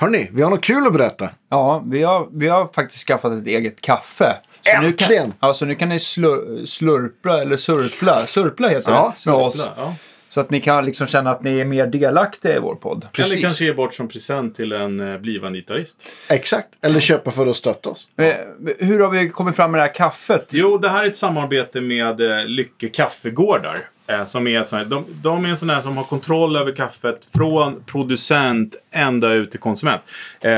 Hörrni, vi har något kul att berätta. Ja, vi har faktiskt skaffat ett eget kaffe. Så äntligen! Nu kan ni slurpla eller surpla. Surpla heter det. Surpla, med oss. Ja. Så att ni kan liksom känna att ni är mer delaktiga i vår podd. Precis. Eller kanske ge bort som present till en blivande gitarrist. Exakt. Eller köpa för att stötta oss. Hur har vi kommit fram med det här kaffet? Jo, det här är ett samarbete med Lycke Kaffegårdar. Som är ett sån här, de är en sån här som har kontroll över kaffet från producent ända ut till konsument.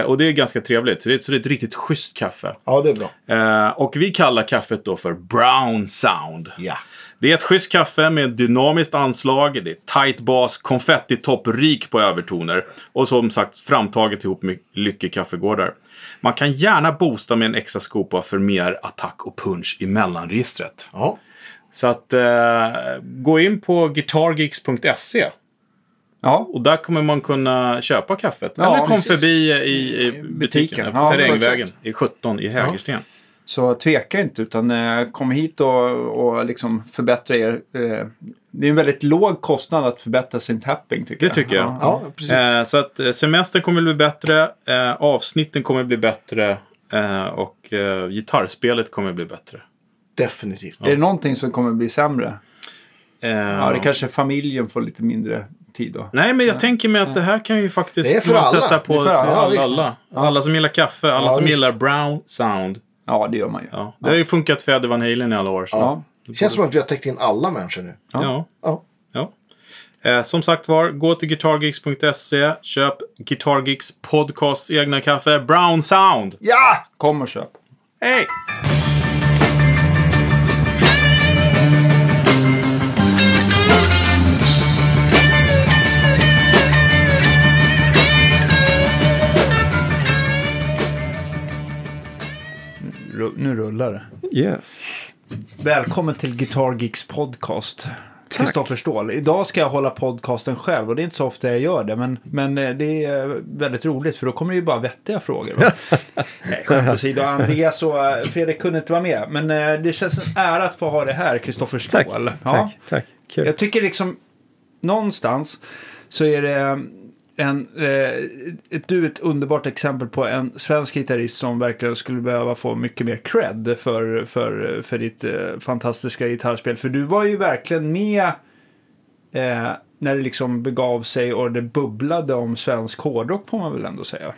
Och det är ganska trevligt. Så det är ett riktigt schysst kaffe. Ja, det är bra. Och vi kallar kaffet då för Brown Sound. Ja. Det är ett schysst kaffe med dynamiskt anslag, det är tight bas, konfettitopp, rik på övertoner. Och som sagt, framtaget ihop med Lycke Kaffegårdar. Man kan gärna boosta med en extra skopa för mer attack och punch i mellanregistret. Ja. Så att gå in på guitargeeks.se. Ja, och där kommer man kunna köpa kaffet. Ja, eller kom förbi i butiken på Terrängvägen i 17 i Hägersten. Ja. Så tveka inte, utan kom hit och liksom förbättra er. Det är en väldigt låg kostnad att förbättra sin tapping, tycker jag. Det tycker jag. Ja, precis. Så att semestern kommer bli bättre, avsnitten kommer bli bättre och gitarrspelet kommer bli bättre. Definitivt. Ja. Är det någonting som kommer bli sämre? Ja, det kanske familjen får lite mindre tid då. Nej, men jag tänker mig att det här kan ju faktiskt sätta på alla. Alla som gillar kaffe, alla som gillar Brown Sound. Ja, det gör man ju. Ja. Det har ju funkat för Eddie Van Halen i alla år. Så. Ja. Det känns som att vi har täckt in alla människor nu. Ja. Som sagt var, gå till guitargeeks.se, köp Guitargeeks podcasts egna kaffe, Brown Sound. Ja! Kom och köp. Hej! Nu rullar det. Yes. Välkommen till Guitar Geeks podcast. Kristoffer Ståhl. Idag ska jag hålla podcasten själv, och det är inte så ofta jag gör det, men det är väldigt roligt, för då kommer det ju bara vettiga frågor. Nej, skämt åsido. Andreas och Fredrik kunde inte vara med, men det känns en ära att få ha det här, Kristoffer Ståhl. Tack. Kul. Jag tycker liksom någonstans så är det ett underbart exempel på en svensk gitarrist som verkligen skulle behöva få mycket mer cred för ditt fantastiska gitarrspel. För du var ju verkligen med när det liksom begav sig och det bubblade om svensk hårdrock, får man väl ändå säga.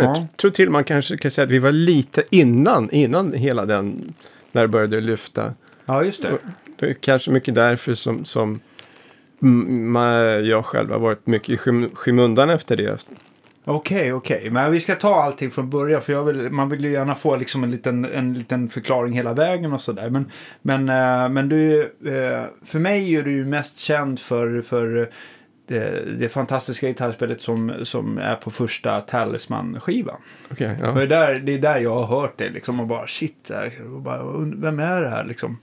Jag tror till man kanske kan säga att vi var lite innan hela den, när det började lyfta. Ja, just det. Det är kanske mycket därför som jag själv har varit mycket i skymundan efter det. Okej. Men vi ska ta allting från början, för man vill ju gärna få liksom en liten förklaring hela vägen och sådär. Men du, för mig är du ju mest känd för det fantastiska gitarrspelet som är på första Talisman-skivan. Okej. Det är där jag har hört det liksom, och bara shit där, och bara, vem är det här liksom?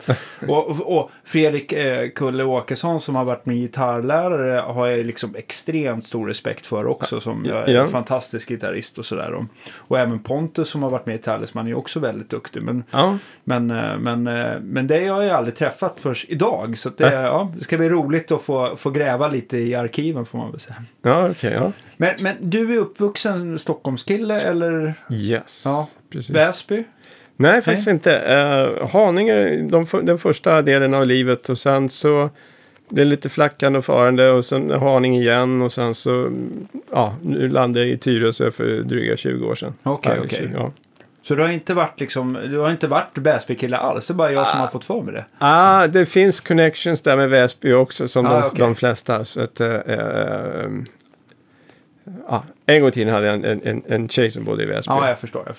och Fredrik Kulle Åkesson, som har varit min gitarrlärare, har jag liksom extremt stor respekt för också, som är en fantastisk gitarrist och sådär. Och även Pontus, som har varit med i Talisman, är också väldigt duktig, men det har jag aldrig träffat först idag, så det ska bli roligt att få gräva lite i arkiven, får man väl säga. Ja, okej. Men du är uppvuxen Stockholmskille, eller? Yes. Ja, precis. Väsby? Nej, faktiskt inte. Haninge, den första delen av livet, och sen så det är lite flackande och farande, och sen Haninge igen, och sen så nu landade jag i Tyresö för dryga 20 år sedan. Okej. Ja. Så du har inte varit Väsby-kille alls? Det är bara jag som har fått för mig det. Det finns connections där med Väsby också, som de flesta. Så att, en gång i tiden hade jag en tjej som bodde i Väsby. Ja, jag förstår.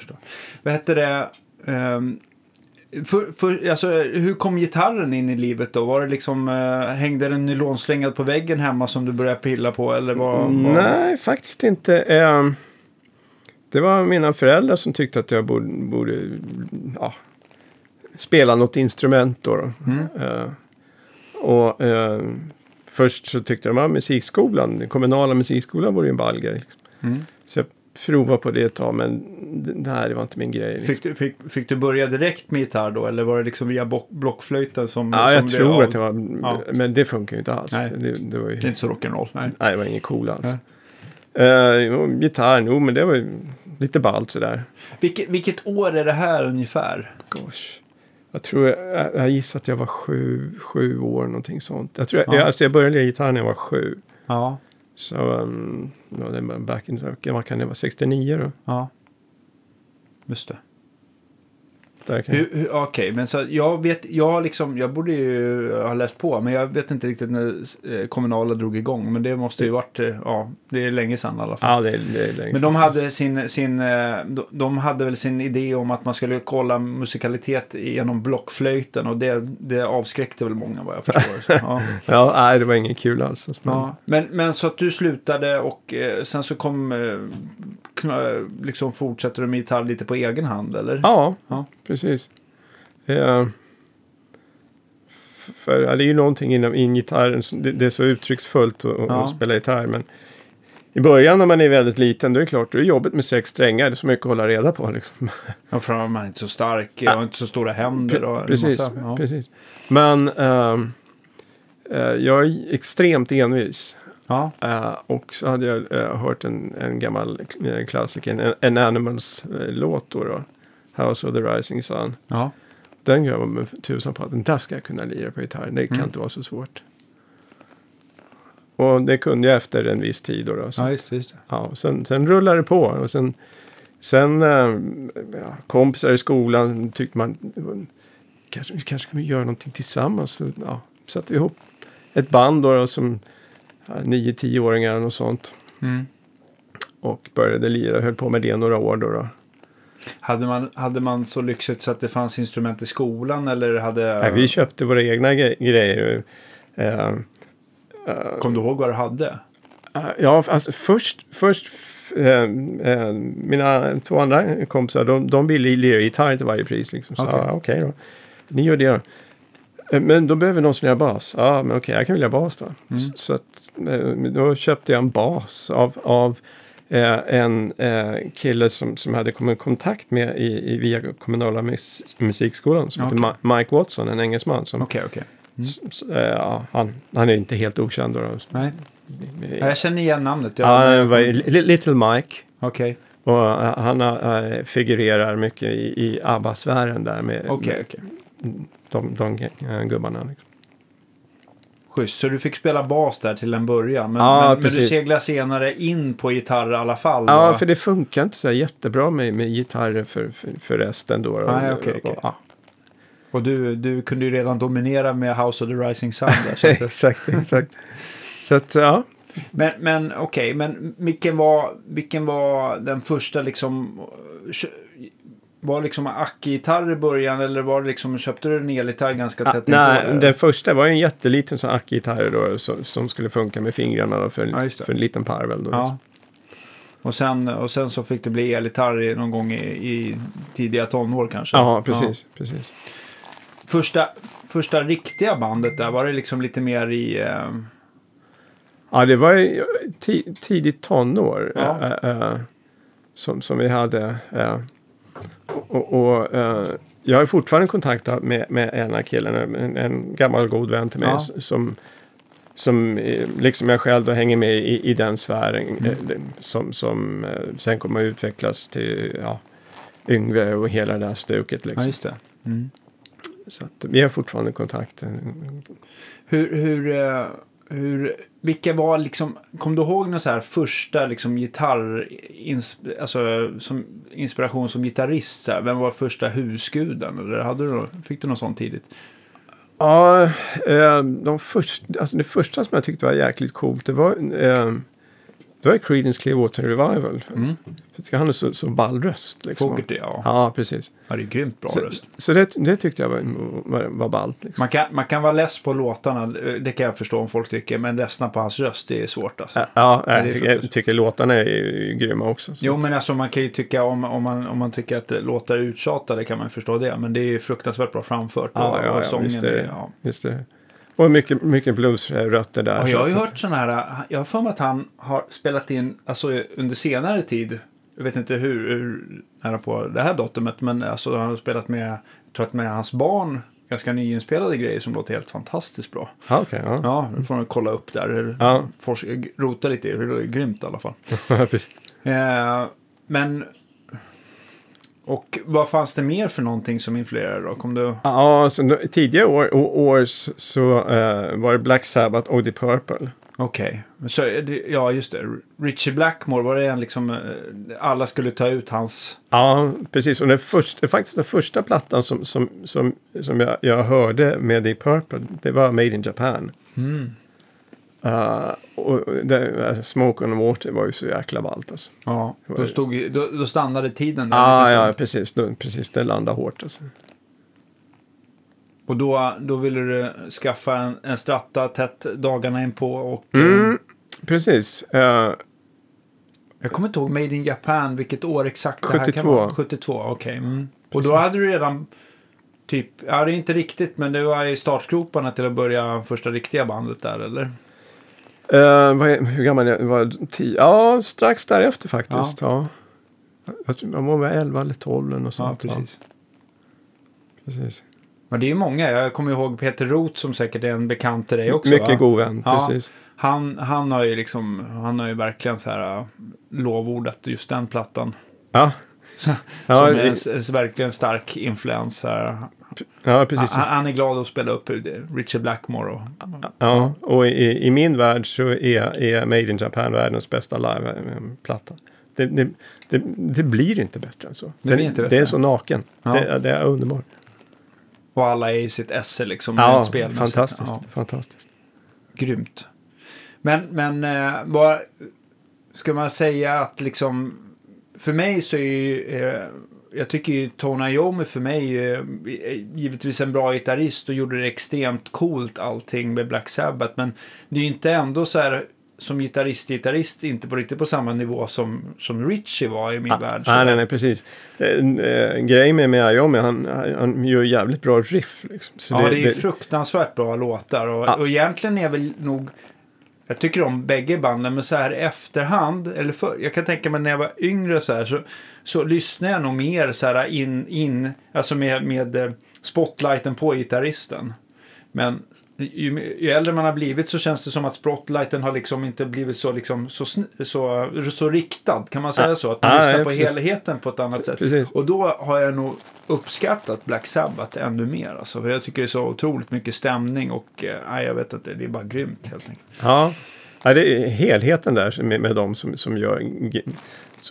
Vad hette det? Hur kom gitarren in i livet då? Var det liksom, hängde den nylonsträngad på väggen hemma som du började pilla på? Eller var... Nej, faktiskt inte. Det var mina föräldrar som tyckte att jag borde spela något instrument då. Och först så tyckte de att musikskolan, den kommunala musikskolan, var ju en ball grej. Så jag provade på det ett tag, men det var inte min grej. Liksom. Fick du börja direkt med gitarr då, eller var det liksom via blockflöjten som... Ja, jag tror att det var... Ja. Men det funkar ju inte alls. Nej. Det var ju... Det är inte så rock'n'roll. Nej, det var ingen cool alls. Nej. Gitarr nog, men det var ju lite ballt sådär. Vilket år är det här ungefär? Gosh. Jag tror jag gissar att jag var sju år någonting sånt. Jag tror jag började lära gitarr när jag var 7. Ja. Så det var back in the, man kan det vara 69 då. Ja. Just det. Okej, men så jag borde ju ha läst på, men jag vet inte riktigt när kommunala drog igång, men det måste ju varit, det är länge sedan i alla fall. Ja, det är länge sedan. Men de hade sin idé om att man skulle kolla musikalitet genom blockflöjten, och det avskräckte väl många, vad jag förstår. Så, nej, det var ingen kul alls. Men så att du slutade, och sen så kom liksom, fortsätter du med gitarr lite på egen hand, eller? Ja. Precis. Det är ju någonting inom gitarren. Det är så uttrycksfullt att spela gitarr. Men i början när man är väldigt liten, då är det klart, det är jobbet med 6 strängar. Det är så mycket att hålla reda på. Liksom. Ja, för man är inte så stark och inte så stora händer. Och precis. Men jag är extremt envis. Ja. Och så hade jag hört en gammal klassiker, en Animals-låt då. House of the Rising Sun. Ja. Den gör man med 1000 på att den där ska jag kunna lira på gitarren. Det kan inte vara så svårt. Och det kunde jag efter en viss tid. Då. Så, just det. Ja, sen rullade det på. Och sen kompisar i skolan tyckte man kanske kan vi göra någonting tillsammans. Så satte vi ihop ett band då som 9-10-åringar och sånt. Mm. Och började lira. Höll på med det några år då. Hade man så lyxigt så att det fanns instrument i skolan, eller hade... Nej, vi köpte våra egna grejer. Kom du ihåg vad du hade? Ja, alltså först mina 2 andra kompisar, de ville lira gitarr till varje pris. Liksom. Så okej då. Ni gör det då. Men då behöver någon som gör bas. Ja, men okej, jag kan vilja bas då. Mm. Så att, då köpte jag en bas av en kille som hade kommit i kontakt med via kommunala musikskolan som heter Mike Watson, en engelsman som okay. Mm. Han är inte helt okänd då. Nej. Jag känner igen namnet. Little Mike. Okej. Och han figurerar mycket i ABBA-sfären där med de gubbarna liksom. Schysst, så du fick spela bas där till en början. Men du seglade senare in på gitarr i alla fall. Ja, för det funkar inte så jättebra med gitarr för resten då. Nej, okej. Och du kunde ju redan dominera med House of the Rising Sun där. Exakt. Så att, ja. Men vilken var den första liksom... Var liksom ackgitarr i början, eller var det liksom, köpte du en elgitarr ganska tätt? Nej, den första var en jätteliten sån ackgitarr då, som skulle funka med fingrarna då, för en liten parvel då. Ja. Och sen så fick det bli elgitarr någon gång i tidiga tonår kanske. Ja, precis. Första riktiga bandet där, var det liksom lite mer i... Ja, det var ju tidigt tonår som vi hade... Och jag har fortfarande kontakt med en av killarna, en gammal god vän till mig som liksom jag själv då hänger med i den sfären som sen kommer att utvecklas till Yngve och hela det här stuket liksom. Ja, just det. Mm. Så att vi har fortfarande kontakt. Vilka var liksom, kom du ihåg någon så här första liksom gitarr, som inspiration som gitarrist så här? Vem var första husguden, eller fick du någon sån tidigt? Ja, det första som jag tyckte var jäkligt coolt, det var Creedence Clearwater Revival. Mm. För han är så ball röst liksom. Folket, ja. Ja, precis. Ja, det är grymt bra röst. Så det tyckte jag var ballt. Liksom. Man kan vara less på låtarna, det kan jag förstå om folk tycker, men ledsna på hans röst, det är svårt alltså. Ja, jag tycker låtarna är grymma också. Jo, men alltså man kan ju tycka, om man tycker att låtar är uttjatade, kan man förstå det, men det är ju fruktansvärt bra framfört. Och sången, visst det. Och mycket bluesrötter där. Och jag har ju hört sådana här... Jag har för mig att han har spelat in... Alltså under senare tid... Jag vet inte hur nära på det här datumet... Men alltså han har spelat med... Jag tror att med hans barn... ganska nyinspelade grejer som låter helt fantastiskt bra. Ah, okay, ja, ja. Nu får man kolla upp där. Ja. Rota lite i det är grymt i alla fall. Men... Och vad fanns det mer för någonting som influerade då? Kom du... Ja, alltså, tidigare år så var det Black Sabbath och The Purple. Okej, okay. Ja just det. Richie Blackmore var det en liksom... Alla skulle ta ut hans... Ja, precis. Och den första plattan som jag hörde med The Purple, det var Made in Japan. Mm. Och det, alltså, Smoke on Water var ju så jäkla ballt alltså. Ja, då stannade tiden där. Ja, precis, precis, det landade hårt alltså. Och då ville du skaffa en stratta tätt dagarna in på och... precis. Jag kommer inte ihåg Made in Japan, vilket år exakt 72. Det här kan vara. 72, okej. Mm. Och då hade du redan... Typ, ja det är inte riktigt, men det var i startgroparna till att börja första riktiga bandet där, eller? Hur gammal är jag? Var 10? Ja, strax därefter faktiskt. Ja. Ja. Jag var 11 eller 12 eller något sånt. Ja, precis. Ja. Precis. Men det är ju många. Jag kommer ihåg Peter Roth som säkert är en bekant till dig också. Mycket god vän, ja, precis. Han har ju liksom, verkligen så här lovordat just den plattan. Ja. Som är en verkligen stark influens här. Ja, precis. Han är glad att spela upp Richie Blackmore. Och... Ja, och i min värld så är Made in Japan världens bästa liveplatta. Det blir inte bättre än så. Det är så naken. Ja. Det är underbart. Och alla är i sitt esse liksom. Ja, fantastiskt. Ja. Fantastiskt. Grymt. Men vad ska man säga att liksom... För mig så är ju, jag tycker ju Tony Iommi för mig givetvis en bra gitarrist och gjorde det extremt coolt allting med Black Sabbath, men det är ju inte ändå så här som gitarrist inte på riktigt på samma nivå som Richie var i min värld. Nej, precis. Grejen med Iommi, han gör jävligt bra riff liksom. Så ja, det är fruktansvärt bra låtar och egentligen är väl nog... Jag tycker om bägge banden, men så här efterhand, eller jag kan tänka mig när jag var yngre så här, så lyssnade jag nog mer så här in alltså med spotlighten på gitarristen. Men ju äldre man har blivit så känns det som att spotlighten har liksom inte blivit så liksom så riktad, kan man säga så, att man lyssnar på helheten på ett annat sätt. Precis. Och då har jag nog uppskattat Black Sabbath ännu mer alltså, för jag tycker det är så otroligt mycket stämning och jag vet att det är bara grymt helt enkelt. Ja. Ja, det är helheten där med de som gör,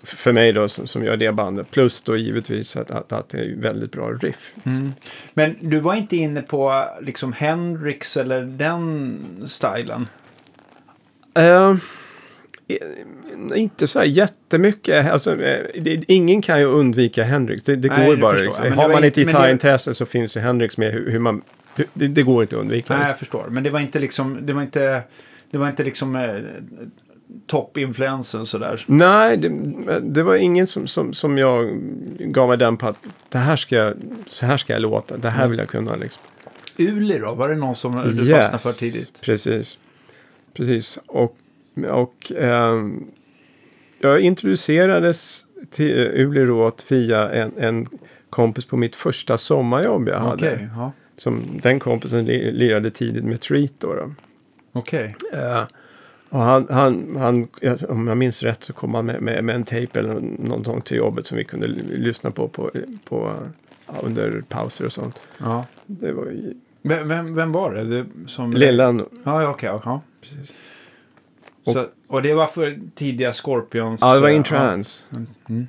för mig då, som gör det bandet. Plus då givetvis att det är väldigt bra riff. Mm. Men du var inte inne på liksom Hendrix eller den stilen? Inte så här jättemycket. Alltså, ingen kan ju undvika Hendrix. Det går ju bara. Liksom. Har man inte gitarrintresse så finns ju Hendrix med hur man... Det går inte att undvika. Nej, jag förstår. Men det var inte liksom... Det var inte liksom toppinfluensen sådär. Nej, det var ingen som jag gav mig den på att så här ska jag låta, det här vill jag kunna liksom. Uli då, var det någon som du fastnade för tidigt? Precis. Och jag introducerades till Uli Roth via en kompis på mitt första sommarjobb jag hade. Okay, ja. Som den kompisen lirade tidigt med Treat då. Okej. Okay. Och han, om jag minns rätt så kom han med en tape eller någonting till jobbet som vi kunde lyssna på under pauser och sånt. Ja. Det var ju... Vem var det? Lillan. Ja, okej. Precis. Och det var för tidiga Scorpions... Ja, det var In Trance. Ja. Mm.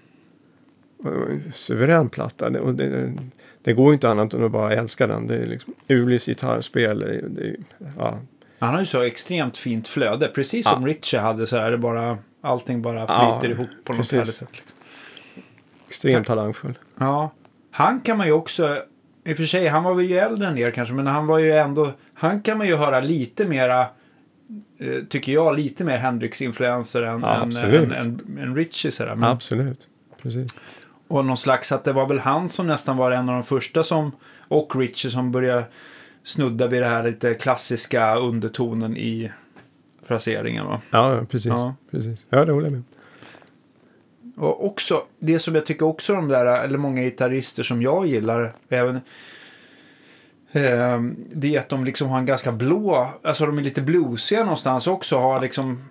Suverän platta. Och det går ju inte annat än att bara älska den. Det är liksom Ulis gitarrspel. Han har ju så extremt fint flöde. Precis som Richie hade så här. Allting bara flyter ihop på något härligt sätt. Liksom. Extremt talangfull. Ja. Han kan man ju också... I och för sig, han var väl ju äldre än er kanske. Men han var ju ändå... Han kan man ju höra lite mera... Tycker jag, lite mer Hendrix-influenser än Richie. Så där. Men, absolut. Precis. Och någon slags att det var väl han som nästan var en av de första som... Och Richie som började... snudda vid det här lite klassiska undertonen i fraseringen, va? Ja, precis. Ja, precis. Ja, det håller jag med. Och också, det som jag tycker också de där, eller många gitarrister som jag gillar, även Det är att de liksom har en ganska blå, alltså de är lite bluesiga någonstans också, har liksom...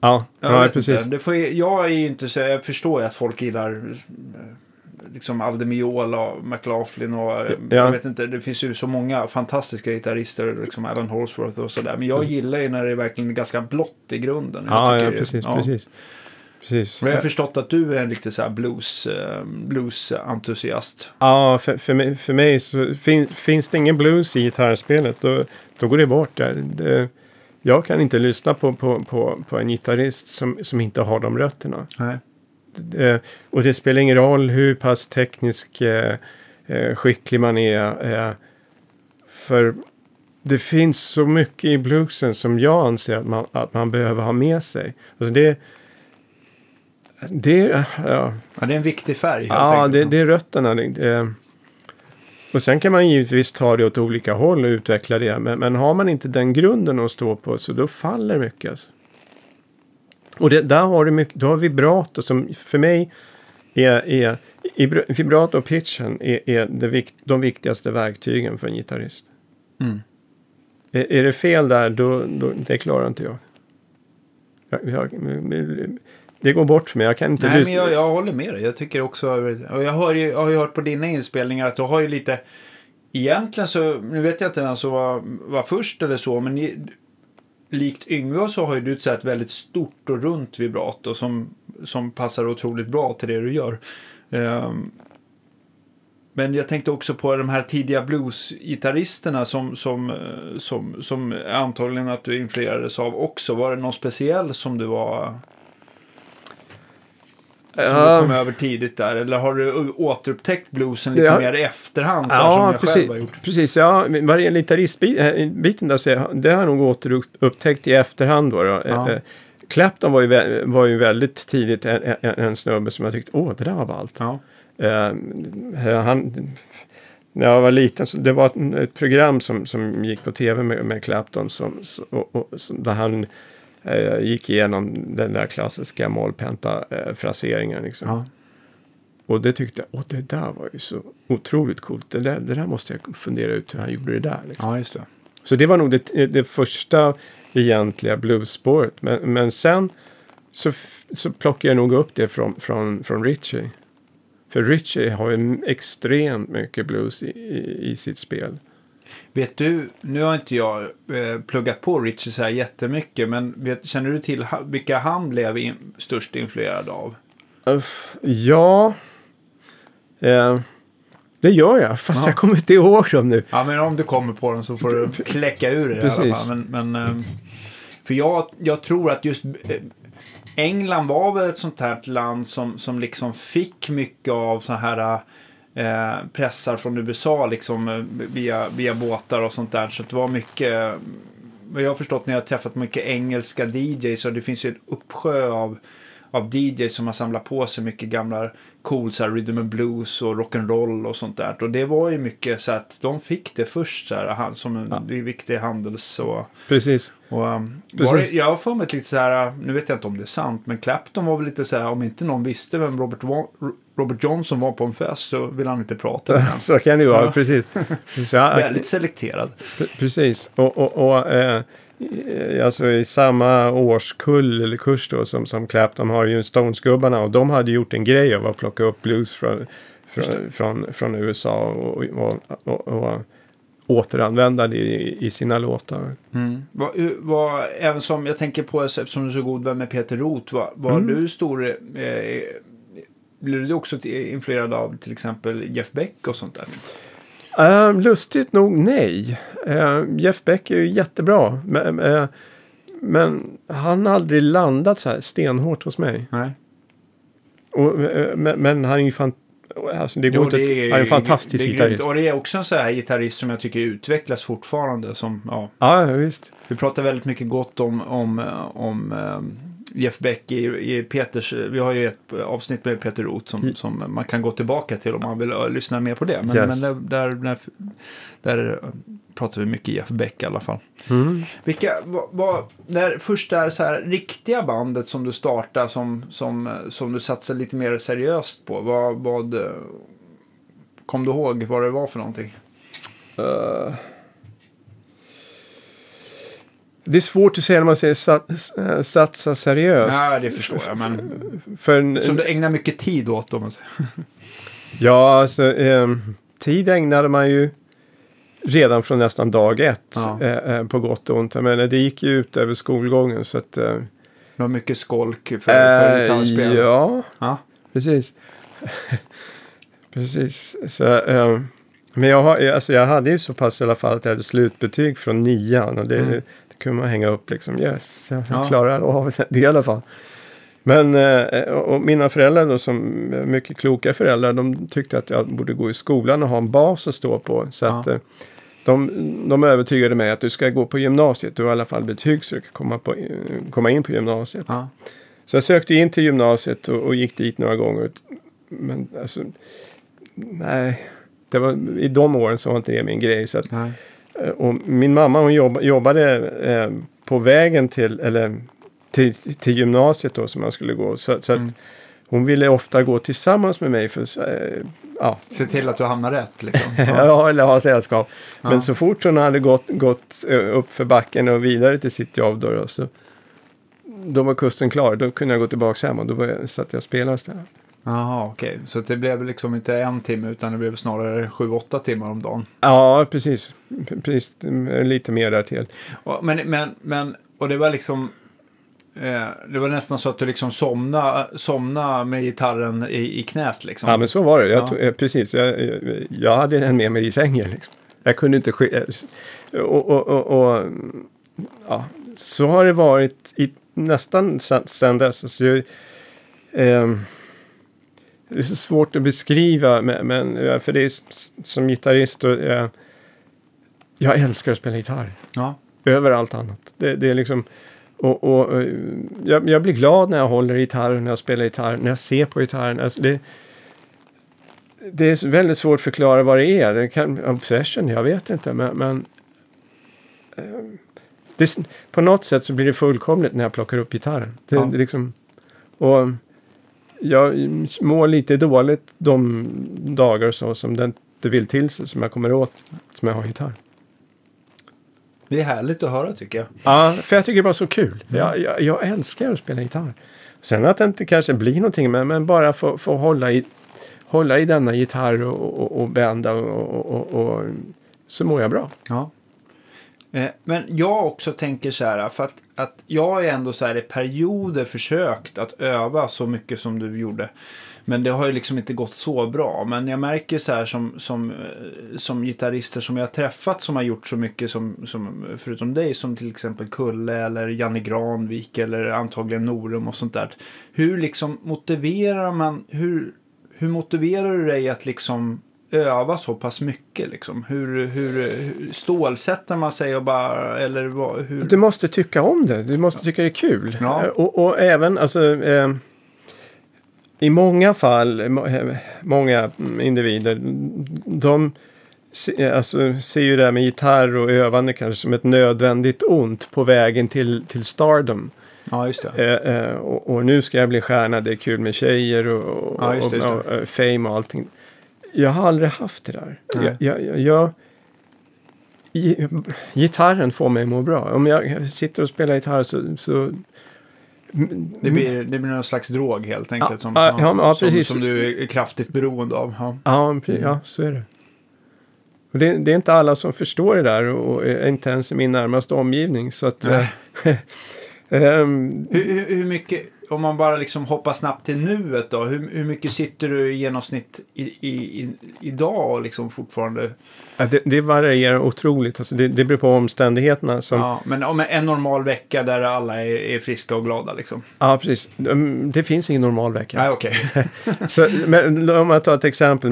Ja, ja precis. Det får, jag är ju inte så, jag förstår ju att folk gillar liksom Aldemiola och McLaughlin och ja. Jag vet inte, det finns ju så många fantastiska gitarrister liksom Alan Holdsworth och sådär, men jag gillar ju när det är verkligen ganska blått i grunden. Ja, ja, precis, ja. Precis. Men jag har förstått att du är en riktigt så här blues-entusiast. Ja, för mig så finns det ingen blues i gitarrspelet, då går det bort. Jag kan inte lyssna på en gitarrist som inte har de rötterna. Nej. Och det spelar ingen roll hur pass teknisk skicklig man är. För det finns så mycket i bluesen som jag anser att man behöver ha med sig. Alltså det är en viktig färg. Ja, det är rötterna. Och sen kan man givetvis ta det åt olika håll och utveckla det. Men har man inte den grunden att stå på, så då faller mycket. Alltså. Och då har vibrato som för mig är vibrato och pitchen är de viktigaste verktygen för en gitarrist. Mm. Är det fel där, då det klarar inte jag. Det går bort för mig. Jag kan inte lyssna. Men jag håller med dig. Jag tycker också, och jag har ju hört på dina inspelningar att du har ju lite, egentligen så, nu vet jag inte vem som var först eller så, men likt Yngve så har ju du ett väldigt stort och runt vibrato som passar otroligt bra till det du gör. Men jag tänkte också på de här tidiga bluesgitarristerna som antagligen att du influerades av också. Var det någon speciell som du var... Som du kom över tidigt där, eller har du återupptäckt bluesen lite mer i efterhand, så som jag själv har gjort? Precis, ja, varje gitarristbiten där, så det har jag nog återupptäckt i efterhand då. Ja. Clapton var ju väldigt tidigt en snubbe som jag tyckte, det där var ballt. Ja. När jag var liten, så det var ett program som gick på tv med Clapton där han gick igenom den där klassiska mollpenta-fraseringen liksom. Ja. Och det tyckte jag, det där var ju så otroligt coolt. Det där måste jag fundera ut hur han gjorde det där. Liksom. Ja, just det. Så det var nog det första egentliga bluesspåret. Men sen så plockade jag nog upp det från Ritchie. För Ritchie har ju extremt mycket blues i sitt spel. Vet du, nu har inte jag pluggat på Ritchie så här jättemycket, men känner du till vilka han blev störst influerad av? Det gör jag, fast jag kommer inte ihåg dem nu. Ja, men om du kommer på dem så får du kläcka ur det. Precis. I alla fall. Men, för jag tror att just England var väl ett sånt här land som liksom fick mycket av så här... pressar från USA liksom via båtar och sånt där, så det var mycket, jag har förstått när jag har träffat mycket engelska DJs, och det finns ju en uppsjö av DJs som har samlat på sig mycket gamla cool så här, rhythm and blues och rock'n'roll och sånt där, och det var ju mycket så att de fick det först så här, som en viktig handels och, precis. Precis. Jag har för mig lite så här, nu vet jag inte om det är sant, men Clapton var väl lite så här, om inte någon visste vem Robert Johnson var på en fest, så vill han inte prata med honom. Så kan det vara, precis. Väldigt selekterad. Precis. Alltså i samma årskull eller kurs då som Clapton har ju Stones-gubbarna, och de hade gjort en grej av att plocka upp blues från USA och återanvända det i sina låtar. Mm. Även som jag tänker på, eftersom du är så god vän med Peter Roth, var du stor... Blev du också influerad av till exempel Jeff Beck och sånt där? Lustigt nog, nej. Jeff Beck är ju jättebra. Men han har aldrig landat så här stenhårt hos mig. Nej. Men han är ju en fantastisk gitarrist. Och det är också en så här gitarrist som jag tycker utvecklas fortfarande. Ja, visst. Vi pratar väldigt mycket gott om Jeff Beck i Peters, vi har ju ett avsnitt med Peter Roth som man kan gå tillbaka till om man vill lyssna mer på det, men där pratar vi mycket Jeff Beck i alla fall. Mm. Vilka var det första så här riktiga bandet som du startade som du satsade lite mer seriöst på? Vad kom du ihåg vad det var för någonting? Det är svårt att säga när man säger satsa seriöst. Ja, det förstår jag. Men som du ägnar mycket tid åt, om man säger. Ja, alltså, tid ägnade man ju redan från nästan dag ett, ja. På gott och ont. Men det gick ju ut över skolgången. Så att, det var mycket skolk för gitarrspel. Ja, ja, precis. Precis. Så, men jag hade ju så pass i alla fall att jag hade slutbetyg från 9:an. Och det kunde man hänga upp liksom. Yes, jag klarar av det i alla fall. Men och mina föräldrar då, som mycket kloka föräldrar, de tyckte att jag borde gå i skolan och ha en bas att stå på. Så att de övertygade mig att du ska gå på gymnasiet. Du har i alla fall betyg så du kan komma in på gymnasiet. Ja. Så jag sökte in till gymnasiet och gick dit några gånger. Men alltså, nej. Det var, i de åren så var inte det min grej. Så att, och min mamma, hon jobbade på vägen till gymnasiet då, som man skulle gå. Så att hon ville ofta gå tillsammans med mig för att se till att du hamnar rätt liksom. Ja, eller ha sällskap. Ja. Men så fort hon hade gått upp för backen och vidare till sitt jobb då, så då var kusten klar. Då kunde jag gå tillbaka hem och då satt jag och spelade istället. Jaha, okej. Okay. Så det blev liksom inte en timme utan det blev snarare 7-8 timmar om dagen. Ja, precis. Lite mer där till. Men och det var liksom det var nästan så att du liksom somna med gitarren i knät liksom. Ja, men så var det. Precis. Jag hade den med mig i sängen liksom. Jag kunde inte så har det varit nästan sedan dess. Så det är så svårt att beskriva, men för det är som gitarrist och jag älskar att spela gitarr. Ja. Över allt annat. Det är liksom och jag blir glad när jag håller gitarren, när jag spelar gitarr, när jag ser på gitarren. Alltså det är väldigt svårt att förklara vad det är. Det kan obsession, jag vet inte, men det, på något sätt så blir det fullkomligt när jag plockar upp gitarren. Det liksom, och jag mår lite dåligt de dagar så som det inte vill till sig, som jag kommer åt, som jag har gitarr. Det är härligt att höra, tycker jag. Ja, för jag tycker det bara så kul. Jag älskar att spela gitarr. Sen att det inte kanske blir någonting, men bara få hålla i denna gitarr och bända och så mår jag bra. Ja. Men jag också tänker så här, för att jag är ändå så här i perioder försökt att öva så mycket som du gjorde. Men det har ju liksom inte gått så bra. Men jag märker så här som gitarrister som jag har träffat som har gjort så mycket som förutom dig, som till exempel Kulle eller Janne Granvik eller antagligen Norum och sånt där. Hur liksom motiverar man, hur motiverar du dig att liksom öva så pass mycket liksom? Hur stålsätter man sig och bara, eller vad, hur? Du måste tycka om det. Du måste tycka det är kul. Ja. Och även alltså i många fall, många individer, de ser ju det här med gitarr och övande kanske som ett nödvändigt ont på vägen till stardom. Ja, just det. Och nu ska jag bli stjärna, det är kul med tjejer och fame och allting. Jag har aldrig haft det där. Gitarren får mig må bra. Om jag sitter och spelar gitarr så det blir någon slags drog helt enkelt, som du är kraftigt beroende av. Ja, så är det. Och det är inte alla som förstår det där, och inte ens i min närmaste omgivning. Så att, hur mycket, om man bara liksom hoppar snabbt till nuet då, hur mycket sitter du i genomsnitt idag liksom fortfarande? Ja, det varierar otroligt. Alltså det beror på omständigheterna. Som... Ja, men om en normal vecka där alla är friska och glada liksom. Ja, precis. Det finns ingen normal vecka. Nej, okej. Men om jag tar ett exempel.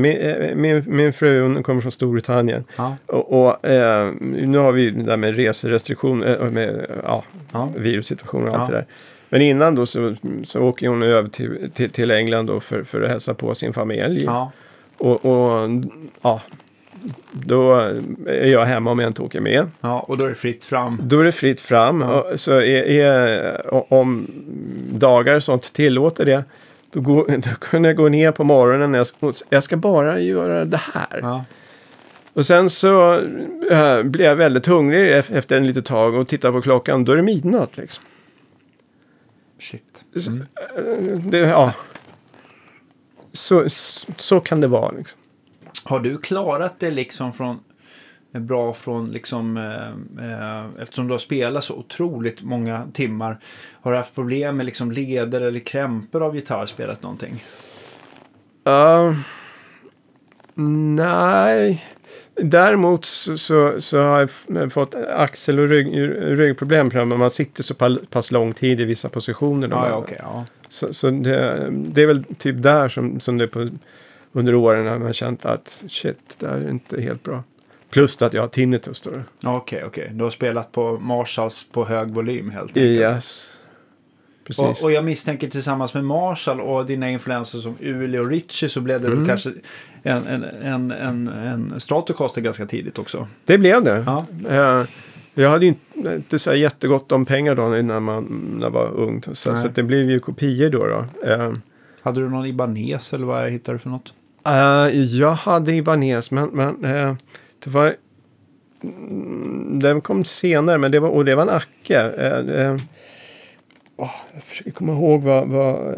Min fru, hon kommer från Storbritannien. Ja. Och nu har vi det där med reserestriktioner, med virussituationer och allt det där. Men innan då så åker hon över till England då för att hälsa på sin familj. Ja. Och då är jag hemma om jag inte åker med. Ja, och då är det fritt fram. Ja. Så om dagar och sånt tillåter det, då kunde jag gå ner på morgonen. Jag ska bara göra det här. Ja. Och sen så blev jag väldigt hungrig efter en litet tag och tittade på klockan. Då är det midnatt liksom. Shit. Mm. Det, ja. Så kan det vara liksom. Har du klarat det liksom från liksom eftersom du har spelat så otroligt många timmar, har du haft problem med liksom leder eller krämpor av gitarrspelet någonting? Nej. Däremot så har jag fått axel- och ryggproblem för man sitter så pass lång tid i vissa positioner. Ja. Så det är väl typ där som det är på, under åren har man känt att shit, det här är inte helt bra. Plus att jag har tinnitus då. Okej. Du har spelat på Marshalls på hög volym helt enkelt. Yes. Precis. Och jag misstänker tillsammans med Marshall och dina influenser som Uli och Richie så blev det väl kanske en Stratocaster ganska tidigt också. Det blev det. Ja. Jag hade ju inte så jättegott om pengar då när man var ung. Så det blev ju kopior då. Hade du någon Ibanez eller vad hittade du för något? Jag hade Ibanez men det var... Den kom senare men det var en Acke. Jag försöker komma ihåg vad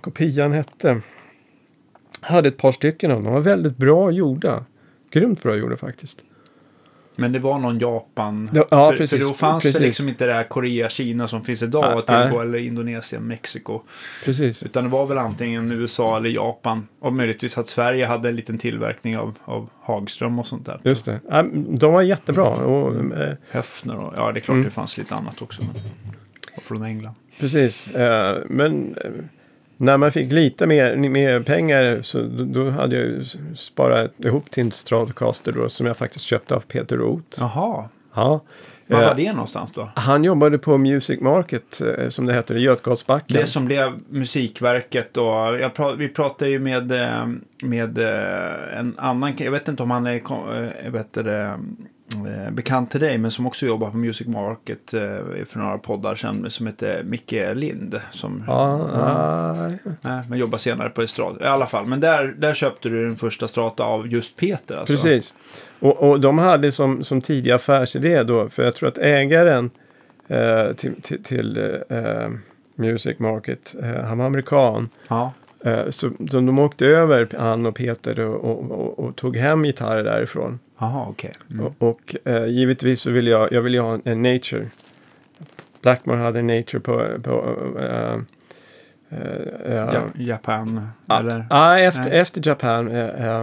kopian hette. Jag hade ett par stycken av dem. De var väldigt bra gjorda. Grymt bra gjorda faktiskt. Men det var någon Japan. Ja, precis. För då fanns det liksom inte det här Korea, Kina som finns idag att tillgå, eller Indonesien, Mexiko. Precis. Utan det var väl antingen USA eller Japan. Och möjligtvis att Sverige hade en liten tillverkning av Hagström och sånt där. Just det. De var jättebra. Och, Höfner och... Ja, det är klart det fanns lite annat också. Men... från England. Precis. Men när man fick lite mer pengar så då hade jag sparat ihop till en Stratocaster då, som jag faktiskt köpte av Peter Roth. Jaha. Ja. Var var det någonstans då? Han jobbade på Music Market som det heter i Götgatsbacken. Det som blev Musikverket och vi pratade ju med en annan, jag vet inte om han är bättre bekant till dig men som också jobbar på Music Market för några poddar sen som heter Micke Lind som men jobbar senare på Strata i alla fall, men där köpte du den första Strata av just Peter alltså. Precis. Och de hade som tidig affärsidé då, för jag tror att ägaren till Music Market, han var amerikan. Ja. Så de åkte över, han och Peter, och tog hem gitarrer därifrån. Aha, okej. Okay. Mm. Och givetvis så ville jag ville ha en Nature. Blackmore hade en Nature på Japan eller? Ja, efter Japan.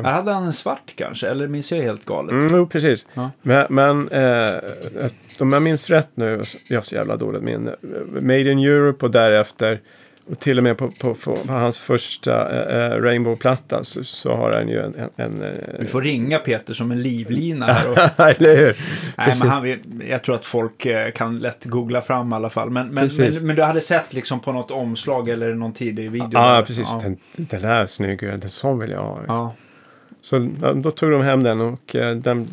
Hade han en svart kanske, eller minns jag helt galet? Jo, precis. Ja. Men om jag minns rätt nu, jag har så jävla dåligt minne. Made in Europe och därefter. Och till och med på hans första Rainbow-platta så har han ju en... Vi får ringa Peter som en livlina här. Eller hur? Nej, men jag tror att folk kan lätt googla fram i alla fall. Men du hade sett liksom på något omslag eller någon tidig video? Ja, precis. Ja. Den där är snygg. Den som vill jag ha. Liksom. Ja. Så då tog de hem den och den,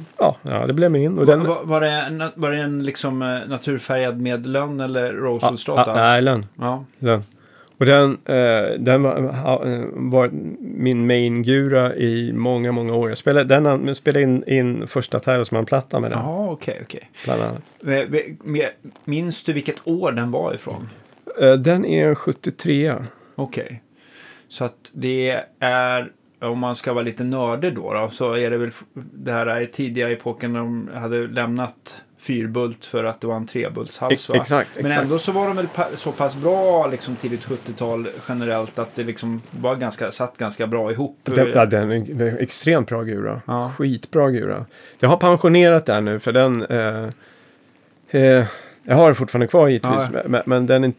det blev min. Och var det en liksom naturfärgad med lön eller rosewoodstrata? Nej, lön. Ja, lön. Och den var min main-gura i många, många år. Jag spelade in första Talisman-plattan med den. Ja, okej. Minns du vilket år den var ifrån? Den är 73. Okej. Så att det är, om man ska vara lite nördig då, så är det väl det här i tidiga epoken när de hade lämnat... 4-bult för att det var en 3-bultshals, va? Exakt. Men ändå så var de väl så pass bra liksom tidigt 70-tal generellt att det liksom var satt ganska bra ihop. Den är extremt bra gura. Ja. Skitbra gura. Jag har pensionerat den nu för den jag har fortfarande kvar givetvis, men den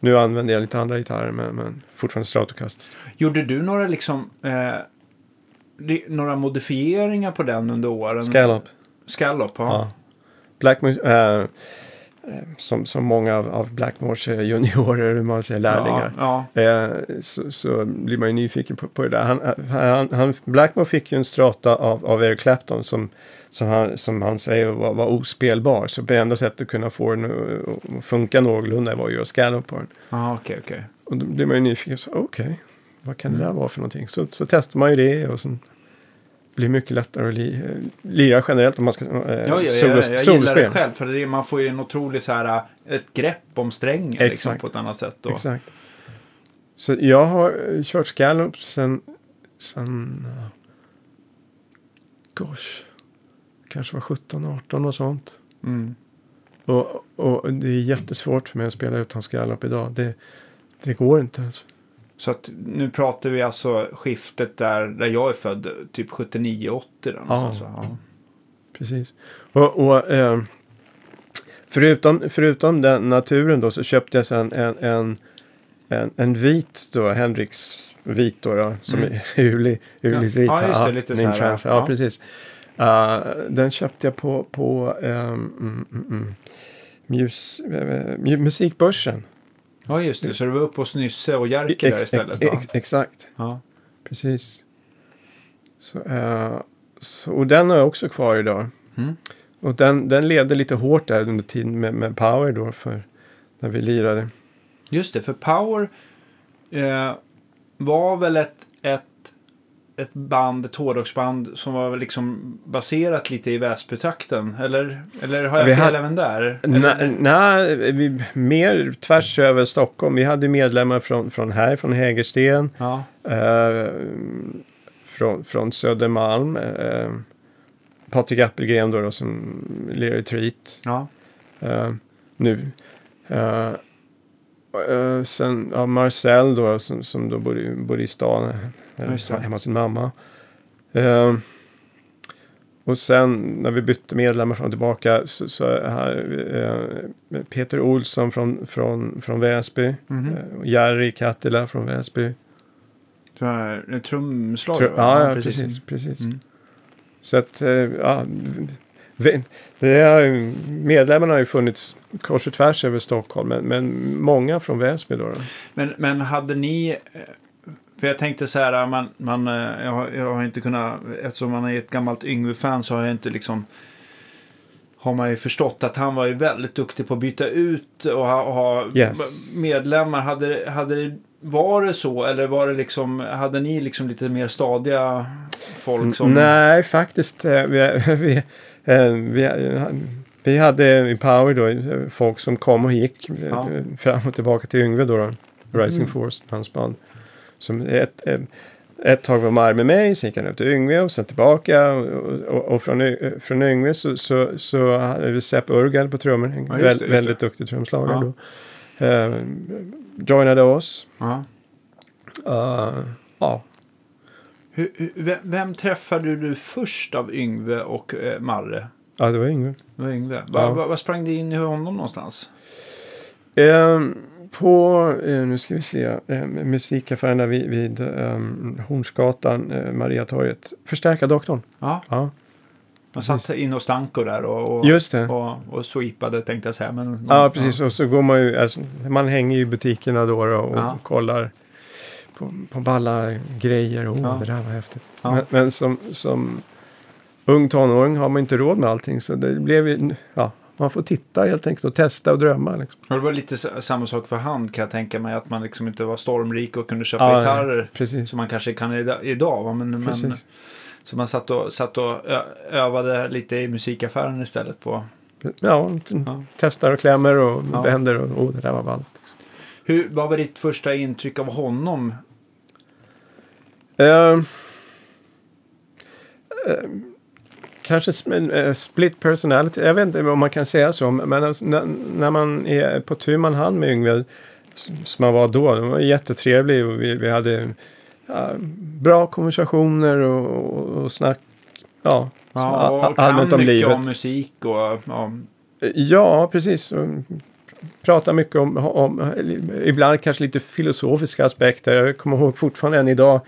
nu använder jag lite andra gitarrer men fortfarande Stratocaster. Gjorde du några liksom några modifieringar på den under åren? Scallop, ja. Blackmore, som många av Blackmores juniorer, hur man säger, lärlingar. Ja. Så blir man ju nyfiken på det där. Blackmore fick ju en strata av Eric Clapton som han säger var ospelbar. Så på enda sättet att kunna få den att funka någorlunda var ju att scallopa på den. Ja, okej. Och då blir man ju nyfiken. Okej, vad kan det där vara för någonting? Så testar man ju det och sen blir mycket lättare att lira generellt om man ska jag gillar det själv, för det, man får ju en otrolig så här, ett grepp om strängen liksom, på ett annat sätt då. Exakt. Så jag har kört scallop sen gosh, kanske var 17-18 och sånt. Mm. Och det är jättesvårt för mig att spela utan scallop idag. Det går inte ens. Så att nu pratar vi alltså skiftet där jag är född, typ 79-80. Ja. Precis. Och förutom den naturen då, så köpte jag sen en vit då, Hendrix vit då som är Ulis vit. Ja, just det, lite så här. Ja, precis. Den köpte jag på musikbörsen. Ja, just det. Så du var uppe och snysse och järker där istället, va? Exakt. Ja. Precis. Så, och den har jag också kvar idag. Mm. Och den levde lite hårt där under tiden med Power då, för när vi lirade. Just det, för Power var väl ett band, ett hårdrocksband som var liksom baserat lite i Väsbytrakten, eller har jag fel även där? Nej, mer tvärs över Stockholm. Vi hade medlemmar från Hägersten, ja. Från Södermalm, Patrik Appelgren då som leder retreat, ja. Sen Marcel då som då bodde i stan hemma hos sin mamma. Och sen när vi bytte medlemmar fram och tillbaka så här, Peter Olsson från Väsby, och Jerry Kattila från Väsby. Så här trumslagare. Ja, precis. Mm. Så att medlemmarna har ju funnits kors och tvärs över Stockholm, men många från Väsby då. Men hade ni, för jag tänkte så här, jag har inte kunnat, eftersom man är ett gammalt Yngve-fan, så har jag inte liksom, har man ju förstått att han var ju väldigt duktig på att byta ut och ha medlemmar. Hade var det så, eller var det liksom, hade ni liksom lite mer stadiga folk som... Nej, faktiskt vi hade i Power då folk som kom och gick, ja, fram och tillbaka till Yngve då, Rising Force, hans band. Som ett tag var Mar med mig, sen gick han upp till Yngve och sen tillbaka, och från Yngve så hade vi Sepp Urgal på trummor, en väldigt duktig trumslagare då. Joinade oss. Ja. Vem träffade du först av Yngve och Marre? Ja, det var Yngve. Vad sprang det in i honom någonstans? Nu ska vi se, musikaffären där vid Hornsgatan, Mariatorget. Förstärka doktorn. Ja. Man satt in och stankor där och just det. Och sweepade, tänkte jag säga. Men ja, precis. Och så går man ju, alltså, man hänger ju i butikerna då och kollar på balla grejer. Det där var häftigt. Ja. Men som ung tonåring har man inte råd med allting, så det blev ju, man får titta helt enkelt och testa och drömma liksom. Och det var lite samma sak för hand, kan jag tänka mig, att man liksom inte var stormrik och kunde köpa gitarrer som man kanske kan idag, va? Men så man satt och övade lite i musikaffären istället på... testar och klämmer och vänder och det där var ballt. Liksom. Vad var ditt första intryck av honom? Kanske split personality. Jag vet inte om man kan säga så, men alltså, när man är på tur man hand med Yngve, som man var då, de var jättetrevlig och vi hade... bra konversationer och snack. Och allmänt om livet. Mycket om musik och... Ja, precis. Prata mycket om ibland kanske lite filosofiska aspekter. Jag kommer ihåg fortfarande än idag.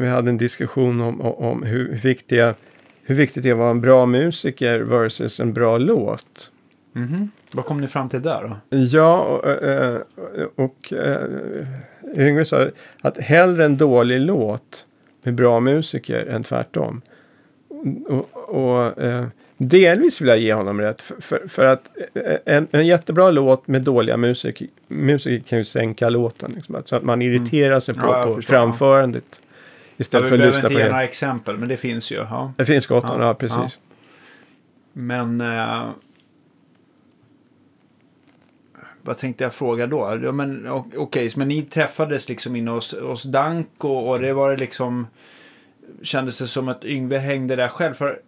Vi hade en diskussion om hur viktigt det var att vara en bra musiker versus en bra låt. Mm-hmm. Vad kom ni fram till där då? Ja, och Yngve sa att hellre en dålig låt med bra musiker än tvärtom. Och delvis vill jag ge honom rätt. För att en jättebra låt med dåliga musiker kan ju sänka låten. Liksom, så att man irriterar sig på framförandet. Istället för att lyssna på det. Några exempel, men det finns ju. Ja. Det finns gott om det, precis. Ja. Men vad tänkte jag fråga då? Ja, men okej, men ni träffades liksom inne hos Danko och det var det liksom, kändes det som att Yngve hängde där själv för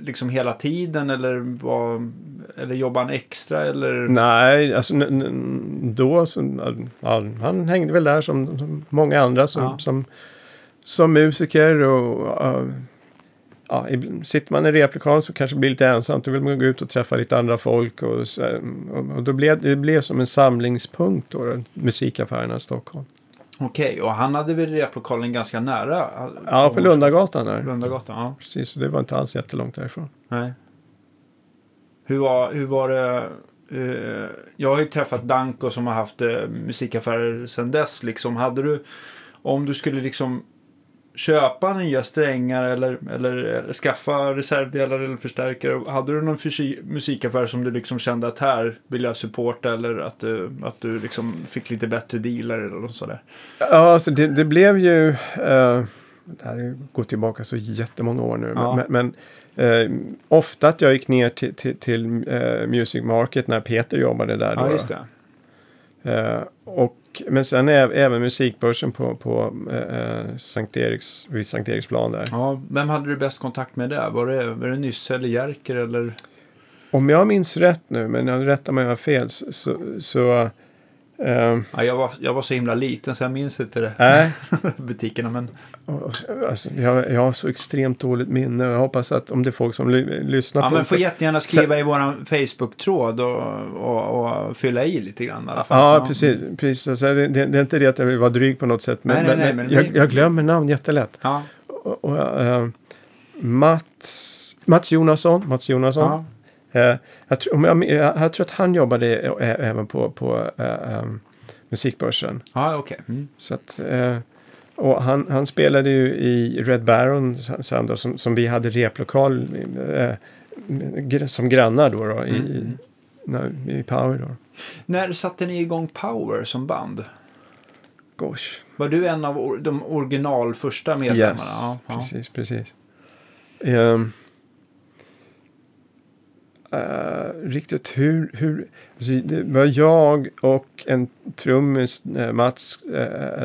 liksom hela tiden eller jobbade han extra eller? Nej, alltså då så, ja, han hängde väl där som många andra som musiker och ja, sitter man i replokal så kanske det blir lite ensamt. Då vill man gå ut och träffa lite andra folk. Och då blev det som en samlingspunkt då, musikaffärerna i Stockholm. Okej, och han hade väl replokalen ganska nära? Ja, på Lundagatan där. Lundagatan, ja. Precis, och det var inte alls jättelångt därifrån. Nej. Hur var det? Jag har ju träffat Danko som har haft musikaffärer sedan dess. Liksom, om du skulle liksom köpa nya strängar eller skaffa reservdelar eller förstärkare, hade du någon musikaffär som du liksom kände att här vill jag supporta eller att du liksom fick lite bättre dealer eller något sådär? Ja, alltså det blev ju det här går tillbaka så jättemånga år nu, ja. men ofta att jag gick ner till Music Market när Peter jobbade där då. Ja, just det. Men sen även musikbörsen på vid Sankt Eriksplan där. Ja, vem hade du bäst kontakt med där? Var det Nysse eller Jerker eller? Om jag minns rätt nu, men jag rättar mig om jag har fel ja, jag var så himla liten så jag minns inte det. Butikerna, men alltså, jag har så extremt dåligt minne. Jag hoppas att om det är folk som lyssnar på. Ja, men får jättegärna skriva i våran Facebook-tråd och fylla i lite grann i alla fall. Ja, precis. Alltså, det är inte det att jag vill vara dryg på något sätt, men jag glömmer namn jättelätt. Ja. Och Mats Jonasson. Ja. Jag tror att han jobbade även på musikbörsen. Ja, okej. Okay. Mm. Så att och han spelade ju i Red Baron sen då, som vi hade replokal som grannar då i Power då. När satte ni igång Power som band? Gosh. Var du en av de original första medlemmarna? Yes. Ja. Precis. Riktigt hur alltså det var jag och en trummis, Mats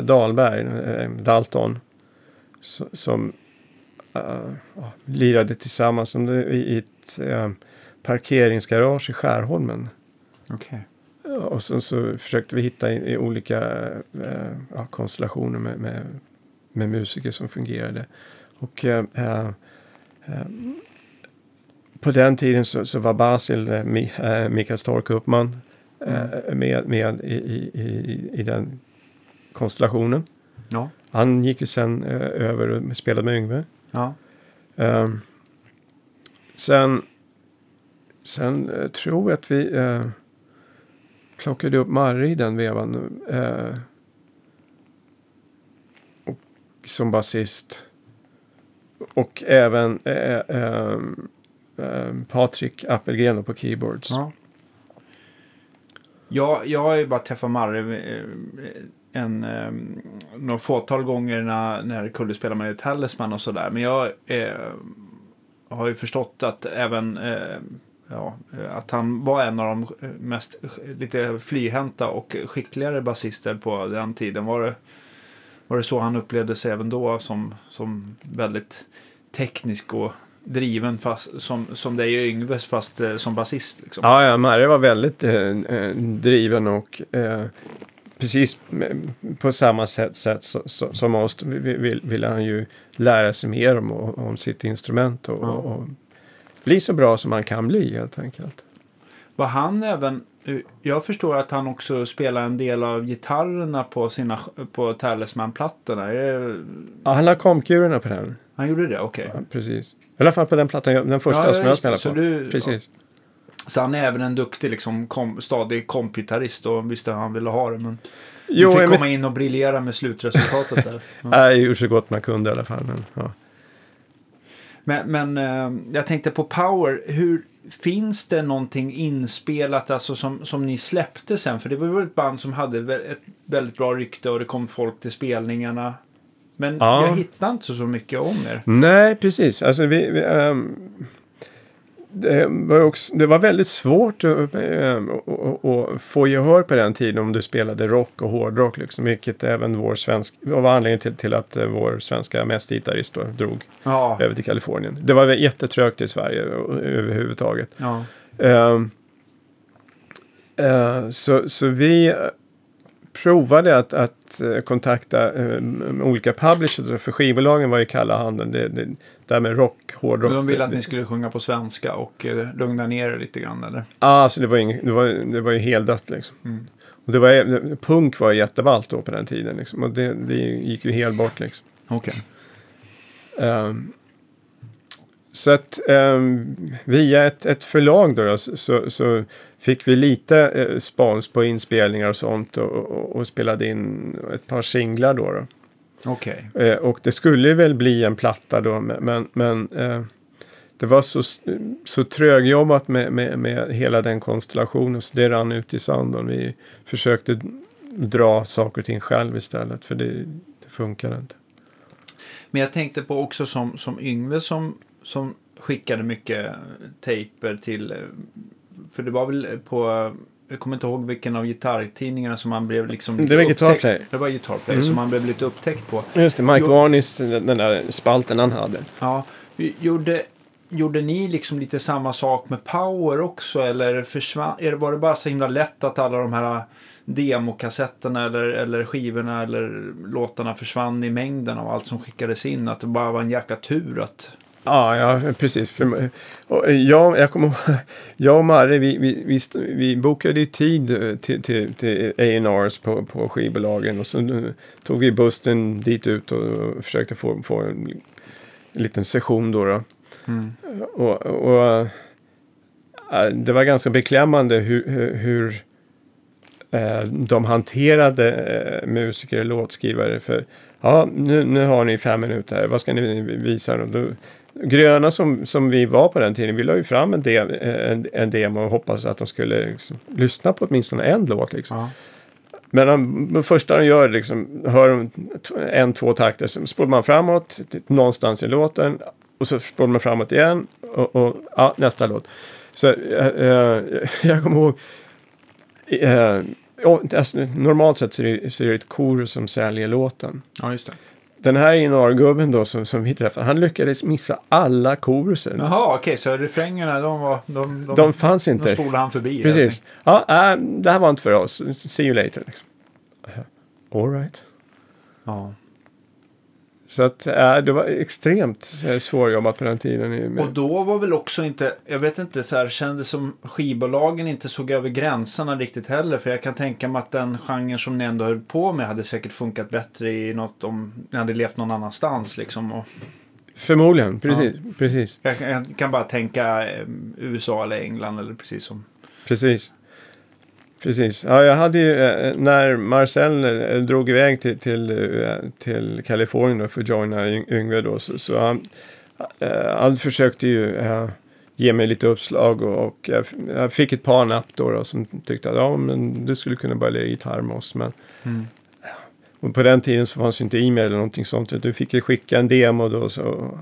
Dahlberg, Dalton, som lirade tillsammans som i ett parkeringsgarage i Skärholmen. Okej. Och så försökte vi hitta i olika konstellationer med musiker som fungerade och på den tiden så var Basil Mikael Stork Uppman med i den konstellationen. Ja. Han gick ju sen över och spelade med Yngve. Ja. Sen tror jag att vi plockade upp Marie i den vevan och som basist och även Patrik Appelgren på keyboards. Ja. Jag har ju bara träffat Marre några fåtal gånger när Kulle spelar med Talisman och sådär, men jag har ju förstått att även att han var en av de mest lite flyhänta och skickligare basister på den tiden. Var det så han upplevde sig även då, som väldigt teknisk och driven, fast som det är ju Yngves fast som basist liksom. Ja, Marie var väldigt driven och precis på samma sätt som oss ville han ju lära sig mer om sitt instrument och bli så bra som han kan bli helt enkelt. Var han även, jag förstår att han också spelar en del av gitarrerna på Talisman-plattorna. Ja, han la komkurerna på den. Han gjorde det, okej. Okay. Ja, precis. I alla fall på den plattan, den första som jag spelade på. Precis. Ja. Så han är även en duktig, liksom, stadig kompitarist och visste han ville ha det, men han fick komma in och briljera med slutresultatet där. Ja. Jag gjorde så gott man kunde i alla fall. Men jag tänkte på Power, hur finns det någonting inspelat alltså som ni släppte sen? För det var ju ett band som hade ett väldigt bra rykte och det kom folk till spelningarna. Men jag hittar inte så mycket om er. Nej, precis. Alltså, det var väldigt svårt att få gehör på den tiden om du spelade rock och hårdrock. Liksom, vilket även var anledningen till att vår svenska mästergitarrist drog över till Kalifornien. Det var jättetrögt i Sverige överhuvudtaget. Ja. Så vi provade att kontakta olika publishers, för skivbolagen var ju kalla handen det där med rock, hårdrock. De ville att ni skulle sjunga på svenska och lugna ner er lite grann, eller? Alltså det var ju helt dött liksom. Mm. Och punk var jätteballt då på den tiden liksom, och det gick ju helt bort liksom. Okej. Okay. Så att via ett förlag då så fick vi lite spons på inspelningar och sånt, och spelade in ett par singlar då. Okej. Okay. Och det skulle väl bli en platta då, men det var så trögjobbat med hela den konstellationen, så det rann ut i sanden. Vi försökte dra saker och ting själv istället, för det funkade inte. Men jag tänkte på också som Yngve som skickade mycket tejper till, för det var väl på, jag kommer inte ihåg vilken av gitarrtidningarna som han blev liksom, det var Guitarplay. Det var Guitarplay som han blev lite upptäckt på. Just det, Mike Varnis, den där spalten han hade. Ja, gjorde ni liksom lite samma sak med Power också, eller var det bara så himla lätt att alla de här demokassetterna eller skivorna eller låtarna försvann i mängden av allt som skickades in, att det bara var en jäkla tur att... Ja, precis. Jag och Marre, vi bokade ju tid till A&Rs på skivbolagen, och så tog vi bussen dit ut och försökte få en liten session då. Mm. Och det var ganska beklämmande hur de hanterade musiker och låtskrivare, för nu har ni 5 minuter här, vad ska ni visa då? Gröna som vi var på den tiden, vi la ju fram en demo och hoppades att de skulle liksom lyssna på åtminstone en låt liksom. Ja. Men de första de gör liksom, hör de 1-2 takter, så spolar man framåt någonstans i låten, och så spolar man framåt igen och nästa låt. Så jag kommer ihåg normalt sett så är det ett kor som säljer låten. Ja, just det. Den här inargubben då som vi träffade, han lyckades missa alla koruser. Jaha, okej, så refrängerna, de fanns inte. De spolade han förbi. Precis. Det här var inte för oss. See you later. Liksom. All right. Ja. Så att, det var extremt svårjobbat på den tiden. Och då var väl också inte, jag vet inte, så här, kändes som skivbolagen inte såg över gränserna riktigt heller. För jag kan tänka mig att den genren som ni ändå höll på med hade säkert funkat bättre i något, om ni hade levt någon annanstans liksom. Förmodligen, precis. Ja. Precis. Jag kan bara tänka USA eller England eller precis som... Precis. Precis. Ja, jag hade ju, när Marcel drog iväg till Kalifornien då, för att joina Yngve då, så han försökte ju ge mig lite uppslag, och jag fick ett par napp då som tyckte att men du skulle kunna börja lära gitarr med oss, men och på den tiden så fanns ju inte e-mail eller någonting sånt. Du fick ju skicka en demo då, så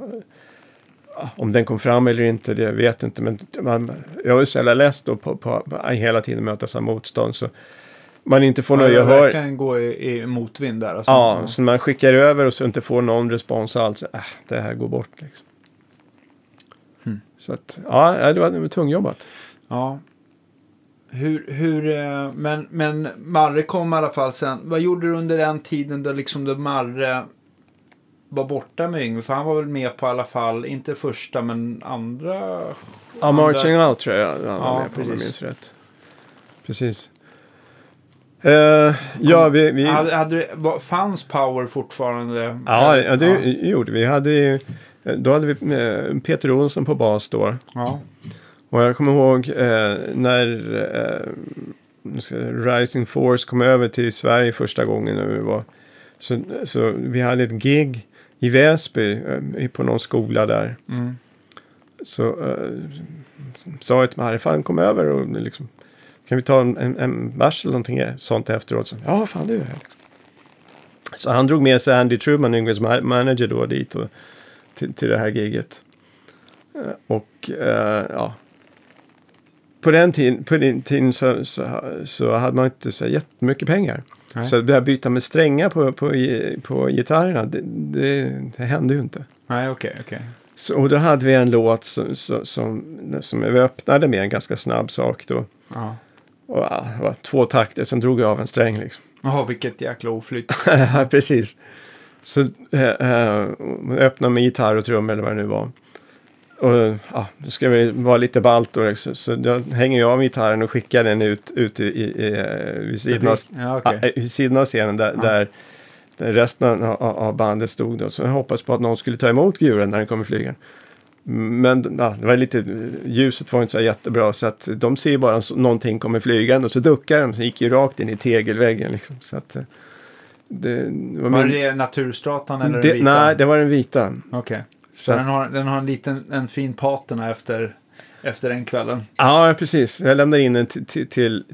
om den kom fram eller inte, det vet inte, men jag har ju sällan läst då på hela tiden mötas av motstånd, så man inte får något gehör. Man kan gå i motvind där. Alltså. Ja, så man skickar över och så inte får någon respons alls. Det här går bort liksom. Så att, det var tungjobbat. Ja. Men Marre kom i alla fall sen. Vad gjorde du under den tiden där liksom då Marre var borta med Yngve, för han var väl med på i alla fall, inte första men andra... Ja, Marching Out tror jag han var med på, om jag minns rätt. Precis. Fanns Power fortfarande? Ja, det gjorde vi. Då hade vi Peter Olsson på bas då. Ja. Och jag kommer ihåg när Rising Force kom över till Sverige första gången när vi var... Så vi hade ett gig i Väsby på någon skola där. Så sa jag till mig, fan kom över och liksom, kan vi ta en bärs eller någonting sånt efteråt? Så, ja fan det är ju här. Så han drog med sig Andy Truman, Yngves manager då, dit och till det här giget. Och ja, på den tiden så hade man inte så jättemycket pengar. Nej. Så att börja byta med strängar på gitarrerna, det hände ju inte. Nej, okej. Så, och då hade vi en låt som vi öppnade med en ganska snabb sak då. Ja. Och det var 2 takter, sen drog jag av en sträng liksom. Jaha, vilket jäkla oflytt. Ja, precis. Så öppnade med gitarr och trum eller vad det nu var. Och då ska vi vara lite balt då, så då hänger jag av gitarren och skickar den ut vid sidan av scenen där resten av bandet stod då. Så jag hoppas på att någon skulle ta emot guren när den kommer flyga. Men det var lite, ljuset var inte så jättebra, så att de ser bara någonting kommer flygande och så duckar de, så gick ju rakt in i tegelväggen liksom, så att var det naturstratan eller den vita? Nej, det var den vita. Okej. Så den har en fin patina efter den kvällen. Ja, precis. Jag lämnade in den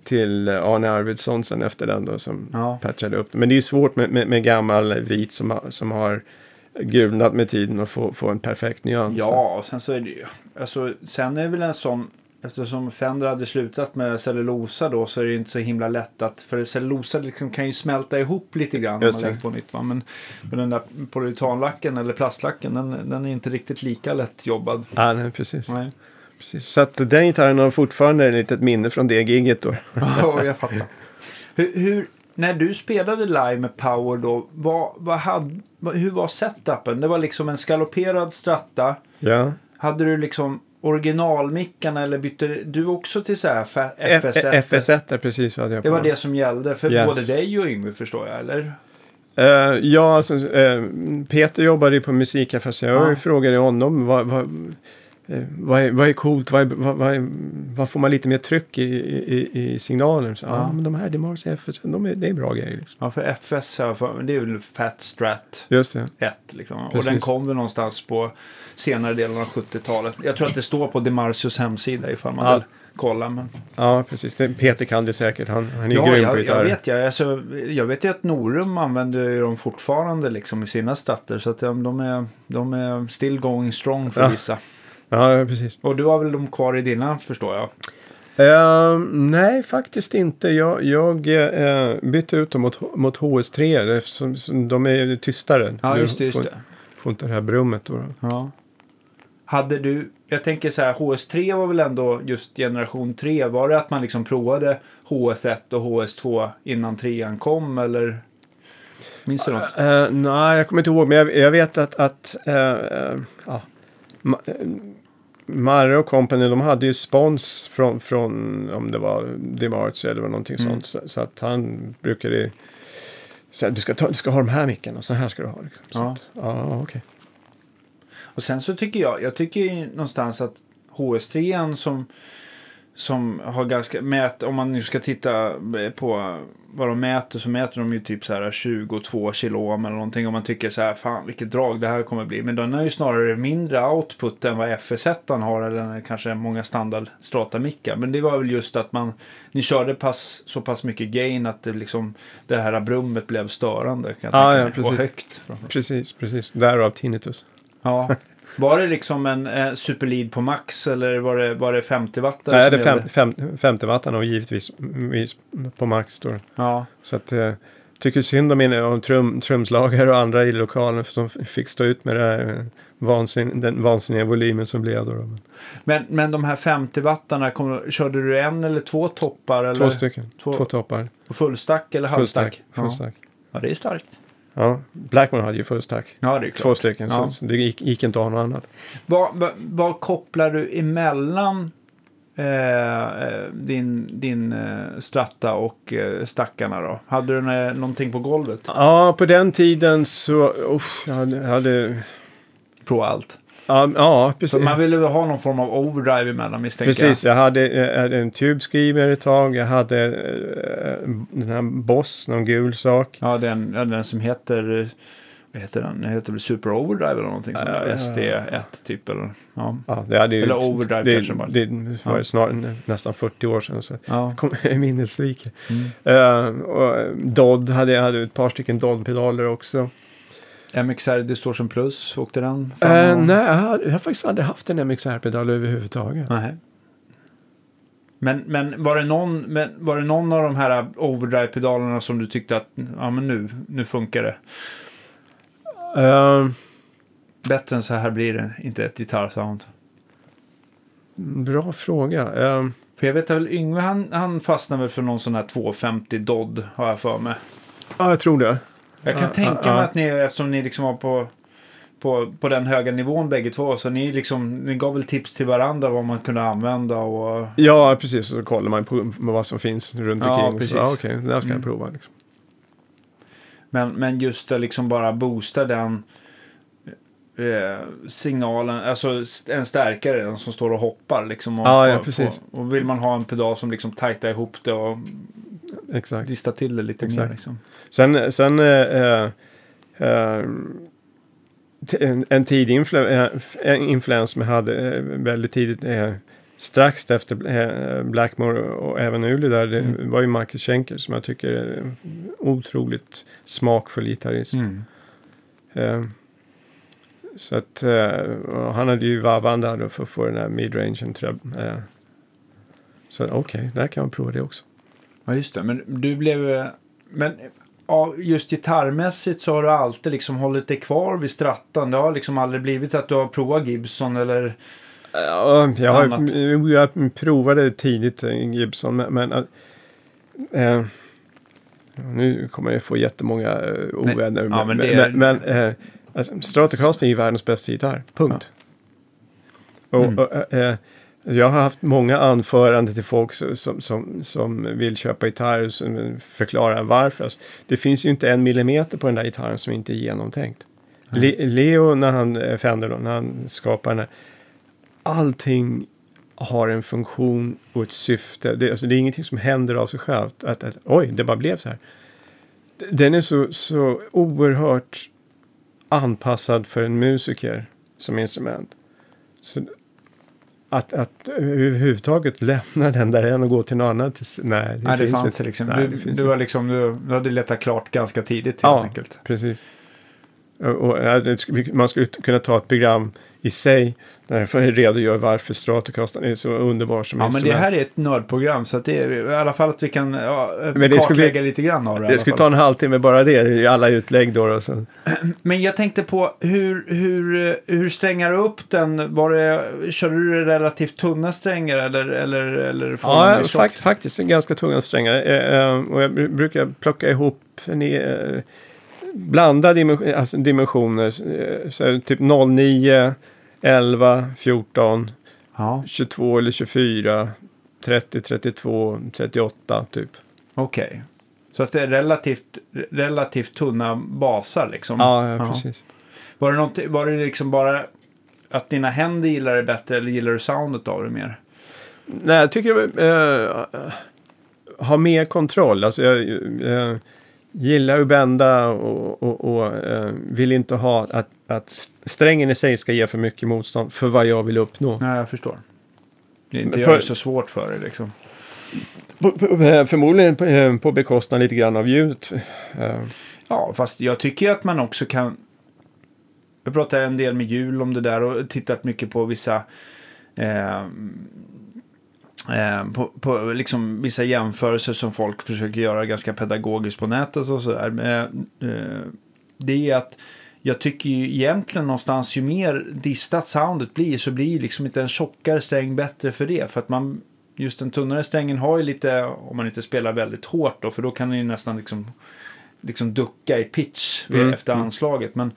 till Arne Arvidsson sen efter den då, som patchade upp. Men det är ju svårt med gammal vit som har gulnat med tiden och få en perfekt nyans. Ja, och sen så är det ju, alltså, sen är det väl en sån, eftersom Fender hade slutat med cellulosa då, så är det inte så himla lätt att, för cellulosa liksom kan ju smälta ihop lite grann om man lägger på nytt, va? Men den där polyuretanlacken eller plastlacken, den är inte riktigt lika lätt jobbad. Ja, nej, precis. Nej. Precis. Så att den gitarren har fortfarande ett litet minne från det gigget då. Ja, jag fattar. Hur när du spelade live med Power då, hur var setupen? Det var liksom en skaloperad Stratta. Ja. Hade du liksom originalmickarna eller bytte du också till så här FS1? FS1, precis, hade jag på. Det var det som gällde för både dig och Yngve, förstår jag, eller? Peter jobbade ju på musikaffär, så jag frågade honom vad är coolt, vad får man lite mer tryck i signalen? Så, men de här Demar's FS, det är bra grejer liksom. Ja, för FS, det är väl Fat Strat 1 liksom. Och den kom väl någonstans på senare delen av 70-talet. Jag tror att det står på DeMarcios hemsida ifall man vill kolla. Men... Ja, precis. Peter kan det säkert. Han är grym på gitarr. Jag vet ju att Norum använder dem fortfarande liksom i sina statter. Så att de är still going strong för vissa. Ja, precis. Och du har väl dem kvar i dina, förstår jag? Nej, faktiskt inte. Jag bytte ut dem mot HS3 eftersom de är tystare. Ja, just det. Får inte det här brummet då. Ja. Jag tänker så här, HS3 var väl ändå just generation 3. Var det att man liksom provade HS1 och HS2 innan 3an kom, eller... Minns du något? Nej, jag kommer inte ihåg, men jag vet att Marre och Company, de hade ju spons från om det var DeMarts eller någonting sånt, så att han brukade så du ska ha de här micken och så här ska du ha liksom. Så okej. Och sen så tycker jag tycker ju någonstans att HS3 som har ganska om man nu ska titta på vad de mäter, så mäter de ju typ så här 22 kilo eller någonting, om man tycker så här, fan vilket drag det här kommer bli, men den är ju snarare mindre output än vad FS1 har, eller kanske många standard Strata-mickar, men det var väl just att ni körde så pass mycket gain att det liksom, det här brummet blev störande, kan jag tänka mig, och högt. Precis, därav tinnitus. Ja. Var det liksom en superlead på max, eller var det 50 watt? Nej, det är 50 watt och givetvis på max då. Ja. Så att tycker synd om trumslagare och andra i lokalen, för de fick stå ut med det här, den vansinniga volymen som blev då. Men de här 50 wattarna, körde du en eller 2 toppar? Eller? 2 stycken, 2 toppar. Och fullstack eller halvstack? Fullstack. Ja, det är starkt. Ja, Blackmore hade ju fullstack. Ja, det är klart. 2 stycken, så det gick inte att ha något annat. Vad kopplar du emellan din Stratta och stackarna då? Hade du någonting på golvet? Ja, på den tiden så... jag hade... Pro allt. Ja, precis. Så man ville ha någon form av overdrive emellan, misstänker jag. Precis, jag hade en Tube Screamer ett tag. Jag hade den här Boss, någon gul sak. Ja, den som heter vad heter den? Den heter väl Super Overdrive eller någonting sånt där. SD1 typ eller ja. Ja, det hade ju eller Overdrive kanske bara. Det var snart nästan 40 år sedan så kom minnet sviker. Och Dodd hade ett par stycken Dodd-pedaler också. MXR Distortion Plus, åkte den? Nej, jag har faktiskt aldrig haft en MXR-pedal överhuvudtaget. Nej. Men var det någon av de här overdrive-pedalerna som du tyckte att ja, men nu funkar det? Bättre än så här blir det inte ett gitarrsound. Bra fråga. För jag vet väl Yngve, han fastnade väl för någon sån här 250 Dodd har jag för mig. Ja, jag tror det. Jag kan tänka mig att ni, eftersom ni liksom var på den höga nivån bägge två, så ni gav väl tips till varandra vad man kunde använda och... Ja, precis. Så kollar man på vad som finns runt omkring. Precis. Ja, okej. Det här ska jag prova. Liksom. Men just att liksom bara boosta den signalen, alltså en stärkare, den som står och hoppar liksom. Precis. Och vill man ha en pedal som liksom tajtar ihop det och... Exakt. Dista till det lite mer liksom. En tidig influens som jag hade väldigt tidigt strax efter Blackmore och även Uli där, det var ju Marcus Schenker som jag tycker är otroligt smakfull gitarrist. Så att han hade ju vavan där för att få den här midrangen så okej, där kan man prova det också. Ja, just det. Men just gitarrmässigt så har du alltid liksom hållit dig kvar vid strattan. Det har liksom aldrig blivit att du har provat Gibson eller annat. Jag provade tidigt Gibson, men nu kommer jag få jättemånga ovänner. Ja, men alltså, Stratocaster är ju världens bästa gitarr. Punkt. Ja. Jag har haft många anföranden till folk som vill köpa gitarr och som förklarar varför. Det finns ju inte en millimeter på den där gitarren som inte är genomtänkt. Leo, när han Fender då, när han skapar den här, allting har en funktion och ett syfte. Det är ingenting som händer av sig självt. Att oj, det bara blev så här. Den är så oerhört anpassad för en musiker som instrument. Så att överhuvudtaget lämna den där än och gå till någon annan. Det finns inte. Liksom. Du hade letat klart ganska tidigt helt enkelt. Precis. Och man skulle kunna ta ett program i sig därför jag redogör varför Stratocaster är så underbar som instrument. Ja, men det här är ett nördprogram så att det är, i alla fall att vi kan kartlägga lite grann av det. Det skulle ta en halvtimme bara det, alla utlägg då. Och sen. Men jag tänkte på hur strängar du upp den? Körde du relativt tunna strängar eller ja, faktiskt ganska tunga strängar. Och jag brukar plocka ihop blanda dimensioner så typ 09, 11, 14, 22 eller 24, 30, 32, 38 typ. Okej. Så att det är relativt tunna basar liksom. Ja, precis. Var det liksom bara att dina händer gillar det bättre eller gillar du soundet av det mer? Nej, jag tycker ha mer kontroll. Alltså jag gillar att bända och vill inte ha att strängen i sig ska ge för mycket motstånd för vad jag vill uppnå. Nej, jag förstår. Det är inte så svårt för dig liksom. Förmodligen på bekostnad lite grann av ljudet. Ja, fast jag tycker att man också kan... Jag pratar en del med jul om det där och tittat mycket på vissa... på liksom vissa jämförelser som folk försöker göra ganska pedagogiskt på nätet och sådär. Det är att jag tycker ju egentligen någonstans ju mer distat soundet blir så blir liksom inte en tjockare sträng bättre för det. För att man, just den tunnare strängen har ju lite, om man inte spelar väldigt hårt då, för då kan den ju nästan liksom ducka i pitch efter anslaget. Men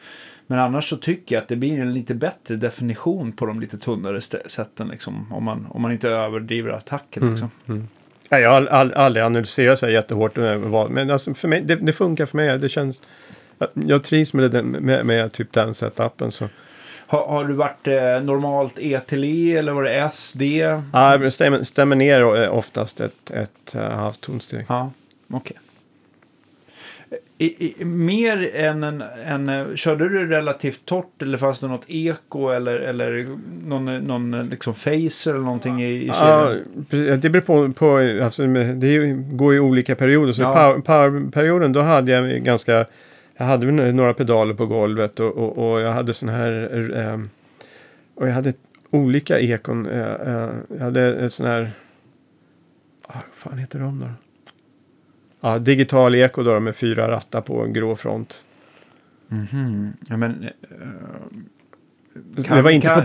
annars så tycker jag att det blir en lite bättre definition på de lite tunnare sätten liksom, om man inte överdriver attacken liksom. Jag har aldrig analyserat så här jättehårt, men alltså för mig, det funkar för mig, det känns, jag trivs med typ den setupen så. Har du varit normalt E till E eller var det S, D? Ja, det stämmer ner oftast ett halvtonsteg. Ja, okej. mer än en körde du relativt torrt eller fanns det något eko eller någon liksom facer eller någonting i kedjan? Ja, det beror på alltså, det går i olika perioder så ja. Powerperioden då hade jag ganska jag hade några pedaler på golvet och jag hade sån här och jag hade olika ekon jag hade ett sån här vad fan heter de då? Ja, digital eko då med 4 rattar på en grå front. Mhm. Ja, men det var inte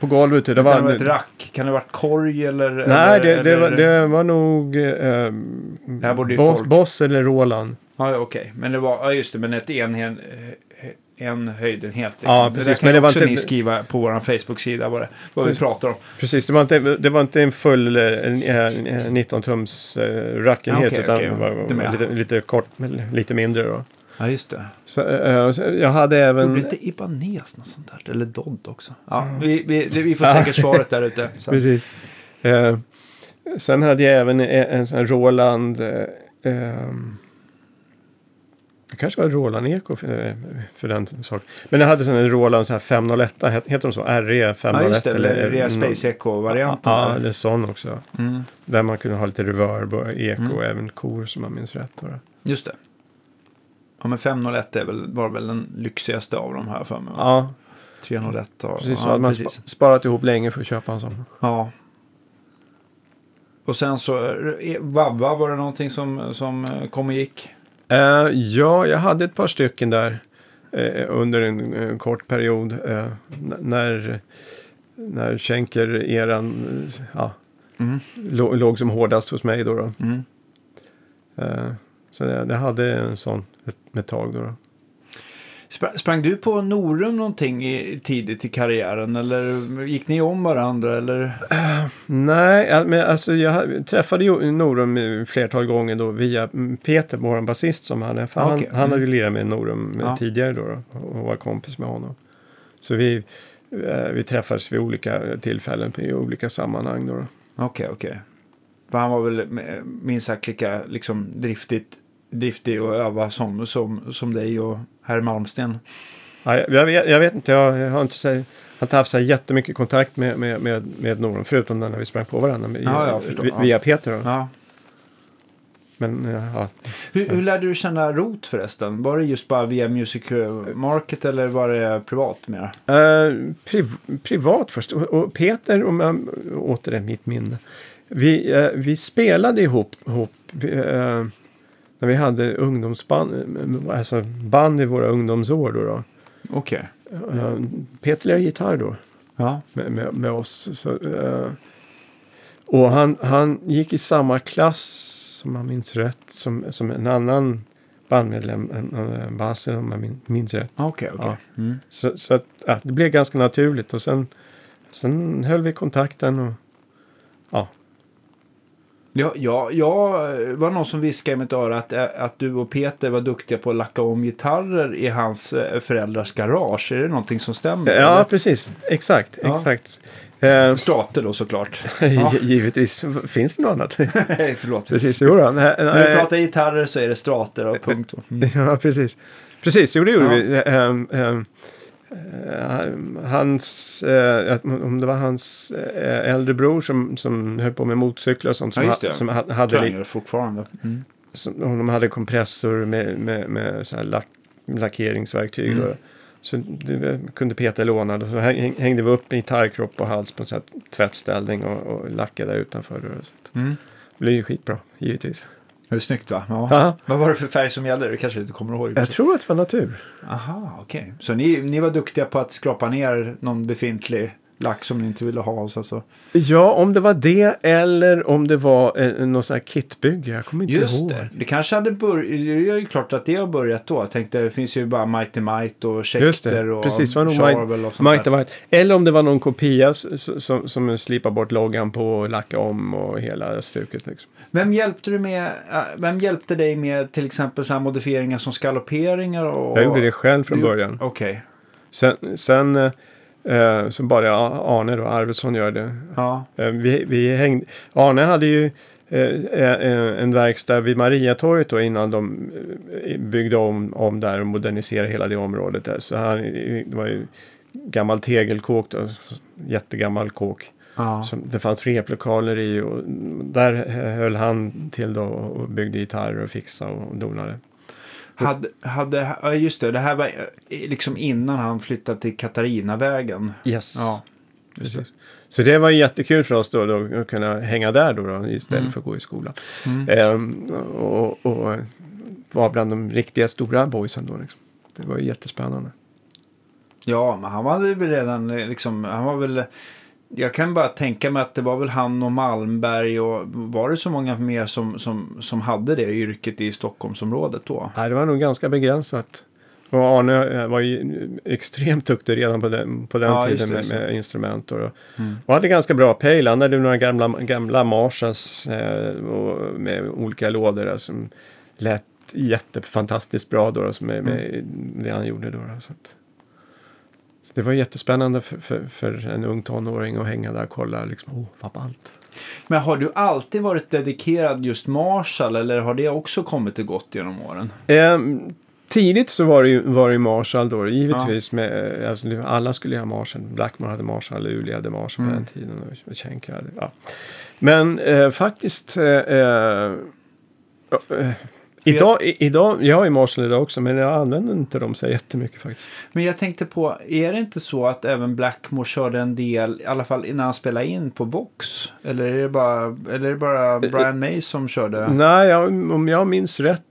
på golvet. Det var ett rack. Kan det ha varit korg eller? Nej, det var nog Boss eller Roland. Ja, okej. Men det var just det, men ett en höjdenhet. Liksom. Ja, precis. Det kan men det var också inte ni skriva på vår Facebook-sida vad vi pratar om. Precis, det var inte en full 19-tums rackenhet utan okay. Var lite kort, lite mindre då. Ja, just det. Så jag hade även... Gjorde inte Ibanez något sånt där? Eller Dodd också? Ja, vi får säkert svaret där ute. Precis. Sen hade jag även en sån här Roland... Det kanske var Roland Eko för den saken. Men jag hade en Roland så här 501, heter de så? RE 501? Ja, just det, eller RE Space Eko-varianten. Ja, eller sån också. Mm. Där man kunde ha lite reverb och eko och även kor som man minns rätt. Just det. Ja, men 501 var väl den lyxigaste av de här för mig. Ja. 301. Precis, så ja, man sparat ihop länge för att köpa en sån. Ja. Och sen så, Vabba, var det någonting som kom och gick? Ja, jag hade ett par stycken där under en kort period när Schenker eran låg som hårdast hos mig då. Så det hade en sån ett tag då. Sprang du på Norum någonting tidigt i karriären eller gick ni om varandra eller? Nej, men alltså jag träffade ju Norum flertal gånger då via Peter, vår basist som han är. Han hade ju lirat med Norum tidigare då och var kompis med honom. Så vi träffades vid olika tillfällen i olika sammanhang då. Okej. För han var väl minst sagt lika liksom driftig och öva som dig och Herr Malmsten. Ja, jag vet inte, jag har inte haft så här jättemycket kontakt med någon förutom när vi sprang på varandra via Peter då. Ja. Men Hur lärde du känna Roth förresten? Var det just bara via Music Market eller var det privat mer? Privat först och Peter om jag åter mitt minne. Vi spelade ihop när vi hade ungdomsband alltså band i våra ungdomsår då. Okej. Peter lärde gitarr då. Ja. Med oss så, och han gick i samma klass som jag minns rätt som en annan bandmedlem en bas om jag minns rätt. Okej. Ja. Mm. Så att, det blev ganska naturligt och sen höll vi kontakten och Ja, var någon som viskade i mitt öra att du och Peter var duktiga på att lacka om gitarrer i hans föräldrars garage. Är det någonting som stämmer? Ja, eller? Precis. Exakt. Strater då såklart. Givetvis. Finns det något annat? Nej, förlåt. Precis, när vi pratar gitarrer så är det strater och punkt. Mm. Ja, precis. Precis, jo, det gjorde vi. Hans om det var hans äldre bror som höll på med motorcyklar och sånt som hade fortfarande. Mm. De hade kompressor med så här lackeringsverktyg och så det kunde Peter låna och så hängde vi upp en gitarrkropp och hals på en så här tvättställning och lackade där utanför det. Det blev ju skitbra givetvis. Det är snyggt va? Ja. Vad var det för färg som gällde? Du kanske inte kommer ihåg. Jag tror att det var natur. Aha, okej. Så ni var duktiga på att skrapa ner någon befintlig lack som ni inte ville ha. Så. Ja, om det var det eller om det var någon sån här kitbygge. Jag kommer inte ihåg. Just det. Det kanske hade det är ju klart att det har börjat då. Jag tänkte, det finns ju bara Mighty Might och Schecter och Charvel och sånt Mighty där. Mighty. Eller om det var någon kopia som slipar bort loggan på och lacka om och hela stuket liksom. Vem hjälpte dig med till exempel så här modifieringar som skaloperingar? Och... Jag gjorde det själv från början. Okej. Sen så bara Arne då, Arvidsson gör det. Ja. Vi hängde. Arne hade ju en verkstad vid Mariatorget då, innan de byggde om där och moderniserade hela det området där. Så han, det var ju gammal tegelkåk då, jättegammal kåk. Ja. Som det fanns replokaler i, och där höll han till då och byggde gitarrer och fixade och donade. Just det här var liksom innan han flyttade till Katarinavägen. Yes. Ja, precis. Så det var jättekul för oss då att kunna hänga där då istället för att gå i skolan. Mm. Och var bland de riktiga stora boysen då liksom. Det var ju jättespännande. Ja, men han var väl redan liksom, han var väl, jag kan bara tänka mig att det var väl han och Malmberg, och var det så många mer som hade det yrket i Stockholmsområdet då? Nej, det var nog ganska begränsat. Och Arne var ju extremt duktig redan på den tiden med instrument. Och hade ganska bra pejl. Han hade några gamla Marshalls med olika lådor där, som lät jättefantastiskt bra då, som med det han gjorde då. Så det var jättespännande för en ung tonåring att hänga där och kolla liksom, vad ballt. Men har du alltid varit dedikerad just Marshall, eller har det också kommit och gått genom åren? Tidigt så var det Marshall då, givetvis. Ja. Med, alltså, alla skulle ha Marshall. Blackmore hade Marshall, Ulia hade Marshall på den tiden. Och Schenker hade, ja. Men faktiskt... Idag, jag har ju Marshall idag också, men jag använder inte dem så jättemycket faktiskt. Men jag tänkte på, är det inte så att även Blackmore körde en del, i alla fall innan han spelade in på Vox? Eller är det bara Brian May som körde? Nej, om jag minns rätt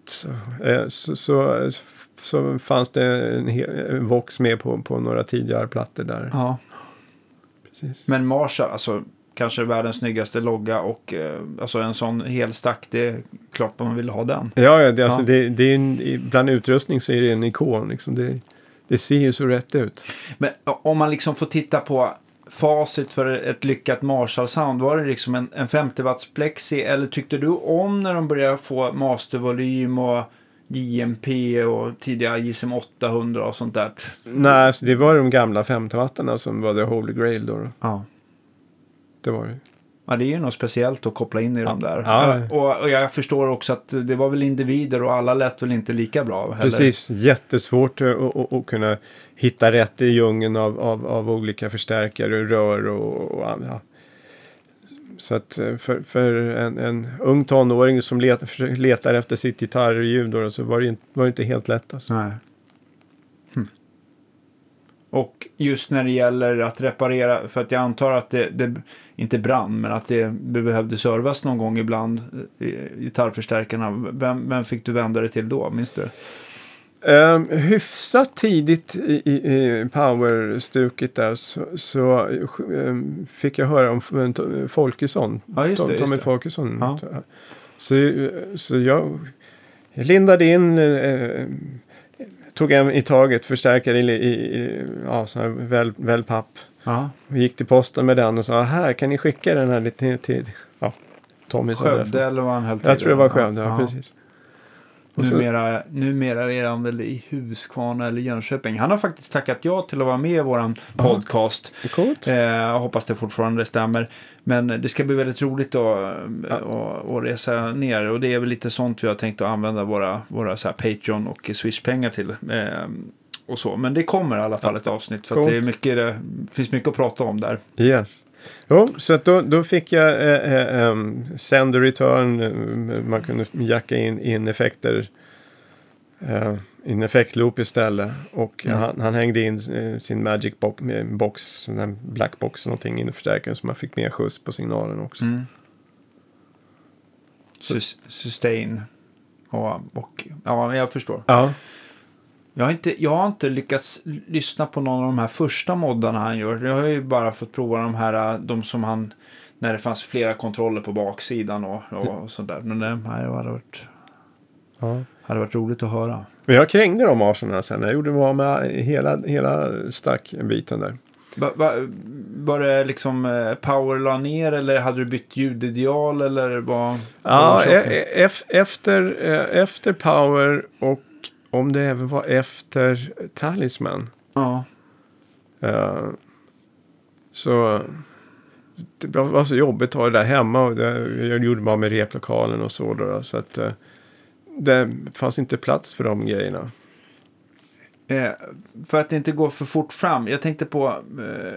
så fanns det en Vox med på några tidigare plattor där. Ja, precis. Men Marshall, alltså... Kanske världens snyggaste logga, och alltså en sån helstack, det är klart man vill ha den. Ja, det, alltså, ja. Det är en, bland utrustning så är det en ikon. Liksom. Det ser ju så rätt ut. Men om man liksom får titta på facit för ett lyckat Marshall-sound, var det liksom en 50 watts plexi, eller tyckte du om när de började få mastervolym och JMP och tidiga JSM 800 och sånt där? Nej, alltså, det var de gamla 50 wattarna som var the holy grail då. Ja. Det var det. Ja, det är ju något speciellt att koppla in i dem där. Ja. Och jag förstår också att det var väl individer, och alla lät väl inte lika bra heller. Precis, jättesvårt att kunna hitta rätt i djungeln av olika förstärkare och rör och ja. Så att för en ung tonåring som letar efter sitt gitarrljud då, så var det inte helt lätt alltså. Nej. Och just när det gäller att reparera, för att jag antar att det inte brann, men att det behövde servas någon gång ibland, gitarrförstärkarna, vem fick du vända dig till då, minns du? Hyfsat tidigt i powerstuket där så fick jag höra om Folkesson. Ja, just det. Tommy Folkesson. Ja. Så jag lindade in... tog en i taget, förstärkare i sån här wellpapp. Ja. Och gick till posten med den och sa, här kan ni skicka den här lite till Tommy. Skövde eller var han helt? Jag tror det var Skövde, ja precis. Och numera är han väl i Huskvarna eller Jönköping. Han har faktiskt tackat ja till att vara med i våran podcast. Coolt. Jag hoppas det fortfarande stämmer. Men det ska bli väldigt roligt att resa ner. Och det är väl lite sånt vi har tänkt att använda våra så här Patreon och Swish-pengar till. Och så. Men det kommer i alla fall ett avsnitt. För att det finns mycket att prata om där. Yes. Jo, så att då fick jag send return, man kunde jacka in effekter in effektloop istället, och han hängde in sin Magic Box, en Black Box och någonting in i förstärkaren, så man fick mer skjuts på signalen också. Sustain och ja, jag förstår. Ja. Jag har inte lyckats lyssna på någon av de här första moddarna han gör. Jag har ju bara fått prova de som han, när det fanns flera kontroller på baksidan och sådär. Men det hade varit roligt att höra. Men jag krängde de arsorna sen. Jag gjorde var med hela stackbiten där. Var det liksom power la ner, eller hade du bytt ljudideal, eller vad? Ja, efter power, och om det även var efter Talisman. Ja. Så det var så jobbigt att ha det där hemma. Och jag gjorde bara med replokalen och så. Då, så att det fanns inte plats för de grejerna. För att det inte går för fort fram. Jag tänkte på,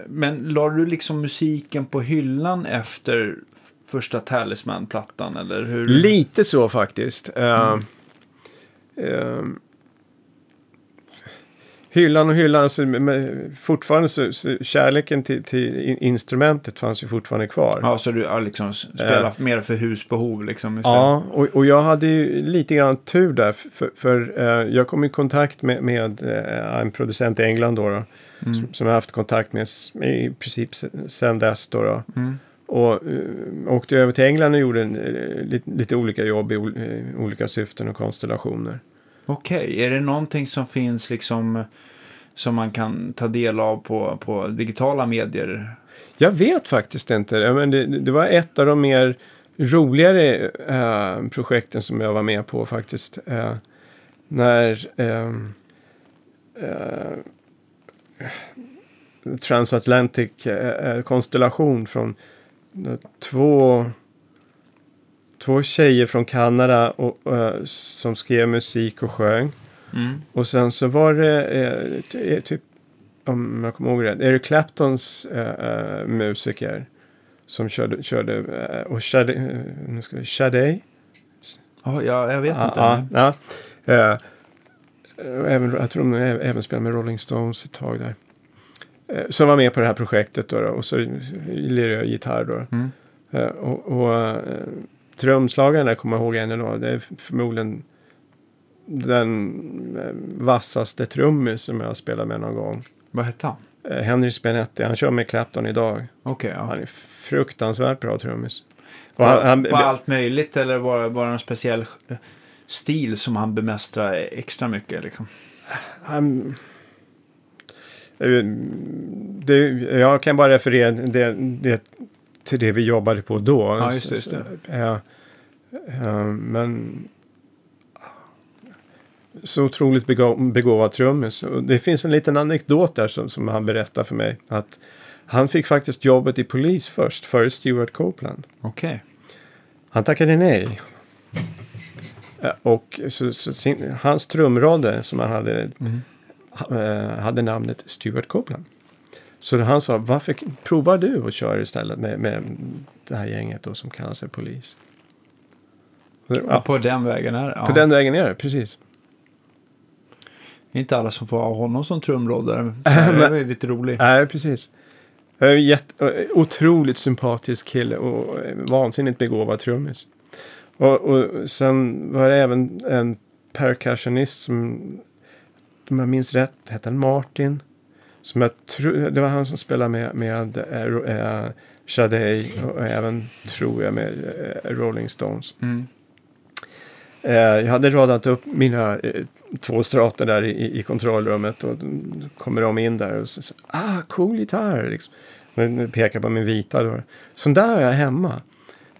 men la du liksom musiken på hyllan efter första Talisman-plattan eller hur? Lite så faktiskt. Hyllan, så, fortfarande så kärleken till instrumentet fanns ju fortfarande kvar. Ja, så du har liksom spelat mer för husbehov liksom istället. Ja, och jag hade ju lite grann tur där för jag kom i kontakt med en producent i England då. Som jag haft kontakt med i princip sedan dess då. Och åkte över till England och gjorde lite olika jobb i olika syften och konstellationer. Okej, är det någonting som finns liksom som man kan ta del av på digitala medier? Jag vet faktiskt inte. Men det var ett av de mer roligare projekten som jag var med på faktiskt. När Transatlantic konstellation från två tjejer från Kanada och som skrev musik och sjöng. Och sen så var det typ, om jag kommer ihåg rätt, Eric Claptons musiker som körde Sade. Jag vet inte. Jag tror de även spelade med Rolling Stones ett tag där. Som var med på det här projektet då, och så lirade jag gitarr då. Och trumslagaren där kommer jag ihåg ännu då. Det är förmodligen den vassaste trummis som jag har spelat med någon gång. Vad heter han? Henry Spinetti. Han kör med Clapton idag. Okej, ja. Han är fruktansvärt bra trummis. Och på allt möjligt eller var det en speciell stil som han bemästrar extra mycket liksom? Jag kan bara referera det till det vi jobbade på då. Ja, just det. Men så otroligt begåvad trummis. Det finns en liten anekdot där som han berättar för mig. Att han fick faktiskt jobbet i polis först. Före Stuart Copeland. Okej. Han tackade nej. Och hans trumrad som han hade... hade namnet Stuart Copeland. Så han sa, varför provar du och kör istället med det här gänget då som kallar sig polis? På den vägen är det. Ja. På den vägen är det, precis. Inte alla som får ha honom som trumlådare. Det är lite roligt. Nej, precis. Otroligt sympatisk kille och vansinnigt begåvad trummis. Och sen var det även en percussionist som, om jag minns rätt, hette han Martin. Som jag det var han som spelade med Sade och även, tror jag, med Rolling Stones. Jag hade radat upp mina två strater där i kontrollrummet och kommer de in där och så cool gitarr liksom. Men pekar på min vita då. Så där är jag hemma.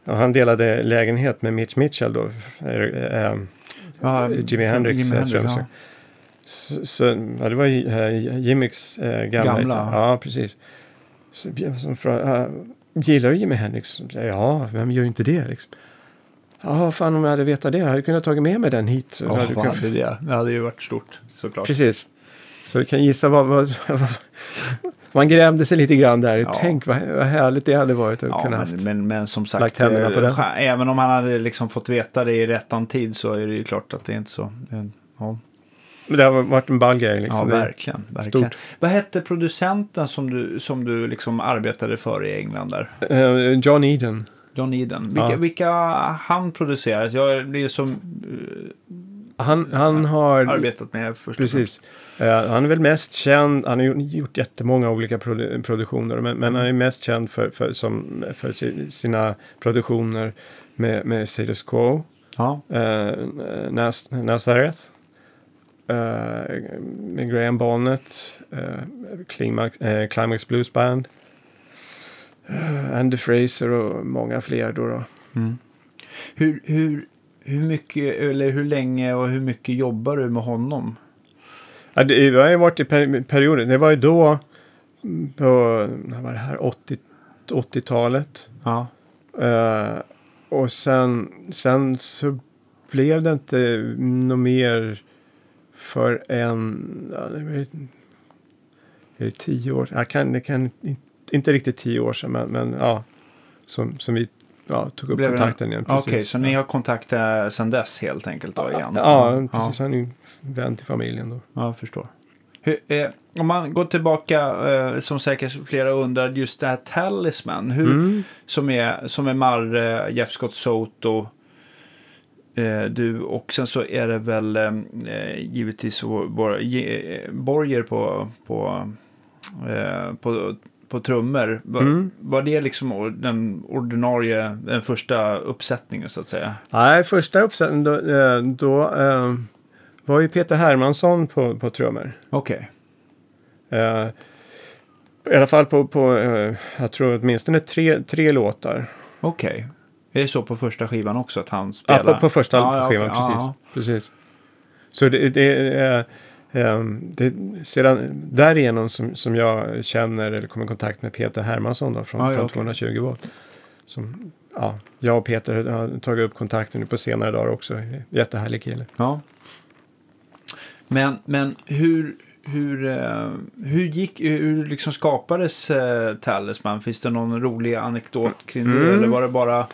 Och han delade lägenhet med Mitch Mitchell då. Jimi Hendrix. Jimi Hendrix. Det var Jimmys gamla. Ja, precis. Så, gillar du Jimi Hendrix? Ja, vem gör inte det liksom? Ja, fan, om jag hade vetat det. Jag hade kunnat tagit med mig den hit. Det hade ju varit stort, såklart. Precis. Så du kan gissa vad man grämde sig lite grann där. Ja. Tänk vad härligt det hade varit att kunna haft. Men som sagt, även om han hade liksom fått veta det i rättan tid så är det ju klart att det är inte så... Men det har varit en ball grej liksom. Ja, verkligen. Stort. Vad hette producenten som du liksom arbetade för i England där? John Eden. Vilka han producerat? Jag blir som han har arbetat med först. Precis. Han är väl mest känd, han har gjort jättemånga olika produktioner, men han är mest känd för sina produktioner med Status Quo. Ja. Nazareth. Med Graham Bonnet, Climax Blues Band, Andy Fraser och många fler då. Hur mycket eller hur länge och hur mycket jobbar du med honom? Ja, det har ju varit i perioden. Det var ju då på, när var det här, 80 runt 80-talet. Ja. Och sen så blev det inte något mer för är det 10 år? Det kan inte riktigt 10 år sedan, men ja, som vi tog upp kontakten igen. Okej, okay, så ni har kontaktat sedan dess helt enkelt då igen? Ja, precis. Han är ju vän till familjen då. Ja, jag förstår. Om man går tillbaka, som säkert flera undrar, just det här Talisman, som är Marre, Jeff Scott Soto, du, och sen så är det väl givetvis Borger på trummor. Var det liksom den ordinarie, den första uppsättningen så att säga? Nej, första uppsättningen då var ju Peter Hermansson på trummor. Okej. Okay. I alla fall på jag tror åtminstone tre låtar. Okej. Okay. Det är så på första skivan också att han spelar. Ja, på första skivan, okay. Precis. Så det är sedan därigenom som jag känner eller kommer i kontakt med Peter Hermansson då, från 220 volt. Som, jag och Peter har tagit upp kontakten nu på senare dagar också. Jättehärlig kille. Ja. Men hur liksom skapades Talisman? Finns det någon rolig anekdot kring det? Eller var det bara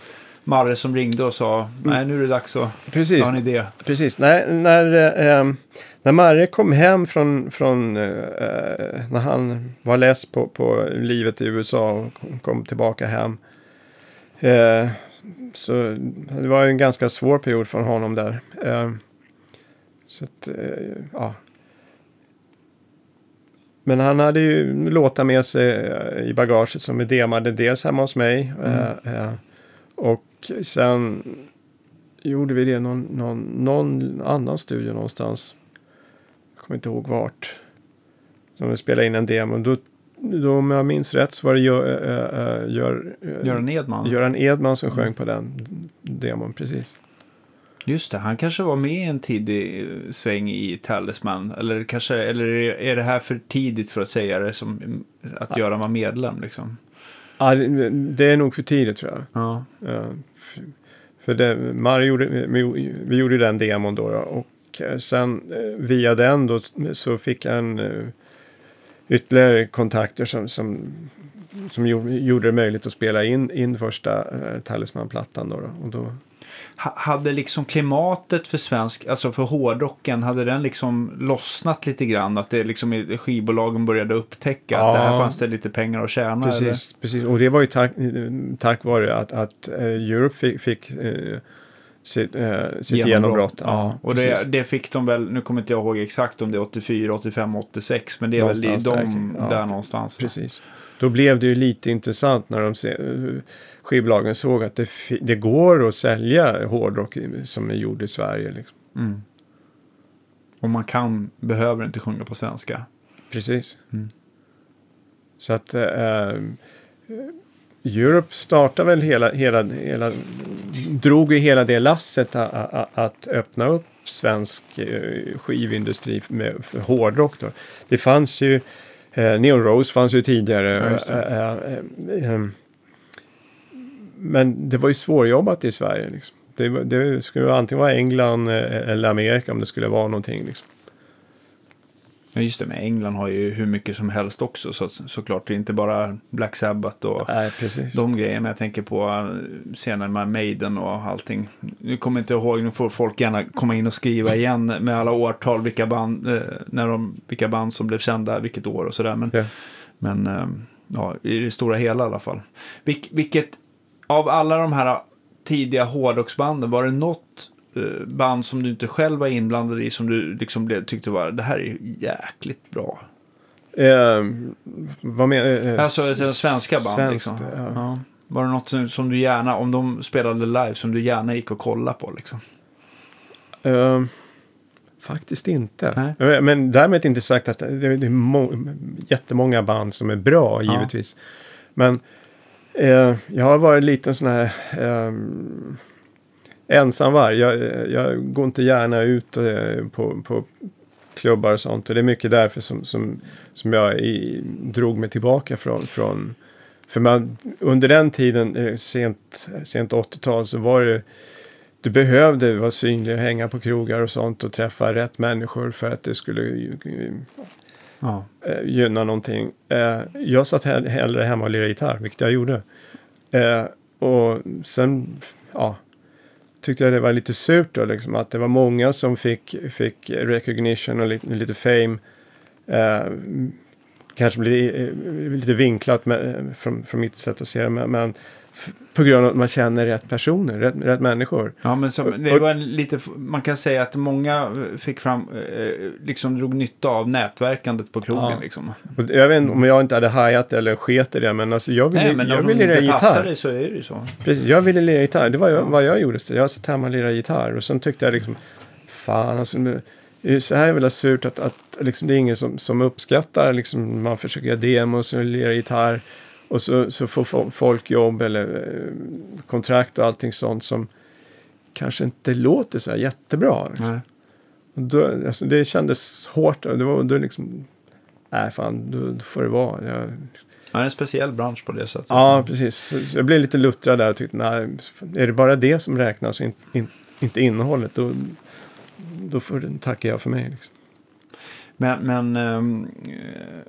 Marre som ringde och sa nej, nu är det dags att ta en idé? Precis. När Marre kom hem från när han var less på livet i USA och kom tillbaka hem, så det var ju en ganska svår period för honom där. Så att, men han hade ju låtar med sig i bagaget som vi demade dels hemma hos mig. Och sen gjorde vi det någon annan studio någonstans. Jag kommer inte ihåg vart. Som vi spelade in en demo. Då om jag minns rätt så var det Göran Edman som sjöng på den demon, precis. Just det, han kanske var med i en tidig sväng i Talisman. Eller är det här för tidigt för att säga det, som att Göran var medlem liksom? Ja, det är nog för tidigt tror jag. Ja. För det, vi gjorde den demon då. Och sen via den då så fick han ytterligare kontakter som gjorde det möjligt att spela in första Talisman-plattan då. Och då hade liksom klimatet för svensk, alltså för hårdrocken, hade den liksom lossnat lite grann, att det liksom skivbolagen började upptäcka att det här fanns det lite pengar att tjäna? Precis. Och det var ju tack vare att Europe fick sitt genombrott. Ja. Och det fick de väl, nu kommer inte jag ihåg exakt om det är 84, 85, 86, men det är någonstans väl där någonstans. Precis. Då blev det ju lite intressant när skivbolagen såg att det går att sälja hårdrock som är gjord i Sverige. Liksom. Mm. Och man behöver inte sjunga på svenska. Precis. Mm. Så att Europe startade väl drog ju hela det lasset att öppna upp svensk skivindustri med för hårdrock då. Det fanns ju Neon Rose fanns ju tidigare. Men det var ju svårjobbat i Sverige. Liksom. Det skulle antingen vara England eller Amerika om det skulle vara någonting. Liksom. Ja, just det, men England har ju hur mycket som helst också. Såklart, det är inte bara Black Sabbath och de grejerna. Jag tänker på senare med Maiden och allting. Nu kommer inte ihåg, nu får folk gärna komma in och skriva igen med alla årtal, vilka band som blev kända, vilket år och sådär. Men, i det stora hela i alla fall. Vilket av alla de här tidiga hårdrocksbanden, var det något band som du inte själv var inblandad i som du liksom tyckte var, det här är jäkligt bra? Vad menar alltså svenska band liksom. Ja. Var det något som du gärna, om de spelade live, som du gärna gick och kollade på liksom? Faktiskt inte. Nej. Men därmed inte sagt att det är jättemånga band som är bra givetvis. Men jag har varit lite sån här ensamvarg. Jag går inte gärna ut på klubbar och sånt. Och det är mycket därför som jag drog mig tillbaka från För man, under den tiden, sent 80-tal, så var det, du behövde vara synlig och hänga på krogar och sånt och träffa rätt människor för att det skulle gynna någonting. Jag satt hellre hemma och lirade gitarr, vilket jag gjorde. Och sen tyckte jag det var lite surt då, liksom, att det var många som fick recognition och lite fame. Kanske blir lite vinklat från mitt sätt att se det, men på grund av att man känner rätt personer, rätt människor. Ja, men så, det var lite, man kan säga att många fick fram, liksom drog nytta av nätverkandet på krogen. Ja. Liksom. Och jag vet inte om jag inte hade hajat eller sket i det, men alltså, jag ville lira gitarr. Passar dig så är det ju så. Precis, jag ville lira gitarr, det var vad jag gjorde. Jag satt hemma och lirade gitarr och sen tyckte jag liksom, fan alltså... Så här är väl surt att liksom, det är ingen som uppskattar. Liksom, man försöker göra demos och lera gitarr. Och så får folk jobb eller kontrakt och allting sånt som kanske inte låter så här jättebra. Liksom. Nej. Och då, alltså, det kändes hårt. Och det var då liksom... Nej fan, då får det vara. Det är en speciell bransch på det sättet. Ja, precis. Så jag blev lite luttrad där och tyckte, nej, är det bara det som räknas och inte innehållet, då får den tacka jag för mig. Liksom.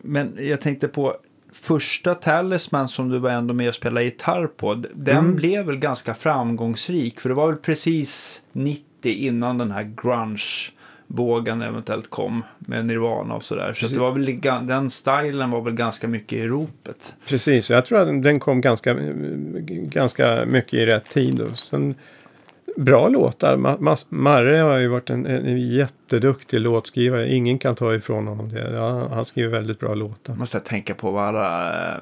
Men jag tänkte på första Talisman som du var ändå med och spelade gitarr på. Den blev väl ganska framgångsrik, för det var väl precis 90 innan den här grunge-vågan eventuellt kom med Nirvana och sådär. Så det var väl, den stilen var väl ganska mycket i ropet. Precis, jag tror att den kom ganska mycket i rätt tid. Och sen... Bra låtar. Marre har ju varit en jätteduktig låtskrivare. Ingen kan ta ifrån honom det. Ja, han skriver väldigt bra låtar. Måste jag tänka på vad alla...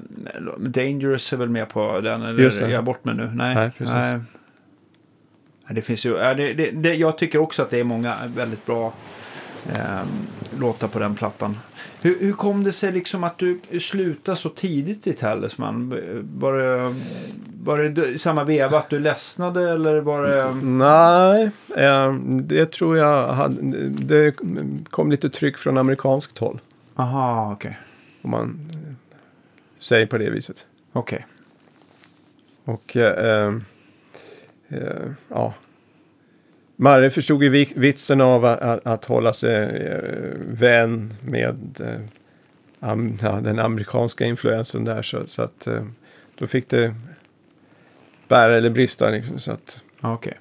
Dangerous är väl med på den? Eller just det. Är jag bort med nu? Nej, precis. Nej. Det finns ju... jag tycker också att det är många väldigt bra låtar på den plattan. Hur kom det sig liksom att du slutade så tidigt i Talisman? Var det samma veva att du ledsnade eller var det... Nej, det tror jag hade, det kom lite tryck från amerikanskt håll. Aha, okej. Okay. Om man säger på det viset. Okej. Okay. Och ja... Marre förstod ju vitsen av att hålla sig vän med den amerikanska influensen där. Så att då fick det bära eller brista. Liksom, så att. Okay.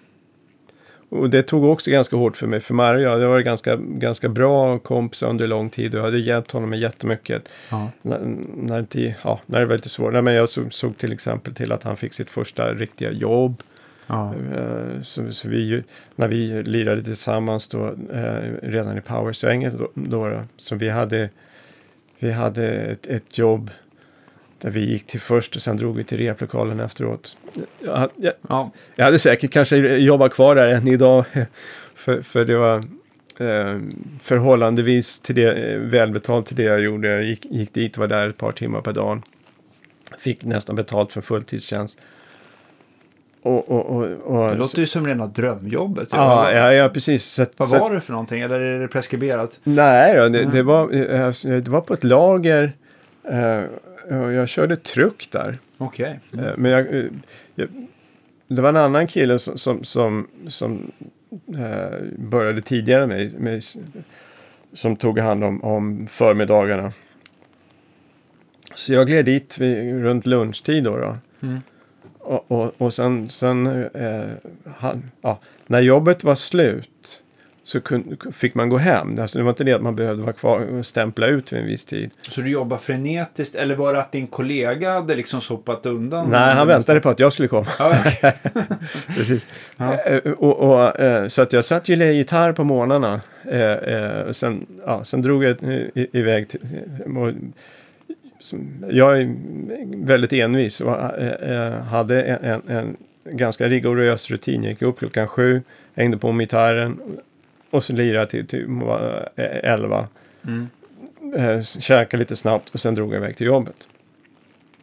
Och det tog också ganska hårt för mig. För Marre och jag var ganska bra kompisar under lång tid. Jag hade hjälpt honom med jättemycket. När det var lite svårt. Nej, men jag såg till exempel till att han fick sitt första riktiga jobb. Ja. Så vi, när vi lirade tillsammans då, redan i powersvänget då, så vi hade ett jobb där vi gick till först och sen drog vi till replokalen efteråt. Jag hade säkert kanske jobbat kvar där än idag för det var förhållandevis till det, välbetalt till det jag gjorde. Jag gick dit och var där ett par timmar per dag, fick nästan betalt för fulltidstjänst. Och det låter ju som rena drömjobbet. Ja, precis. Vad var det för någonting? Eller är det preskriberat? Nej, det var på ett lager. Jag körde truck där. Okej. Okay. Men det var en annan kille som började tidigare med som tog hand om förmiddagarna. Så jag gled dit runt lunchtid då. Mm. Och sen när jobbet var slut så fick man gå hem. Alltså, det var inte det att man behövde vara kvar och stämpla ut vid en viss tid. Så du jobbar frenetiskt, eller var det att din kollega hade liksom sopat undan? Nej, han väntade på att jag skulle komma. Ah, okay. Precis. Ah. Så att jag satt ju lite gitarr på morgnarna. Sen drog jag iväg till... Jag är väldigt envis och hade en ganska rigorös rutin. Jag gick upp klockan 7, hängde på gitarren och så lirade till 11. Käkade lite snabbt och sen drog jag iväg till jobbet.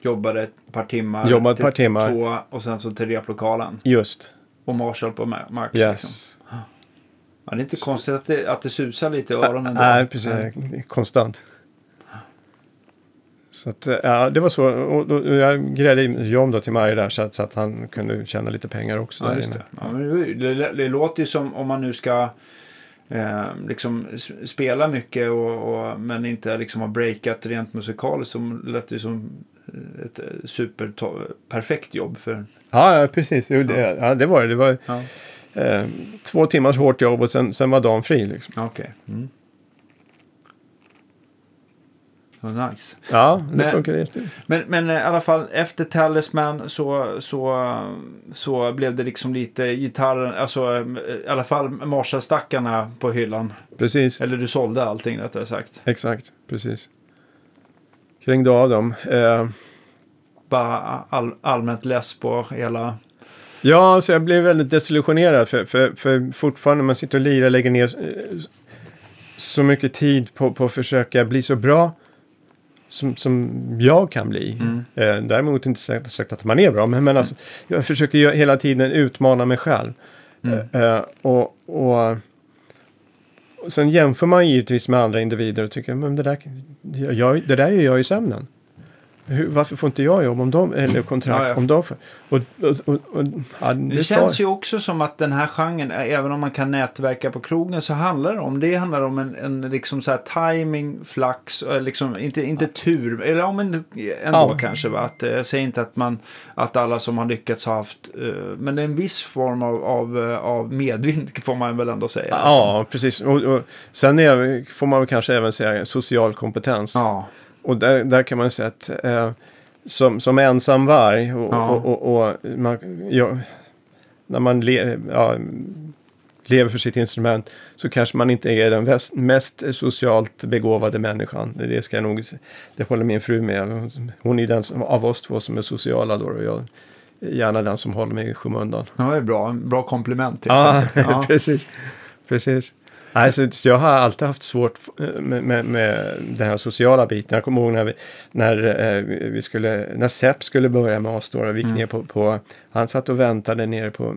Jobbade ett par timmar, till 2 och sen så till replokalen. Just. Och Marshall på Max. Yes. Liksom. Ja, det är inte konstigt att det susar lite i öronen. Nej, precis. Konstant. Så att, ja, det var så. Och jag grädde John då till Marie där så att han kunde tjäna lite pengar också. Ja, där inne. Det låter ju som om man nu ska liksom spela mycket och men inte liksom har breakat rent musikaliskt, som lät ju som ett superperfekt jobb för. Ja, precis. Jo, det var ja. 2 timmars hårt jobb och sen var dagen fri liksom. Okej. Mm. Oh, nice. Ja, det funkar inte. Men i alla fall efter Talisman så blev det liksom lite gitarren, alltså i alla fall Marshall-stackarna på hyllan. Precis. Eller du sålde allting, rättare sagt. Exakt, precis. Krängde av dem. Bara allmänt less på hela. Ja, så jag blev väldigt desillusionerad för fortfarande man sitter och lirar, lägger ner så mycket tid på att försöka bli så bra som jag kan bli. Däremot inte sagt att man är bra, men alltså, jag försöker hela tiden utmana mig själv. Och sen jämför man givetvis med andra individer och tycker, men det där gör jag i sömnen. Varför får inte jag jobb om dem, eller kontrakt om dem? Det känns ju också som att den här genren, även om man kan nätverka på krogen, så handlar det om en liksom så här timing, flax, liksom, inte tur, eller om ändå kanske, va? Att jag säger inte att alla som har lyckats har haft, men det är en viss form av medvind, får man väl ändå säga. Ja, liksom. Precis. Och sen får man väl kanske även säga social kompetens. Ja. Och där kan man säga att som ensam varg och man, när man lever för sitt instrument, så kanske man inte är den mest socialt begåvade människan. Det ska jag nog, det håller min fru med. Hon är den av oss två som är sociala då, och jag är gärna den som håller mig i skymundan. Ja, det är bra. Bra kompliment. Ja. Precis. Nej, så jag har alltid haft svårt med den här sociala biten. Jag kommer ihåg när Sepp skulle börja med oss då, och vi gick ner på han satt och väntade nere på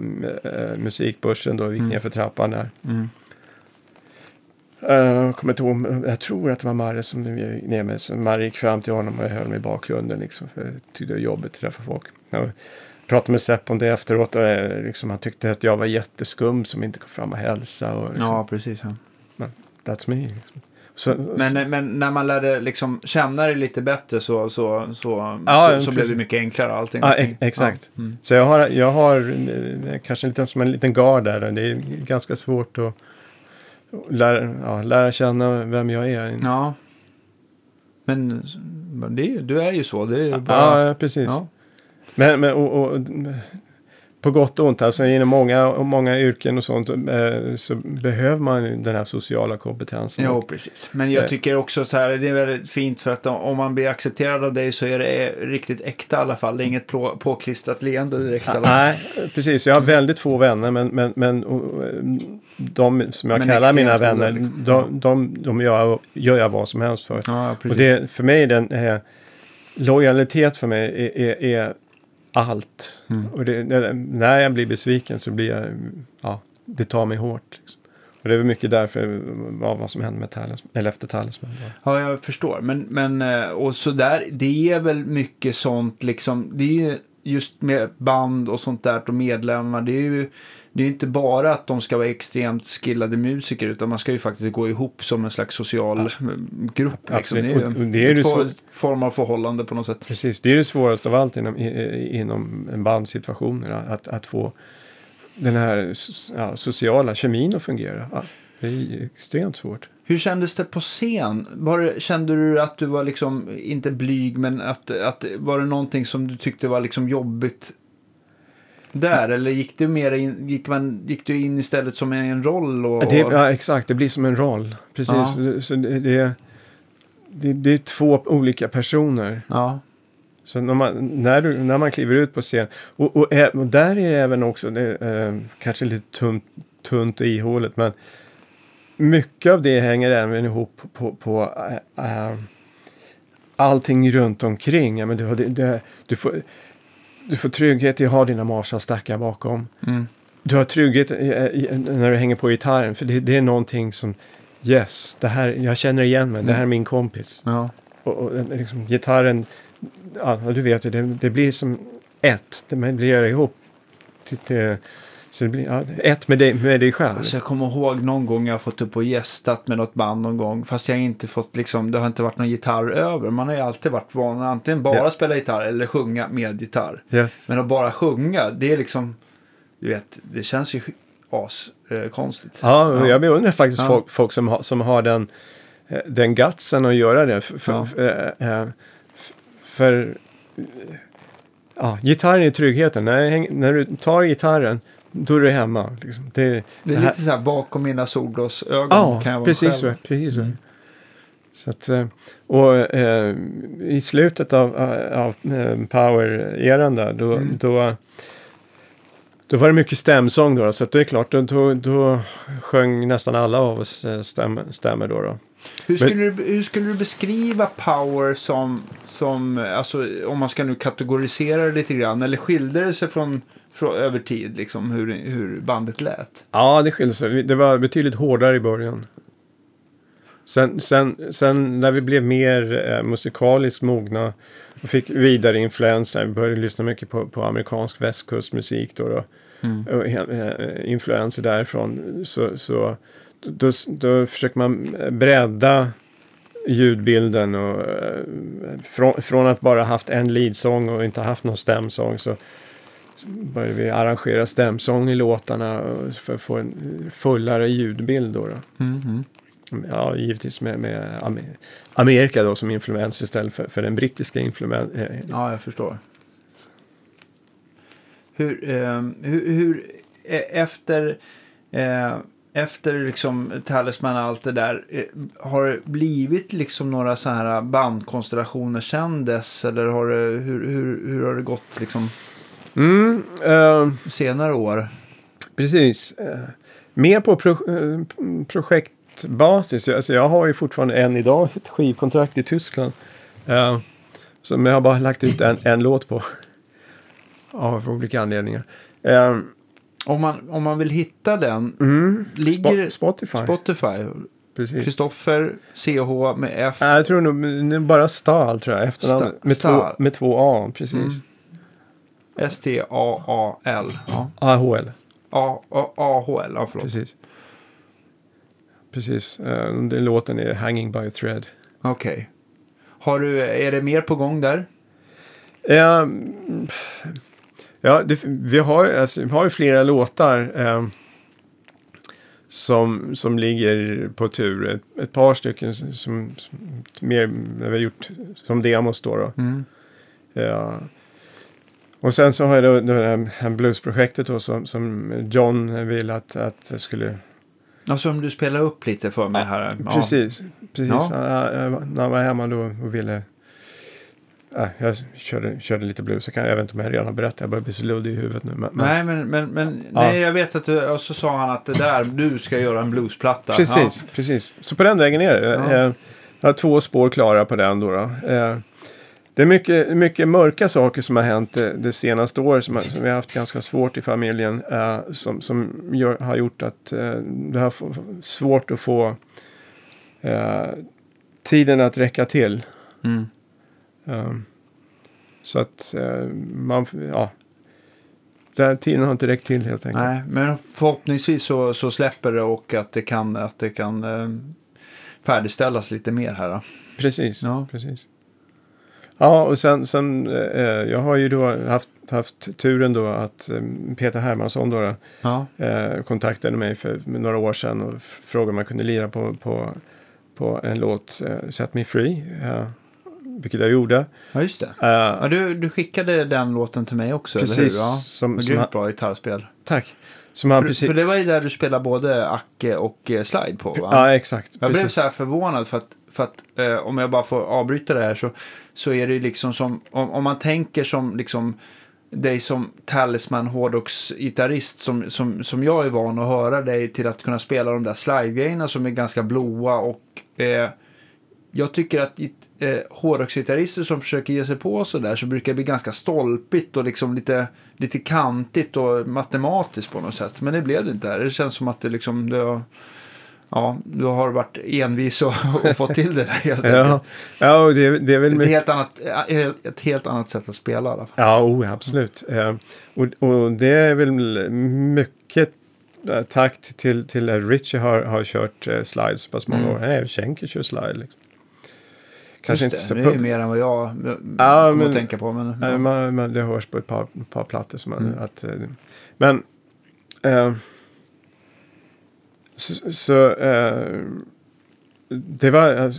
musikbörsen då, och vi gick ner för trappan där. Jag tror att det var Marie som vi ner med. Så Marie gick fram till honom och höll mig i bakgrunden liksom, för jag tyckte det var jobbigt att träffa folk. Jag pratade med Sepp om det efteråt, och liksom, han tyckte att jag var jätteskum som inte kom fram och hälsa. Och liksom. Ja, precis. Ja. Men that's me. Men när man lärde liksom känna det lite bättre så blev det mycket enklare allting. Ja, exakt. Ja. Mm. Så jag har kanske lite som en liten gard där. Det är ganska svårt att lära känna vem jag är. Ja. Men du är ju så. Det är ju bara, ja, precis. Ja. Men och på gott och ont, alltså inom många yrken och sånt, så behöver man den här sociala kompetensen. Ja, precis. Men jag tycker också så här, det är väldigt fint, för att om man blir accepterad av dig så är det riktigt äkta i alla fall. Det är inget påklistrat leende direkt. Nej, precis. Jag har väldigt få vänner, men de som jag kallar mina vänner, liksom. de gör jag vad som helst för. Ja, precis. Och det, för mig, den lojalitet för mig är allt. Och när jag blir besviken så blir jag, det tar mig hårt liksom. Och det är väl mycket därför vad som hände med efter Talisman. Ja, jag förstår, men och så där, det är väl mycket sånt liksom, det är ju just med band och sånt där, och medlemmar, det är ju inte bara att de ska vara extremt skillade musiker, utan man ska ju faktiskt gå ihop som en slags social grupp. Liksom. Det är ju en form av förhållande på något sätt. Precis, det är det svåraste av allt inom en bandsituation, att få den här sociala kemin att fungera. Ja, det är extremt svårt. Hur kändes det på scen? Kände du att du var liksom, inte blyg, men att var det någonting som du tyckte var liksom jobbigt där, eller gick du in istället som en roll? Exakt, det blir som en roll. Precis, så det är två olika personer. Ja. Så när man kliver ut på scen, och där är det även också, kanske lite tunt i hålet, men mycket av det hänger även ihop på allting runt omkring. Ja, men du får trygghet i att ha dina Marshall-stackar bakom. Du har trygghet när du hänger på gitarren, för det är någonting som, yes, det här, jag känner igen mig, det här är min kompis. Ja. och liksom, gitarren, ja, du vet ju, det blir som ett, det blir ihop till så det blir, ja, ett med dig själv. Alltså jag kommer ihåg någon gång jag har fått upp och gästat med något band någon gång, fast jag har inte fått liksom, det har inte varit någon gitarr över. Man har ju alltid varit van att antingen bara spela gitarr eller sjunga med gitarr. Yes. Men att bara sjunga, det är liksom, du vet, det känns ju konstigt. Ja, jag beundrar faktiskt folk som har den gutsen att göra det. För gitarren är tryggheten. När du tar gitarren, då är du hemma. Liksom. Det är här, lite så här bakom mina solglasögon. Ja, kan jag vara precis själv. Precis. Så att, och i slutet av power-eran där, då var det mycket stämsång då. Så att det är klart, då sjöng nästan alla av oss stämmer då. Hur skulle du beskriva power som alltså, om man ska nu kategorisera det lite grann, eller skiljer det sig från över tid liksom, hur bandet lät? Ja, det skiljer sig. Det var betydligt hårdare i början. Sen när vi blev mer musikaliskt mogna och fick vidare influenser, vi började lyssna mycket på amerikansk västkustmusik och influenser därifrån, så då försöker man bredda ljudbilden och från att bara haft en leadsång och inte haft någon stämsång, så började vi arrangera stämsång i låtarna för att få en fullare ljudbild då. Mm-hmm. Ja, givetvis med Amerika då som influens istället för den brittiska influens. Ja, jag förstår. Efter liksom Talisman och allt det där, har det blivit liksom några så här bandkonstellationer sedan dess, eller har det, hur har det gått liksom senare år? Precis. Mer på projektbasis. Alltså jag har ju fortfarande än idag ett skivkontrakt i Tyskland som jag har bara lagt ut en låt på av olika anledningar. Om man vill hitta den, ligger Spotify. Precis. Kristoffer CH med F. Nej, jag tror nog bara Stahl, tror jag, efternamn med två A, precis. Staal. Ja. AHL. AHL, ja, förlåt. Precis. Den låten är Hanging by a Thread. Okej. Okay. Är det mer på gång där? Ja, vi har ju flera låtar som ligger på tur. Ett par stycken som mer vi har gjort som demos då. Ja. Och sen så har jag då det här bluesprojektet då, som John vill att jag skulle... Ja, som du spelar upp lite för mig här. Ja. Precis. Ja. Jag var hemma då och ville... jag körde lite blues. Jag vet inte om jag redan har berättat. Jag börjar bli så luddig i huvudet nu. Nej, jag vet att du... Och så sa han att det där, du ska göra en bluesplatta. Precis. Så på den vägen är det. Jag har 2 spår klara på den då. Det är mycket mörka saker som har hänt det senaste året som vi har haft ganska svårt i familjen. Har gjort att det har svårt att få tiden att räcka till. Så att den tiden har inte räckt till helt enkelt. Nej, men förhoppningsvis så släpper det, och att det kan färdigställas lite mer här då. Precis. Ja, och sen jag har ju då haft turen då att Peter Hermansson då kontaktade mig för några år sedan och frågade om jag kunde lira på en låt, Set Me Free. Vilket jag gjorde. Ja, just det. Du skickade den låten till mig också, precis, eller hur? Ja, som bra gitarrspel. Tack. För det var ju där du spelade både Acke och Slide på, va? Ja, exakt. Jag blev så här förvånad för att om jag bara får avbryta det här, så är det liksom som... Om man tänker som liksom... dig som Talisman hårdrocksgitarrist som jag är van att höra dig till, att kunna spela de där slide-grejerna som är ganska blåa och... jag tycker att hårdrocksgitarrister som försöker ge sig på så där, så brukar det bli ganska stolpigt och liksom lite kantigt och matematiskt på något sätt. Men det blev det inte här. Det känns som att det liksom... Ja, du har varit envis och fått till det där helt enkelt. Ja, och det är väl ett helt annat sätt att spela i alla fall. Ja, absolut. Och det är väl mycket tack till Richie har kört slides så pass många år. Nej, Schenker kör slide liksom. Kanske inte så det är mer än vad jag kommer att tänka på. Men, ja. Man, det hörs på ett par plattor. Som det var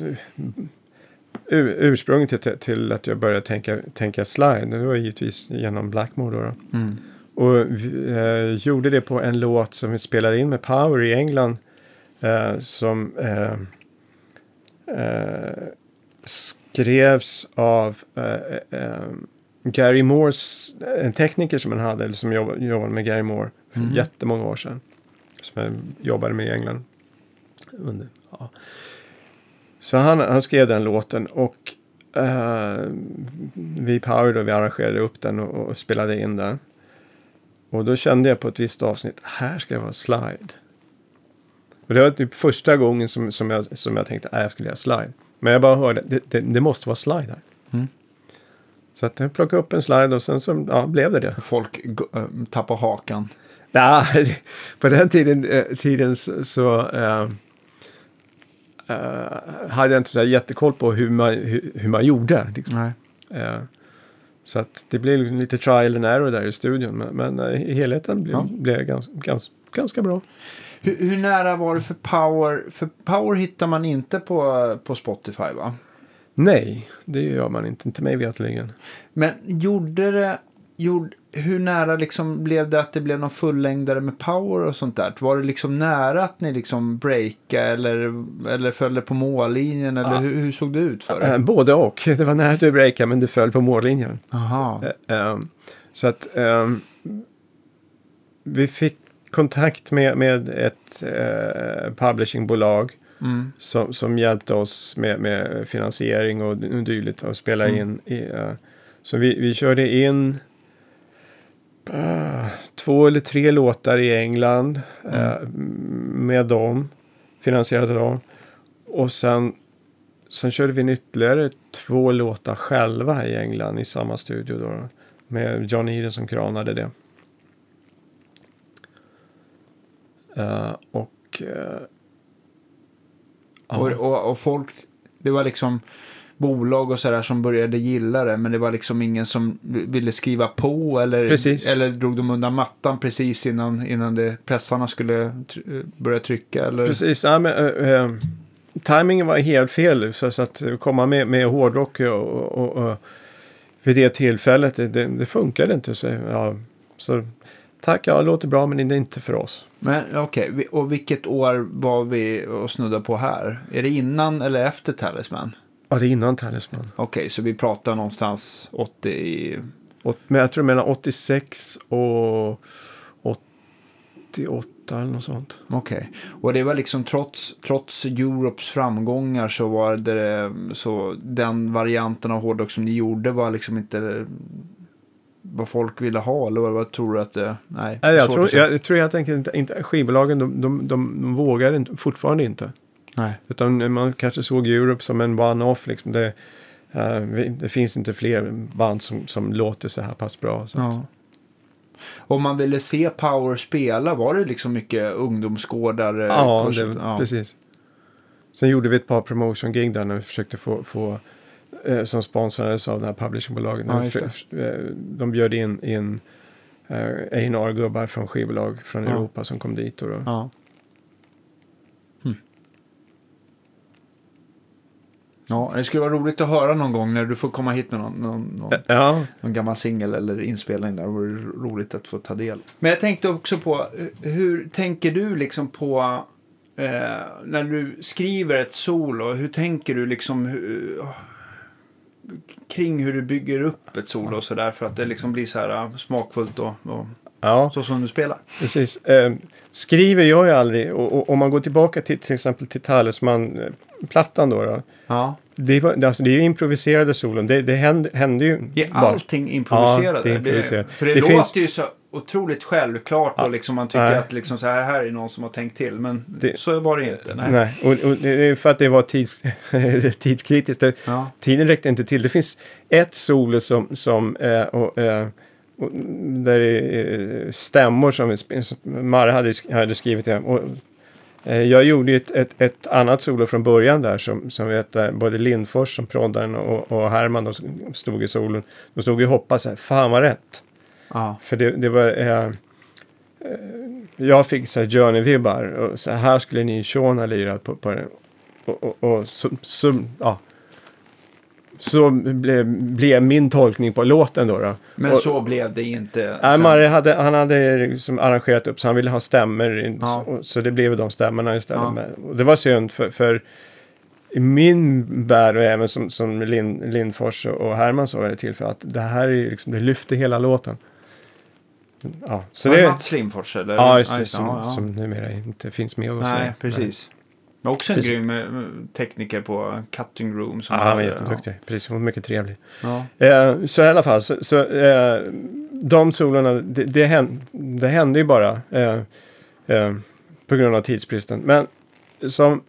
ursprunget till att jag började tänka slide. Det var givetvis genom Blackmore då. Mm. Och vi gjorde det på en låt som vi spelade in med Power i England. Som skrevs av Gary Moores, en tekniker som han hade, eller som jobbade med Gary Moore för jättemånga år sedan, som jag jobbade med i England under. Ja. Så han skrev den låten och vi Power då, vi arrangerade upp den och spelade in den. Och då kände jag på ett visst avsnitt, här ska jag vara slide. Och det var typ första gången som jag tänkte att jag skulle göra slide. Men jag bara hörde, det måste vara slide här. Mm. Så att jag plockade upp en slide och sen så blev det. Folk tappar hakan. Ja, på den tiden så hade jag inte så här jättekoll på hur man gjorde. Liksom. Nej. Så att det blev lite trial and error där i studion. Men i helheten blev ganska bra. Hur nära var det för Power? För Power hittar man inte på Spotify, va? Nej, det gör man inte mig vetligen. Men hur nära liksom blev det att det blev någon fullängdare med Power och sånt där? Var det liksom nära att ni liksom breakade eller följde på mållinjen? Eller hur såg det ut för er? Både och. Det var nära att du breakade, men du föll på mållinjen. Aha. Så att vi fick kontakt med ett publishingbolag som hjälpte oss med finansiering och dylikt och spela in. Så vi körde in 2 eller 3 låtar i England med dem, finansierade dem. Och sen körde vi ytterligare 2 låtar själva i England i samma studio då, med John Eden som kranade det. Och folk, det var liksom bolag och sådär som började gilla det, men det var liksom ingen som ville skriva på eller drog de undan mattan precis innan pressarna skulle börja trycka eller? Precis, men timingen var helt fel, så att komma med hårdrock och vid det tillfället det funkade inte så tack, ja, det låter bra, men det är inte för oss. Men okej. Och vilket år var vi och snudda på här? Är det innan eller efter Talisman? Ja, det är innan Talisman. Okej, så vi pratar någonstans 80... Men jag tror mellan 86 och 88 eller något sånt. Okej. Och det var liksom trots Europes framgångar så var det... Så den varianten av hårdrock som ni gjorde var liksom inte... vad folk ville ha, eller vad tror du att det... Nej, jag tror helt enkelt inte skivbolagen, de vågar inte, fortfarande inte. Nej. Utan man kanske såg Europe som en one-off. Liksom. Det finns inte fler band som låter så här pass bra. Så ja. Om man ville se Power spela, var det liksom mycket ungdomsgårdar? Ja, precis. Sen gjorde vi ett par promotion-gig där när vi försökte få som sponsrades av det här publishingbolaget. De bjöd in A&R-gubbar från skivbolag från Europa som kom dit. Och då. Ja. Ja, det skulle vara roligt att höra någon gång när du får komma hit med någon gammal singel eller inspelning där. Det vore roligt att få ta del. Men jag tänkte också på, hur tänker du liksom på... när du skriver ett solo, hur tänker du liksom kring hur du bygger upp ett solo och sådär, för att det liksom blir så här smakfullt och så som du spelar? Precis. Skriver jag ju aldrig, och om man går tillbaka till exempel till Talisman-plattan då. Ja. Det är ju improviserade solon. Det hände ju. Allting improviserat. Ja, det är improviserat. För det låter ju så otroligt självklart och liksom man tycker att liksom så här är någon som har tänkt till, men det, så var det inte. Nej. Och det är för att det var tidskritiskt. Ja. Tiden räckte inte till. Det finns ett solo som där är stämmor som Mara hade skrivit igen. Och jag gjorde ett annat solo från början där som heter både Lindfors som proddaren och Herman, de stod i solen. De stod ju hoppas här, fan vad rätt. Ah. För det var jag fick så här Journey-vibbar och så här skulle ni Sean ha lirat på den. Och så blev min tolkning på låten då. Men och, så blev det inte. Nej, Marie hade liksom arrangerat upp så han ville ha stämmer. Ah. Så det blev de stämmorna istället. Ah. Och det var synd för min bär och även som Lindfors och Herman sa det till för att det här är liksom, det lyfter hela låten. Ja, så var det Mats Lindfors eller? Ja, just det, som numera inte finns med oss. Nej, precis. Men också en grym tekniker på Cutting Room. Som han var jätteduktig. Ja. Precis, hon var mycket trevlig. Ja. Så i alla fall, så de solorna, det hände ju bara på grund av tidsbristen. Men som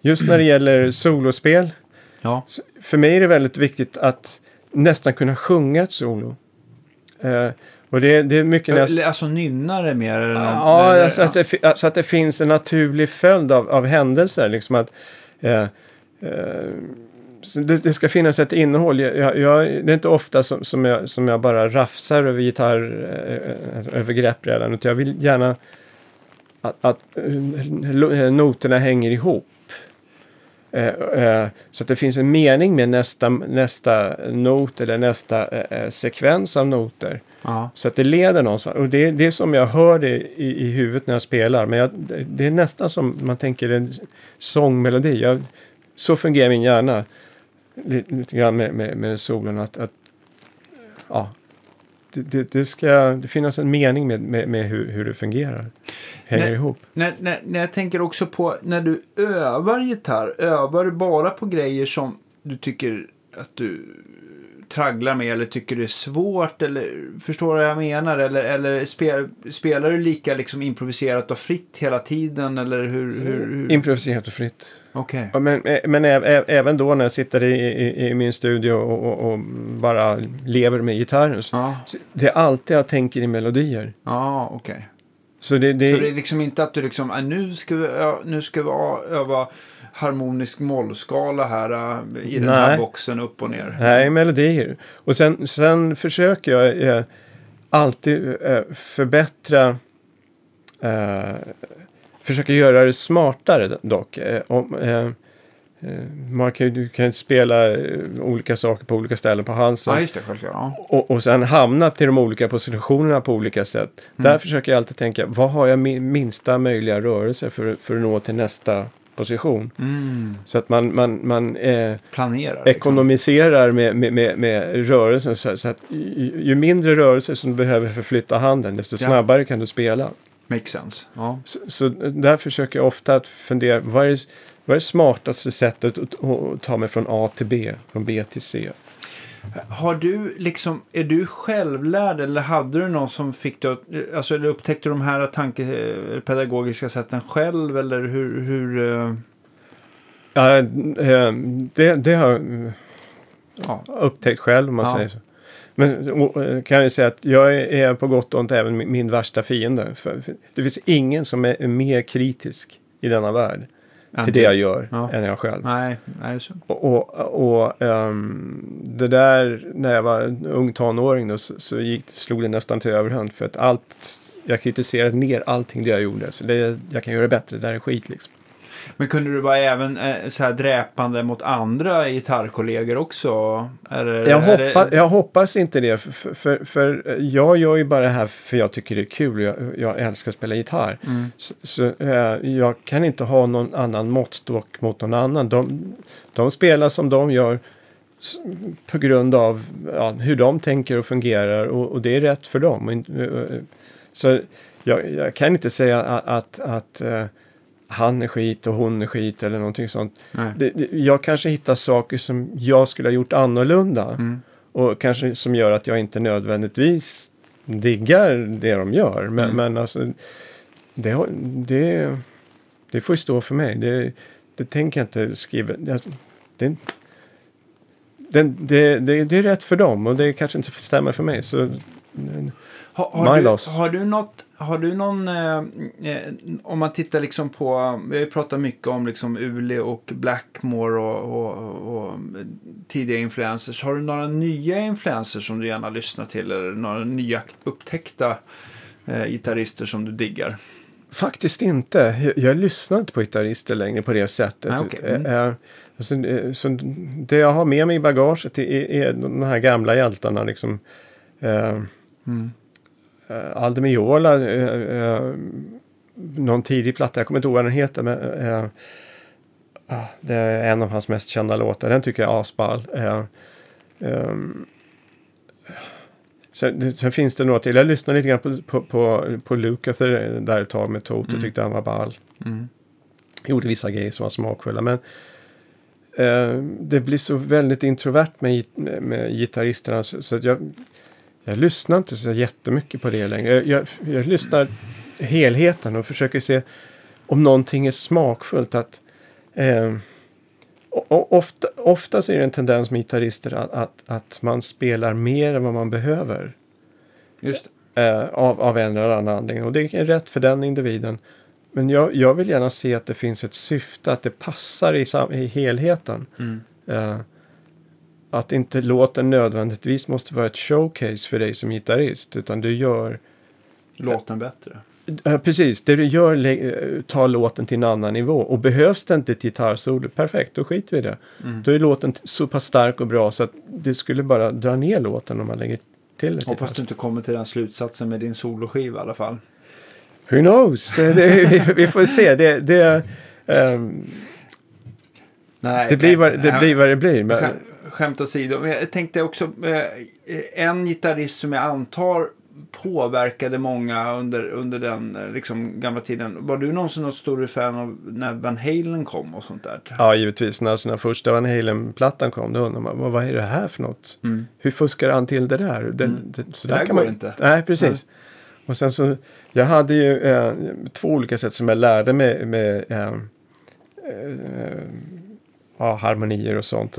just när det gäller solospel, för mig är det väldigt viktigt att nästan kunna sjunga ett solo. Och det är mycket alltså nynnar det mer? Så att det finns en naturlig följd av händelser. Liksom att, det ska finnas ett innehåll. Det är inte ofta som jag bara rafsar över gitarrövergrepp redan. Jag vill gärna att noterna hänger ihop. Så att det finns en mening med nästa not eller nästa sekvens av noter. Aha. Så att det leder någonstans. Och det är som jag hör det i huvudet när jag spelar. Men det är nästan som man tänker en sångmelodi. Så fungerar min hjärna lite grann med solen. Det finnas en mening med hur det fungerar. Hänger ihop. När jag tänker också på när du övar gitarr, övar du bara på grejer som du tycker att du tragglar med eller tycker det är svårt, eller förstår du vad jag menar, eller spelar du lika liksom improviserat och fritt hela tiden, eller hur? Improviserat och fritt. Okej. Okay. Men även då när jag sitter i min studio och bara lever med gitarren så det är alltid jag tänker i melodier. Okej. Okay. Så det är liksom inte att du liksom nu ska vi öva harmonisk mollskala här i den här boxen upp och ner. Nej, melodier. Och sen försöker jag alltid förbättra, försöka göra det smartare dock. Du kan spela olika saker på olika ställen på halsen. Ja, just det, självklart. Ja. Och sen hamna till de olika positionerna på olika sätt. Där försöker jag alltid tänka, vad har jag minsta möjliga rörelse för att nå till nästa position. Så att man planerar, ekonomiserar liksom. med rörelsen så att ju mindre rörelser som du behöver förflytta handen, desto snabbare kan du spela. Makes sense. Ja. Så där försöker jag ofta att fundera, vad är smartaste sättet att ta mig från A till B, från B till C. Har du liksom, är du självlärd eller hade du någon som fick dig, alltså eller upptäckte de här pedagogiska sätten själv, eller hur? Ja, det har upptäckt själv om man säger så. Men kan jag säga att jag är på gott och ont även min värsta fiende. För det finns ingen som är mer kritisk i denna värld till det jag gör än jag själv. Nej så. Det där när jag var ung tonåring då, slog det nästan till överhand för att jag kritiserade ner allting det jag gjorde. Så jag kan göra det bättre, det där är skit liksom. Men kunde du vara även så här dräpande mot andra gitarrkollegor också? Jag hoppas inte det. För jag gör ju bara det här för jag tycker det är kul. Och jag älskar att spela gitarr. Så jag kan inte ha någon annan måttstock mot någon annan. De spelar som de gör på grund av hur de tänker och fungerar. Och det är rätt för dem. Så jag kan inte säga att han är skit och hon är skit eller någonting sånt. Jag kanske hittar saker som jag skulle ha gjort annorlunda och kanske som gör att jag inte nödvändigtvis diggar det de gör. Men, men alltså, det får ju stå för mig. Det tänker jag inte skriva. Det är rätt för dem och det kanske inte stämmer för mig. Så, har du någon om man tittar liksom på, vi har ju pratat mycket om liksom Uli och Blackmore och tidiga influencers. Har du några nya influencers som du gärna lyssnar till, eller några nya upptäckta gitarrister som du diggar? Faktiskt inte. Jag lyssnar inte på gitarrister längre på det sättet. Ah, okay. Alltså, så det jag har med mig i bagaget är de här gamla hjältarna liksom. Aldo Meola, någon tidig platta, jag kommer inte ihåg vad den heter, men det är en av hans mest kända låtar, den tycker jag är asball. Sen finns det något till, jag lyssnade lite grann på Lukather där ett tag med Toto, tyckte han var ball. Gjorde vissa grejer som var smakfulla, men det blir så väldigt introvert med gitarristerna, så att jag lyssnar inte så jättemycket på det längre. Jag lyssnar helheten och försöker se om någonting är smakfullt. Att, oftast är det en tendens med gitarrister att man spelar mer än vad man behöver. Just det. Av en eller annan anledning. Och det är rätt för den individen. Men jag vill gärna se att det finns ett syfte, att det passar i helheten. Att inte låten nödvändigtvis måste vara ett showcase för dig som gitarrist, utan du gör låten bättre. Precis, det du gör tar låten till en annan nivå, och behövs det inte ett gitarrsolo, perfekt, då skiter vi det. Då är låten så pass stark och bra så att det skulle bara dra ner låten om man lägger till ett. Hoppas du inte kommer till den slutsatsen med din soloskiva i alla fall. Who knows? Vi får se. Det blir vad det blir. Men skämt åsido. Men jag tänkte också, en gitarrist som jag antar påverkade många under den liksom gamla tiden. Var du någonsin något stor fan av när Van Halen kom och sånt där? Ja, givetvis. När sina första Van Halen-plattan kom, då undrar man, vad är det här för något? Hur fuskar han till det där? Det där kan man inte. Nej, precis. Och sen så, jag hade ju två olika sätt som jag lärde mig med harmonier och sånt.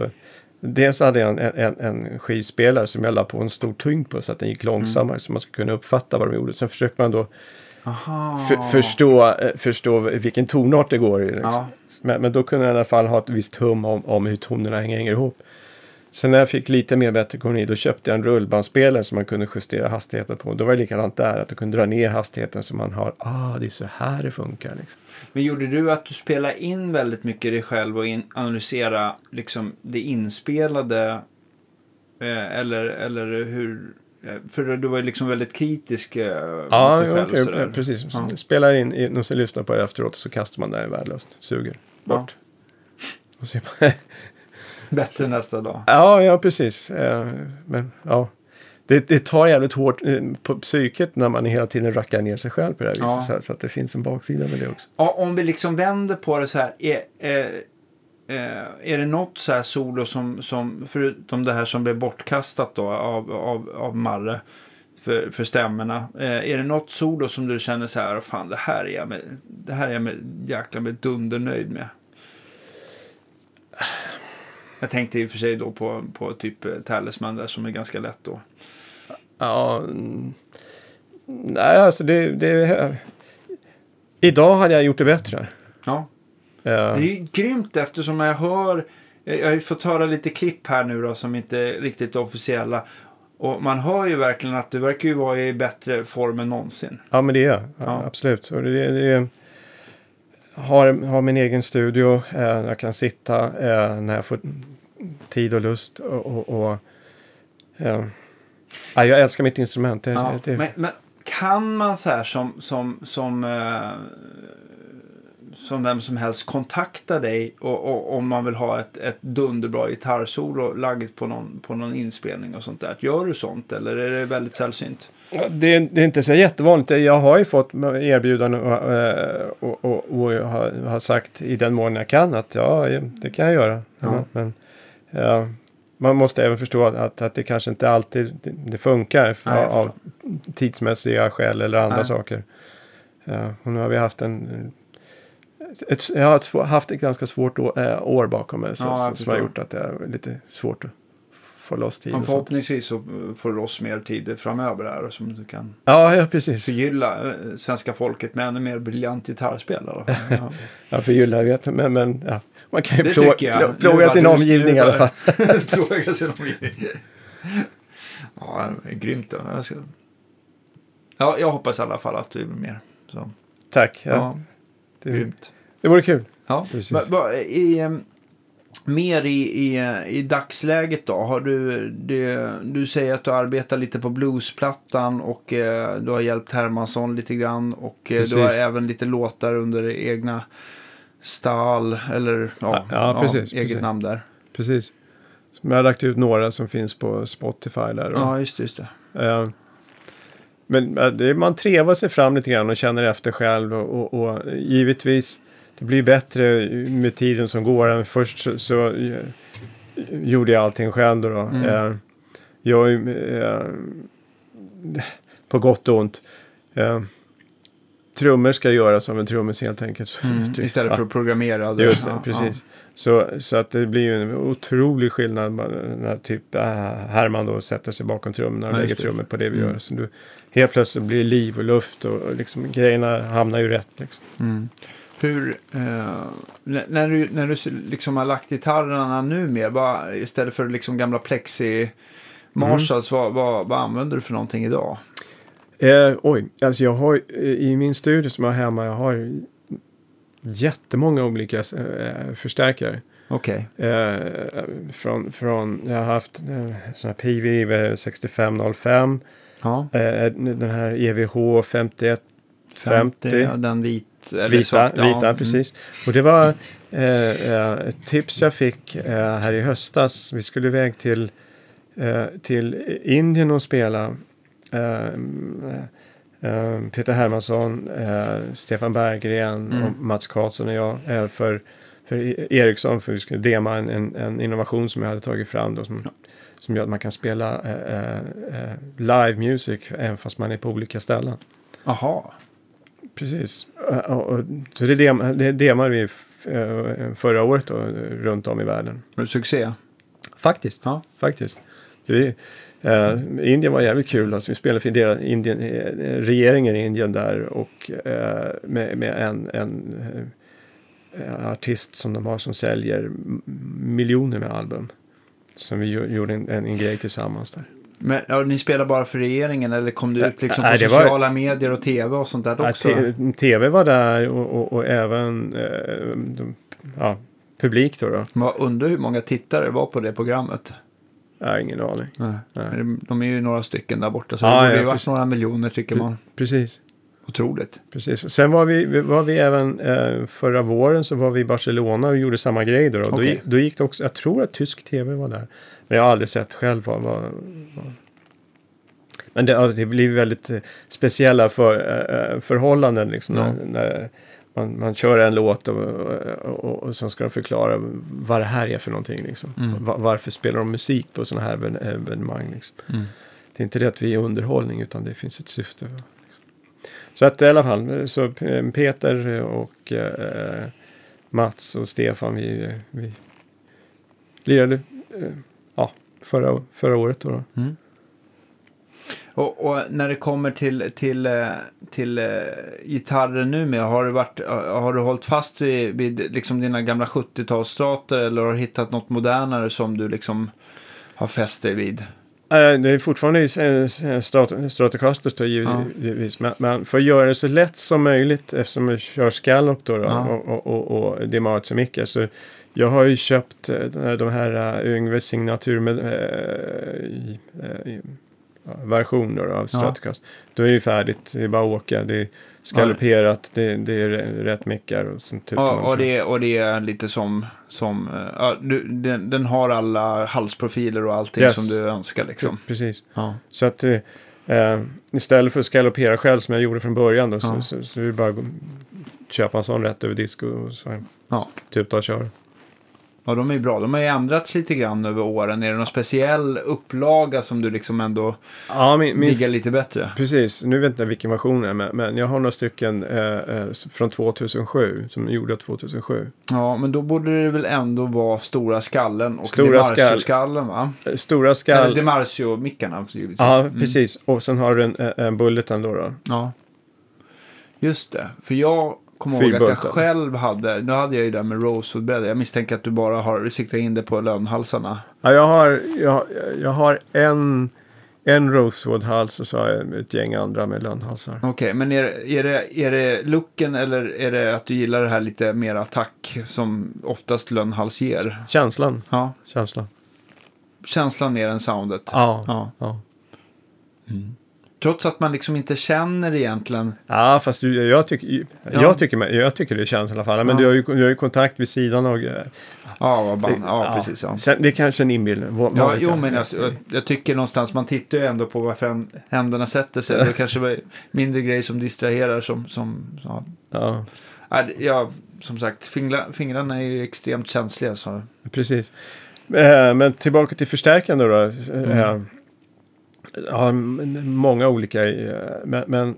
Dels hade jag en skivspelare som jag la på en stor tyngd på så att den gick långsammare, så man skulle kunna uppfatta vad de gjorde. Sen försökte man då förstå vilken tonart det går i. Liksom. Ja. Men då kunde jag i alla fall ha ett visst hum om hur tonerna hänger ihop. Sen när jag fick lite mer bättre kommun, då köpte jag en rullbandspelare som man kunde justera hastigheten på. Då var det likadant där, att du kunde dra ner hastigheten så man har, det är så här det funkar. Liksom. Men gjorde du att du spelade in väldigt mycket dig själv och analysera liksom det inspelade, eller hur? För du var ju liksom väldigt kritisk mot dig själv. Ja, precis. Ja. Spelar in och så lyssnar på det efteråt, och så kastar man det värdelöst, suger bort. Ja. Och så är man bättre nästa dag. Ja, precis. Men ja, det tar jävligt hårt på psyket när man hela tiden rackar ner sig själv på det här viset. Så att det finns en baksida med det också. Ja, om vi liksom vänder på det så här, är det något så här solo som förutom det här som blev bortkastat då av Marre för stämmorna, är det något solo som du känner så här, fan, det här är jag med jäkla med dundernöjd med? Jag tänkte i och för sig då på typ Talisman där, som är ganska lätt då. Ja, nej alltså det idag hade jag gjort det bättre. Ja. Det är ju grymt, eftersom jag har ju fått höra lite klipp här nu då som inte är riktigt officiella. Och man hör ju verkligen att du verkar ju vara i bättre form än någonsin. Ja, men det är absolut. Och det har min egen studio, jag kan sitta när jag får tid och lust och jag älskar mitt instrument. Men kan man så här som vem som helst kontakta dig och om man vill ha ett dunderbra gitarrsolo lagget på någon inspelning och sånt där? Gör du sånt, eller är det väldigt sällsynt? Det är inte så jättevanligt. Jag har ju fått erbjudanden och jag har sagt i den mån jag kan att det kan jag göra. Ja. Men man måste även förstå att det kanske inte alltid det funkar av tidsmässiga skäl eller andra saker. Ja, och nu har vi haft ett ganska svårt år bakom mig som har gjort att det är lite svårt att få loss tid. Men förhoppningsvis så får du oss mer tid framöver här som du kan förgylla svenska folket med ännu mer briljant gitarrspel. Ja, förgylla vet jag, men ja. Man kan ju plåga sin omgivning i alla fall. Plåga sin omgivning. Ja, grymt då. Ja, jag hoppas i alla fall att du är mer. Så. Tack. Ja. Grymt. Det vore kul. Ja, precis. Mer i dagsläget då. Har du säger att du arbetar lite på bluesplattan och du har hjälpt Hermansson lite grann och du har även lite låtar under egna stall eller eget namn där. Precis. Men jag har lagt ut några som finns på Spotify där. Ja, just det. Men man trevar sig fram lite grann och känner efter själv och givetvis det blir bättre med tiden som går. Först så gjorde jag allting själv då. Jag på gott och ont trummor ska göras av en trummis helt enkelt. Istället för att programmera. Just det, precis. Ja. Så att det blir ju en otrolig skillnad när typ Herman då sätter sig bakom trummorna och lägger trummor på det vi gör. Så helt plötsligt blir liv och luft och liksom, grejerna hamnar ju rätt. Liksom. Mm. Hur, när du liksom har lagt gitarrarna nu med, istället för liksom gamla plexi Marshalls, vad använder du för någonting idag? Alltså jag har i min studio som jag har hemma, jag har jättemånga olika förstärkare. Okej. Jag har haft såna PV 6505. Ja. Den här EVH 5150. Ja, den vita, precis. Och det var ett tips jag fick här i höstas. Vi skulle iväg till Indien och spela. Peter Hermansson, Stefan Berggren och Mats Karlsson och jag för Ericsson, för vi skulle dema en innovation som jag hade tagit fram då, som gör att man kan spela live music även fast man är på olika ställen. Aha. Precis. Så det demade vi förra året då, runt om i världen. Var det succé? Faktiskt. Indien var jävligt kul. Alltså, vi spelade för regeringen i Indien där och med en artist som de har som säljer miljoner med album. Som vi gjorde en grej tillsammans där. Men ni spelade bara för regeringen eller kom du ut liksom på sociala medier och tv och sånt där också? Tv var där och även publik då. Man undrar hur många tittare det var på det programmet. Nej, ingen aning. Nej. De är ju några stycken där borta. Så det blir varit några miljoner tycker man. Precis. Otroligt. Precis. Sen var vi även förra våren så var vi i Barcelona och gjorde samma grej då. Okay. Då gick det också, jag tror att tysk tv var där. Men jag har aldrig sett själv vad. Men det blir väldigt speciella förhållanden liksom, när man kör en låt och sen ska de förklara vad det här är för någonting. Liksom. Varför spelar de musik på sådana här evenemang? Liksom. Det är inte det att vi är underhållning utan det finns ett syfte. Liksom. Så att i alla fall, så Peter och Mats och Stefan vi lirade förra året då. Och när det kommer till gitarren nu med, har du hållit fast vid liksom dina gamla 70-talsstrater eller har hittat något modernare som du liksom har fäst dig vid? Det är fortfarande Stratocasters då givetvis, men för att göra det så lätt som möjligt eftersom jag kör Scallop och Demarts så mycket så jag har ju köpt de här Yngves signatur med version då av Stratocast. Då är det färdigt, det är bara att åka, det är skaloperat, det är rätt mickar och sånt typ. Ja, och det är lite som den har alla halsprofiler och allting som du önskar liksom. Precis. Ja. Så att istället för att skalopera själv som jag gjorde från början då, så är det bara att köpa en sån rätt över disk och så typ ta och köra. Ja, de är bra. De har ju ändrats lite grann över åren. Är det någon speciell upplaga som du liksom ändå diggar lite bättre? Precis. Nu vet jag inte vilken version det är, men jag har några stycken från 2007 som gjorde 2007. Ja, men då borde det väl ändå vara Stora Skallen och Demarcio-skallen, va? Stora Skall... Eller Demarcio-mickarna. Givetvis. Ja, precis. Och sen har du en Bulleten då. Ja. Just det. För jag... Kom ihåg att jag själv hade... Nu hade jag ju det med rosewoodbrädor. Jag misstänker att du bara har siktat in det på lönnhalsarna. Ja, jag har en rosewoodhals och så har jag ett gäng andra med lönnhalsar. Okej, men är det looken eller är det att du gillar det här lite mer attack som oftast lönnhals ger? Känslan. Ja. Känslan mer än soundet. Ja. Mm. Trots att man liksom inte känner egentligen. Ja, fast jag tycker det känns i alla fall. Men du har ju kontakt vid sidan av. Precis. Ja. Sen, det är kanske en inbildning. Men jag tycker någonstans, man tittar ju ändå på varför händerna sätter sig. Det kanske var mindre grejer som distraherar som. Ja. Ja, som sagt, fingrarna är ju extremt känsliga. Så. Precis. Men tillbaka till förstärkande då. Jag har många olika, men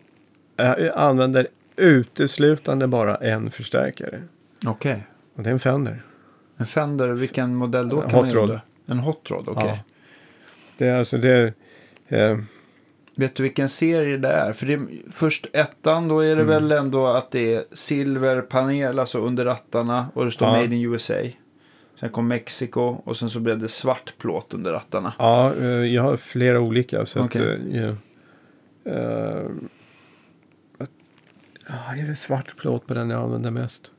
jag använder uteslutande bara en förstärkare. Okej. Och det är en Fender. En Fender, vilken modell då? En Hot Rod, okej. Ja. Det är alltså, vet du vilken serie det är? För det är först ettan, då är det väl ändå att det är silverpanel, alltså under rattarna, och det står Made in USA. Sen kom Mexiko och sen så blev det svart plåt under rattarna. Ja, jag har flera olika. Så okay. Är det svart plåt på den jag använder mest?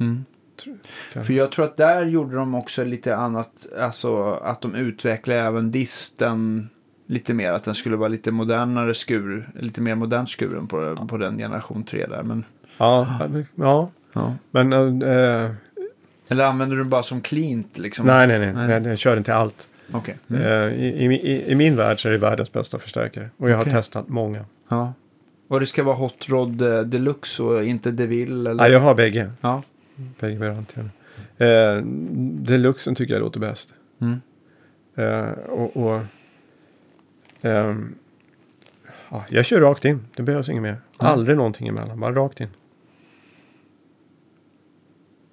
Mm. För jag tror att där gjorde de också lite annat. Alltså att de utvecklade även disten lite mer. Att den skulle vara lite modernare skur. Lite mer modern skuren på den generation 3 där. Men, ja. Men... Eller använder du bara som cleant liksom? Nej. Jag kör inte allt. Okay. Mm. I min värld så är det världens bästa förstärkare. Och jag har testat många. Ja. Och det ska vara Hot Rod Deluxe och inte DeVille? Eller? Ja, jag har bägge. Ja. Bägge varianterna. Deluxen tycker jag låter bäst. Mm. Jag kör rakt in. Det behövs inget mer. Aldrig någonting emellan. Bara rakt in.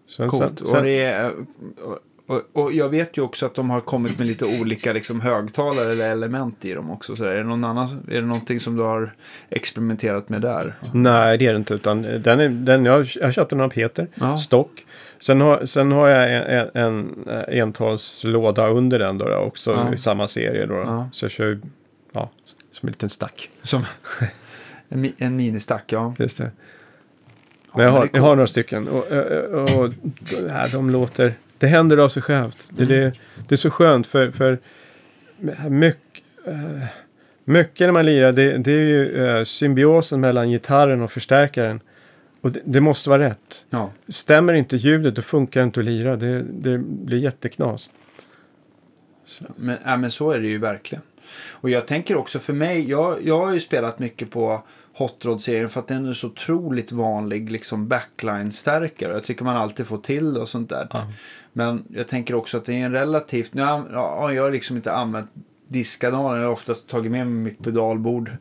Sen. Och jag vet ju också att de har kommit med lite olika liksom, högtalare eller element i dem också. Så är det är det någonting som du har experimenterat med där? Nej, det är det inte. Utan jag köpte några Peter stock. Sen har jag en entalslåda under den då också i samma serie då. Så jag kör som en liten stack. Som en ministack, ja. Just det. Men jag har några stycken och de låter, det händer av sig självt. Det är så skönt för mycket när man lirar, det är ju symbiosen mellan gitarren och förstärkaren. Och det måste vara rätt. Ja. Stämmer inte ljudet, då funkar inte att lira. Det blir jätteknas. Så. Men så är det ju verkligen. Och jag tänker också för mig, jag har ju spelat mycket på Hot Rod-serien för att den är så otroligt vanlig liksom backline-stärkare. Jag tycker man alltid får till och sånt där. Mm. Men jag tänker också att det är en relativt... Jag har liksom inte använt diskkanalen. Jag har oftast tagit med mitt pedalbord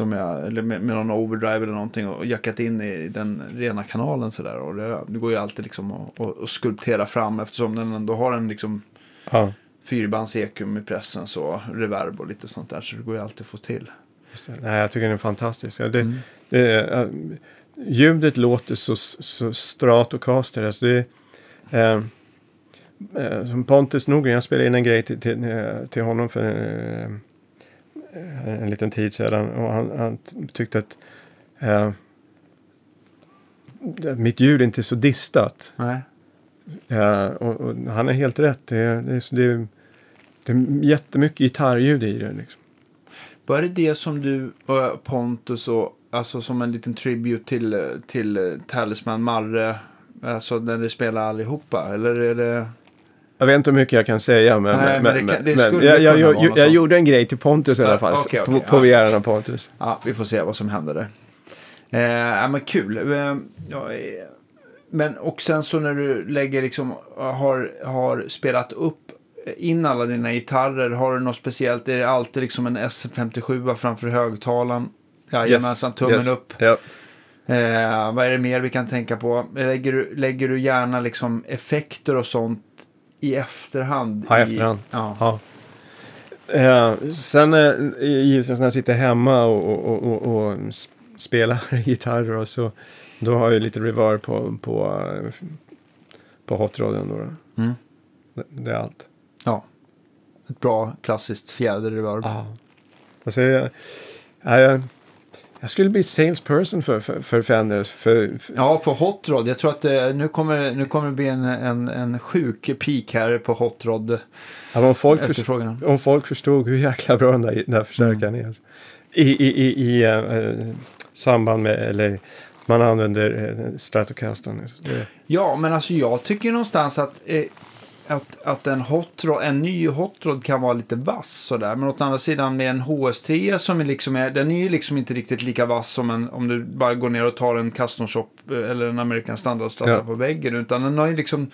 eller med någon overdrive eller någonting och jackat in i den rena kanalen sådär. Och det går ju alltid liksom att skulptera fram eftersom den ändå har en liksom... Mm. Fyrbands-ekum i pressen så reverb och lite sånt där. Så det går ju alltid att få till. Nej, jag tycker den är fantastisk. Ljudet låter så stratocaster. Alltså det är som Pontus Norgren. Jag spelade in en grej till honom för en liten tid sedan. Och han tyckte att mitt ljud inte är så distat. Nej. Och han är helt rätt. Det är jättemycket gitarrljud i det liksom. Vad är det som du och Pontus och alltså som en liten tribute till Talisman Marre, alltså när ni spelar allihopa, eller är det... Jag vet inte hur mycket jag kan säga, men jag gjorde en grej till Pontus i alla fall, okay. På begäran av Pontus. Ja, vi får se vad som händer där. Men kul. Men och sen så när du lägger liksom har spelat upp in alla dina gitarrer, har du något speciellt? Är det alltid liksom en SM57 framför högtalaren? Jajamensan, tummen upp. Yep. Vad är det mer vi kan tänka på? Lägger du gärna liksom effekter och sånt i efterhand? Ja, efterhand. Ja. Sen när jag sitter hemma och spelar gitarr och så, då har jag lite reverb på hotrodion då. Mm. Det är allt. Ja. Ett bra klassiskt fjäderreverb. Ja. Alltså jag skulle bli salesperson för Fender. Ja, för Hot Rod. Jag tror att nu kommer det bli en sjuk peak här på Hot Rod. Ja, om folk förstod hur jäkla bra den där förstärkaren är. Alltså. I samband med, eller man använder Stratocastern. Ja, men alltså jag tycker någonstans att en ny Hot Rod kan vara lite vass sådär, men åt andra sidan med en HS3 som är liksom den är ju liksom inte riktigt lika vass som om du bara går ner och tar en custom shop eller en American Standard Strata på väggen, utan den har ju liksom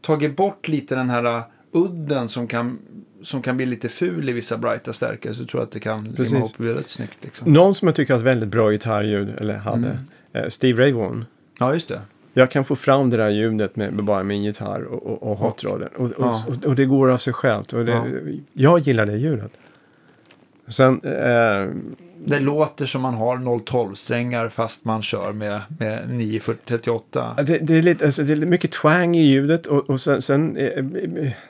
tagit bort lite den här udden som kan bli lite ful i vissa brighta stärkare, så jag tror att det kan limma ihop väldigt snyggt liksom. Någon som jag tycker har ett väldigt bra gitarrljud eller hade Steve Ray Vaughan. Ja, just det. Jag kan få fram det där ljudet med bara min gitarr och hotroden. Och det går av sig självt. Och jag gillar det ljudet. Sen, det låter som man har 0,12-strängar fast man kör med 9,438. Det är lite, alltså, det är mycket twang i ljudet. Och sen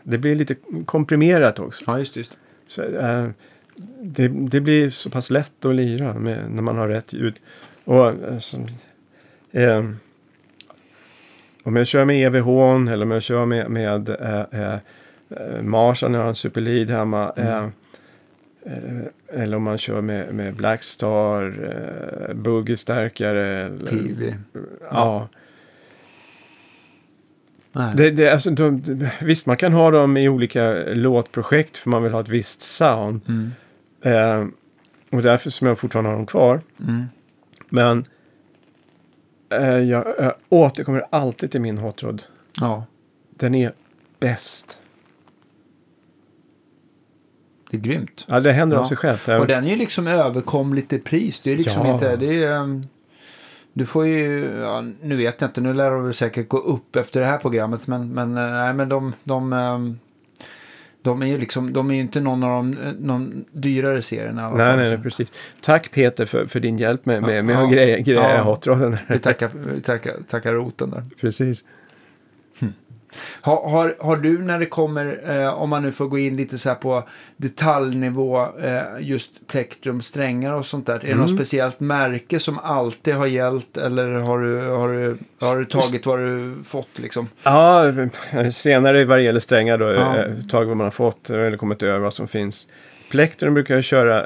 det blir lite komprimerat också. Ja, just. Så, det blir så pass lätt att lira med, när man har rätt ljud. Och om jag kör med EVH eller om jag kör med Marshall när jag har en superlead hemma eller om man kör med Blackstar, Boogie-stärkare eller PV. Ja. Det, alltså, visst, man kan ha dem i olika låtprojekt för man vill ha ett visst sound. Och därför som jag fortfarande har dem kvar. Men jag återkommer alltid till min Hot Rod. Ja. Den är bäst. Det är grymt. Ja, det händer av sig själv. Och den är ju liksom överkomligt i pris. Det är liksom inte... Det är, du får ju... Ja, nu vet jag inte. Nu lär de väl säkert gå upp efter det här programmet. Men nej, men de är ju liksom... De är ju inte någon av de dyrare serierna. Nej, precis. Tack Peter för din hjälp med grejer Hot Roden. Vi tackar roten där. Precis. Har du, när det kommer, om man nu får gå in lite så här på detaljnivå, just plektrum, strängar och sånt där, är det något speciellt märke som alltid har gällt, eller har du tagit vad du fått liksom? Ja, senare vad det gäller strängar då, tagit vad man har fått eller kommit över vad som finns. Plektrum brukar jag köra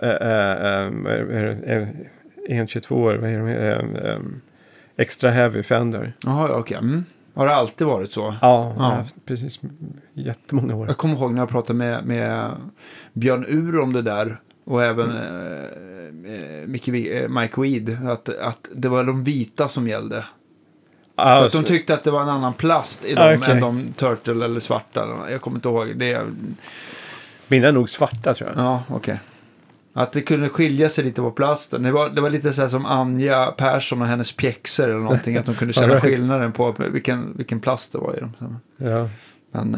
122, vad är det, extra heavy Fender. Jaha, okej. Har det alltid varit så? Ja, precis. Jättemånga år. Jag kommer ihåg när jag pratade med Björn Ur om det där. Och även Mike Weed. Att det var de vita som gällde. För att de tyckte att det var en annan plast i dem än de turtle eller svarta. Jag kommer inte ihåg. Mina är nog svarta, tror jag. Ja, okej. Att det kunde skilja sig lite på plasten. Det var lite så här som Anja Persson och hennes pjäxor eller någonting. Att de kunde känna skillnaden på vilken plast det var i dem. Ja. Men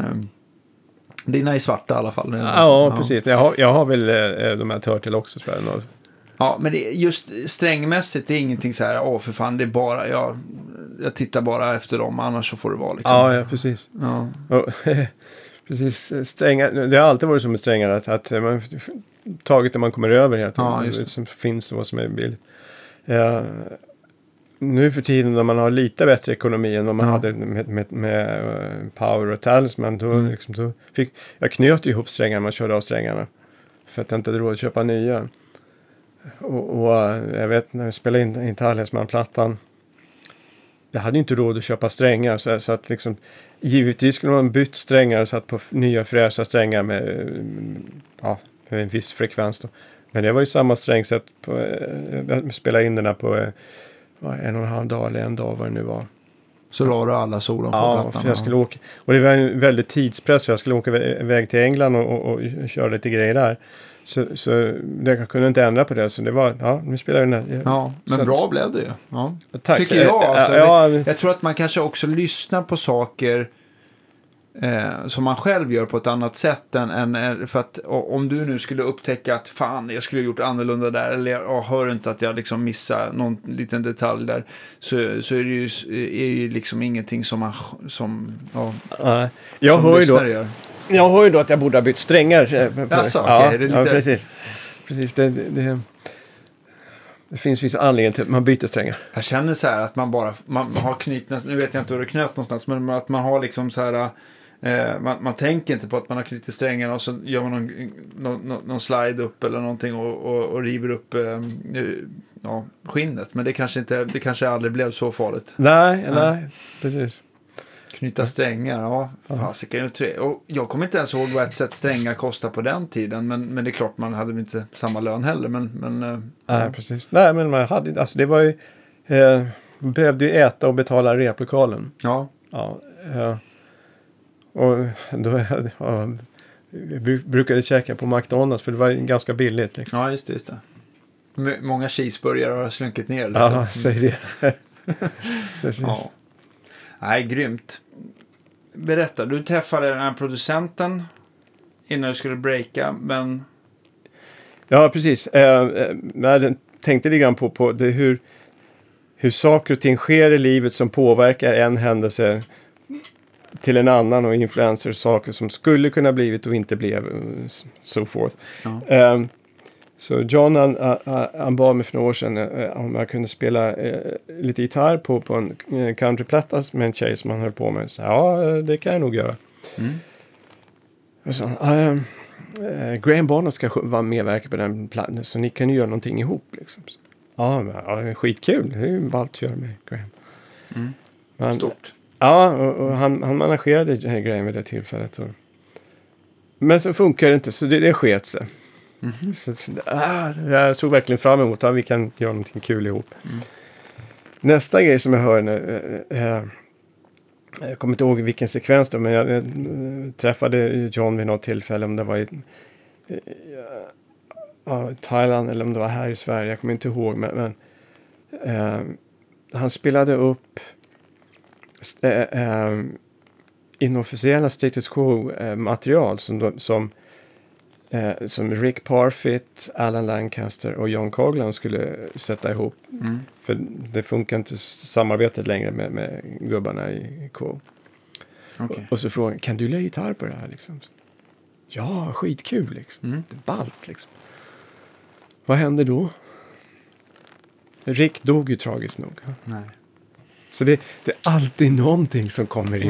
dina är svarta i alla fall. Ja, precis. Jag har väl de här Turtle också, tror jag. Ja, men det, just strängmässigt, det är ingenting så här, för fan, det är bara, jag tittar bara efter dem, annars så får det vara liksom. Ja, precis. Ja. Precis, strängar. Det har alltid varit som med strängar att man taget när man kommer över helt det som finns och vad som är billigt. Nu för tiden när man har lite bättre ekonomi än om man hade med Power och Talisman, då liksom, så fick jag knöt ihop strängarna, man körde av strängarna för att jag inte hade råd att köpa nya. Och jag vet när jag spelade in Talisman-plattan, jag hade inte råd att köpa strängar, så att liksom, givetvis skulle man bytt strängar och satt på nya fräscha strängar med en viss frekvens då. Men det var ju samma strängsätt på, jag spelade in den här på 1,5 dag eller en dag vad det nu var. Så la du alla solen på plattan. För jag skulle åka, och det var en väldigt tidspress, för jag skulle åka iväg till England och köra lite grejer där. Så jag kunde inte ändra på det. Så det var, nu spelar vi den här. Ja, men så, bra blev det ju. Ja. Tack. Tycker jag. Alltså, jag tror att man kanske också lyssnar på saker som man själv gör på ett annat sätt än för att om du nu skulle upptäcka att fan, jag skulle ha gjort annorlunda där, eller jag hör inte att jag liksom missar någon liten detalj där, så är det ju liksom ingenting som man jag hör ju då att jag borde ha bytt strängar. Alltså, okej, det är lite... precis det finns vissa anledningar till att man byter strängar. Jag känner så här att man har knutna, nu vet jag inte hur det knöt någonstans, men att man har liksom så här man tänker inte på att man har knutit strängarna, och så gör man någon slide upp eller någonting och river upp skinnet, men det kanske aldrig blev så farligt. Nej, precis. Knyta strängar, fasiken. Och jag kommer inte ens ihåg vad ett sätt strängar kostade på den tiden, men det är klart man hade inte samma lön heller, men precis. Nej, men man hade, alltså det var ju behövde ju äta och betala replokalen. Och då brukade jag käka på McDonald's, för det var ganska billigt liksom. Ja, just det. Många cheeseburgare har slunkit ner liksom. Ja, säg det. Precis. Ja. Nej, grymt. Berätta, du träffade den här producenten innan du skulle breaka, men... Ja, precis. Jag tänkte lite grann på det, hur saker och ting sker i livet som påverkar en händelse till en annan, och influenser saker som skulle kunna blivit och inte blev, so forth. Ja. Så John han bad mig för några år sedan om jag kunde spela lite gitarr på en countryplatta med en tjej som han höll på med. Så det kan jag nog göra. Mm. Och så, Graham Barnett ska vara medverka på den plattan, så ni kan ju göra någonting ihop. Liksom. Men skitkul. Det är ju ballt att göra med Graham. Mm. Stort. Och han managerade Graham vid det tillfället. Men så funkar det inte, så det sket sig. Mm-hmm. Så jag tog verkligen fram emot att vi kan göra någonting kul ihop. Mm. Nästa grej som jag hör nu, jag kommer inte ihåg vilken sekvens då, men jag träffade John vid något tillfälle, om det var i Thailand eller om det var här i Sverige, jag kommer inte ihåg, men han spelade upp inofficiella Status Quo material som Rick Parfitt, Alan Lancaster och John Coughlan skulle sätta ihop. Mm. För det funkar inte samarbetet längre med gubbarna i Quo. Okay. Och så frågade, kan du lägga gitarr på det här? Liksom? Ja, skitkul. Liksom. Mm. Det är ballt. Liksom. Vad hände då? Rick dog ju tragiskt nog. Nej. Så det är alltid någonting som kommer iväg.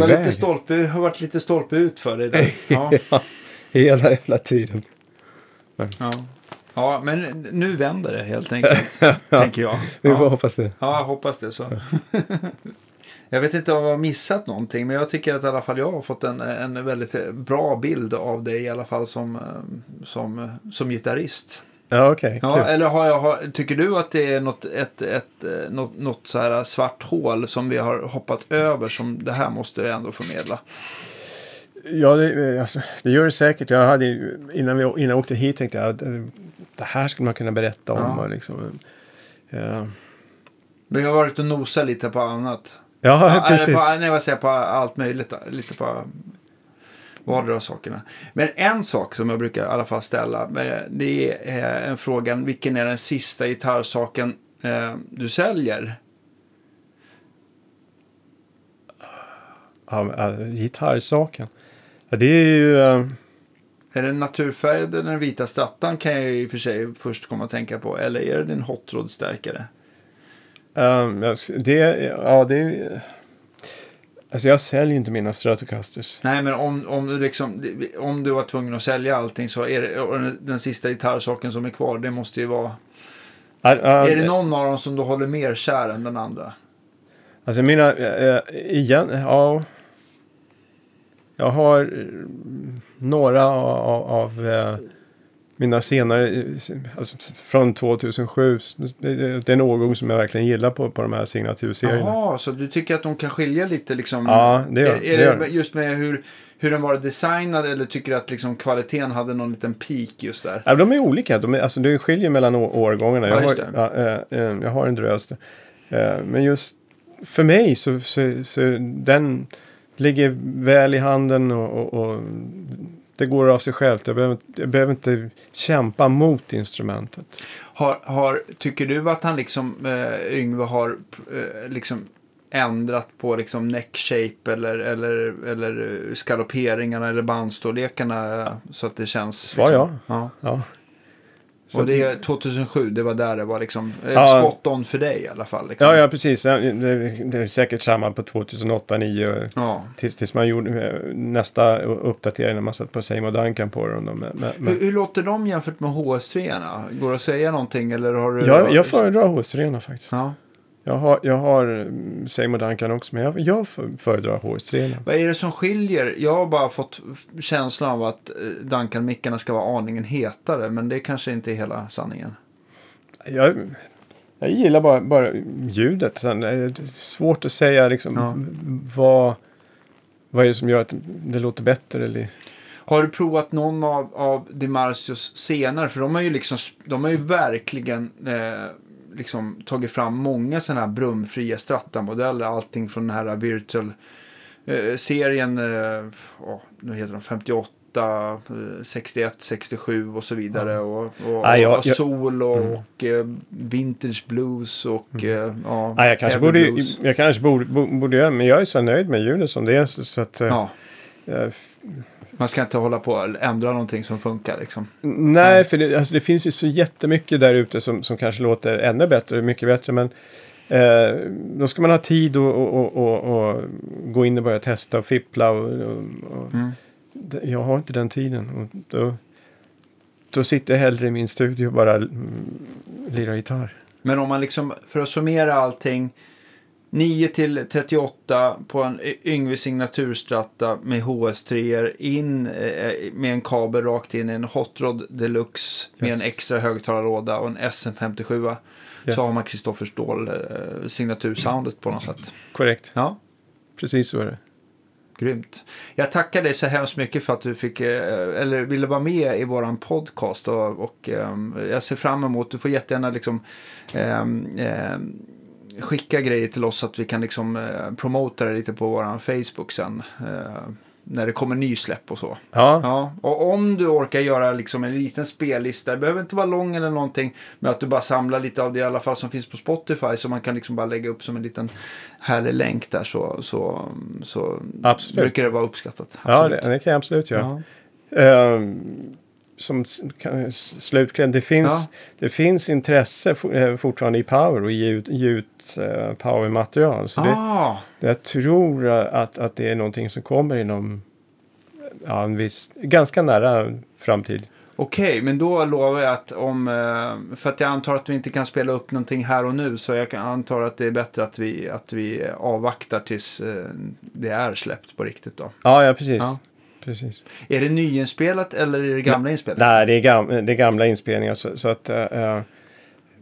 Det har varit lite stolpe ut för dig där. Ja. Hela jävla tiden. Ja, men nu vänder det helt enkelt, tänker jag. Vi får hoppas det. Ja, hoppas det så. Jag vet inte om jag har missat någonting, men jag tycker att i alla fall jag har fått en väldigt bra bild av dig, i alla fall som gitarrist. Ja, okej. Okay, eller tycker du att det är något så här svart hål som vi har hoppat över, som det här måste vi ändå förmedla? Ja, det gör det säkert. Jag hade, innan jag åkte hit, tänkte jag att det här skulle man kunna berätta om. Ja. Liksom. Ja. Vi har varit och nosat lite på annat. Ja, precis. På allt möjligt. Lite på vardera sakerna. Men en sak som jag brukar i alla fall ställa, det är en fråga: vilken är den sista gitarrsaken du säljer? Gitarrsaken. Ja, det är ju... Är det naturfärgad eller den vita Strattan, kan jag ju i och för sig först komma att tänka på. Eller är det din Hot Rod-stärkare? Alltså jag säljer ju inte mina Stratocasters. Nej, men om du var tvungen att sälja allting, så är det den sista gitarrsaken som är kvar. Det måste ju vara... är det någon av dem som du håller mer kär än den andra? Alltså mina... Jag har några av mina senare, alltså från 2007, det är en årgång som jag verkligen gillar på de här signaturserierna. Jaha, så du tycker att de kan skilja lite liksom? Ja, det gör det. Just med hur den var designad, eller tycker du att liksom kvaliteten hade någon liten peak just där? Ja, de är olika. Alltså det skiljer mellan årgångarna. Jag har en drös. Men just för mig så den ligger väl i handen och det går av sig självt. Jag behöver inte kämpa mot instrumentet. Tycker du att han liksom Yngve har liksom ändrat på liksom neckshape eller skaloperingarna eller bandstorlekarna så att det känns... Svar liksom, ja. Och det är 2007, det var där det var liksom spot on för dig i alla fall. Liksom. Ja, precis. Det är säkert samma på 2008-2009. Ja. Tills man gjorde nästa uppdatering när man satt på Same och Duncan på dem. Hur låter de jämfört med HS3-erna? Går det att säga någonting? Eller har du... Jag föredrar HS3-erna faktiskt. Ja. Jag har Same och Duncan också, men jag föredrar HS3. Vad är det som skiljer? Jag har bara fått känslan av att Duncan-mickarna ska vara aningen hetare, men det kanske inte är hela sanningen. Jag gillar bara ljudet. Sen är det svårt att säga liksom, vad är det som gör att det låter bättre eller... Har du provat någon av DiMarzios scener? För de har ju liksom, de har ju verkligen... liksom tagit fram många sådana här brumfria Strata-modeller, allting från den här Virtual-serien, nu heter de 58, 61, 67 och så vidare, och Sol och Vintage Blues och jag kanske borde göra, men jag är så nöjd med ljudet som det är, så att man ska inte hålla på och ändra någonting som funkar liksom. Nej, för det finns ju så jättemycket där ute som kanske låter ännu bättre, mycket bättre, men då ska man ha tid och gå in och börja testa och fippla och jag har inte den tiden, och då sitter jag hellre i min studio och bara lirar gitarr. Men om man liksom, för att summera allting, 9-38 på en Yngve signaturstratta med HS3 in med en kabel rakt in i en Hot Rod Deluxe med en extra högtalarlåda och en SM57, så har man Kristoffer Ståhl signatursoundet på något sätt. Korrekt. Ja, precis så är det. Grymt. Jag tackar dig så hemskt mycket för att du fick, eller ville vara med i våran podcast, och jag ser fram emot, du får jättegärna liksom skicka grejer till oss så att vi kan liksom promota det lite på våran Facebook sen när det kommer nysläpp och så. Ja. Och om du orkar göra liksom en liten spellista, det behöver inte vara lång eller någonting, men att du bara samlar lite av det i alla fall som finns på Spotify, så man kan liksom bara lägga upp som en liten härlig länk där, så brukar det vara uppskattat. Absolut. Ja, det kan jag absolut göra. Ja. Som slutkläm, det finns intresse fortfarande i power och i powermaterial, så jag tror att det är någonting som kommer inom en viss, ganska nära framtid. Okej, men då lovar jag att om, för att jag antar att vi inte kan spela upp någonting här och nu, så jag antar att det är bättre att vi avvaktar tills det är släppt på riktigt då. Ja, precis. Ja. Precis. Är det nyinspelat eller är det gamla inspelningar? Nej, det är gamla inspelningar, så att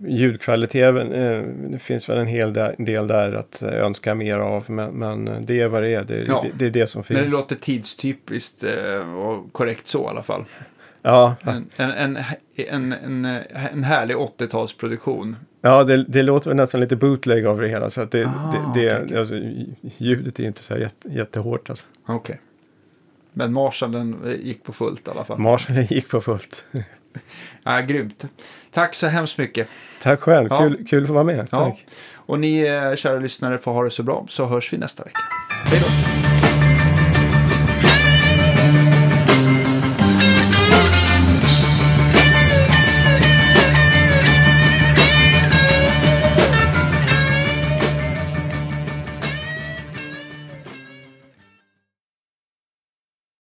ljudkvaliteten, det finns väl en hel del där att önska mer av, men det är vad det är. Det är det som finns. Men det låter tidstypiskt och korrekt så i alla fall. Ja. En härlig 80-talsproduktion. Ja, det låter nästan lite bootleg av det hela, så att det alltså, ljudet är inte så här jättehårt alltså. Okej. Men Marshallen gick på fullt i alla fall. Marshallen gick på fullt. Ja, grymt. Tack så hemskt mycket. Tack själv. Ja. Kul att få vara med. Ja. Tack. Och ni kära lyssnare får ha det så bra. Så hörs vi nästa vecka. Hej då.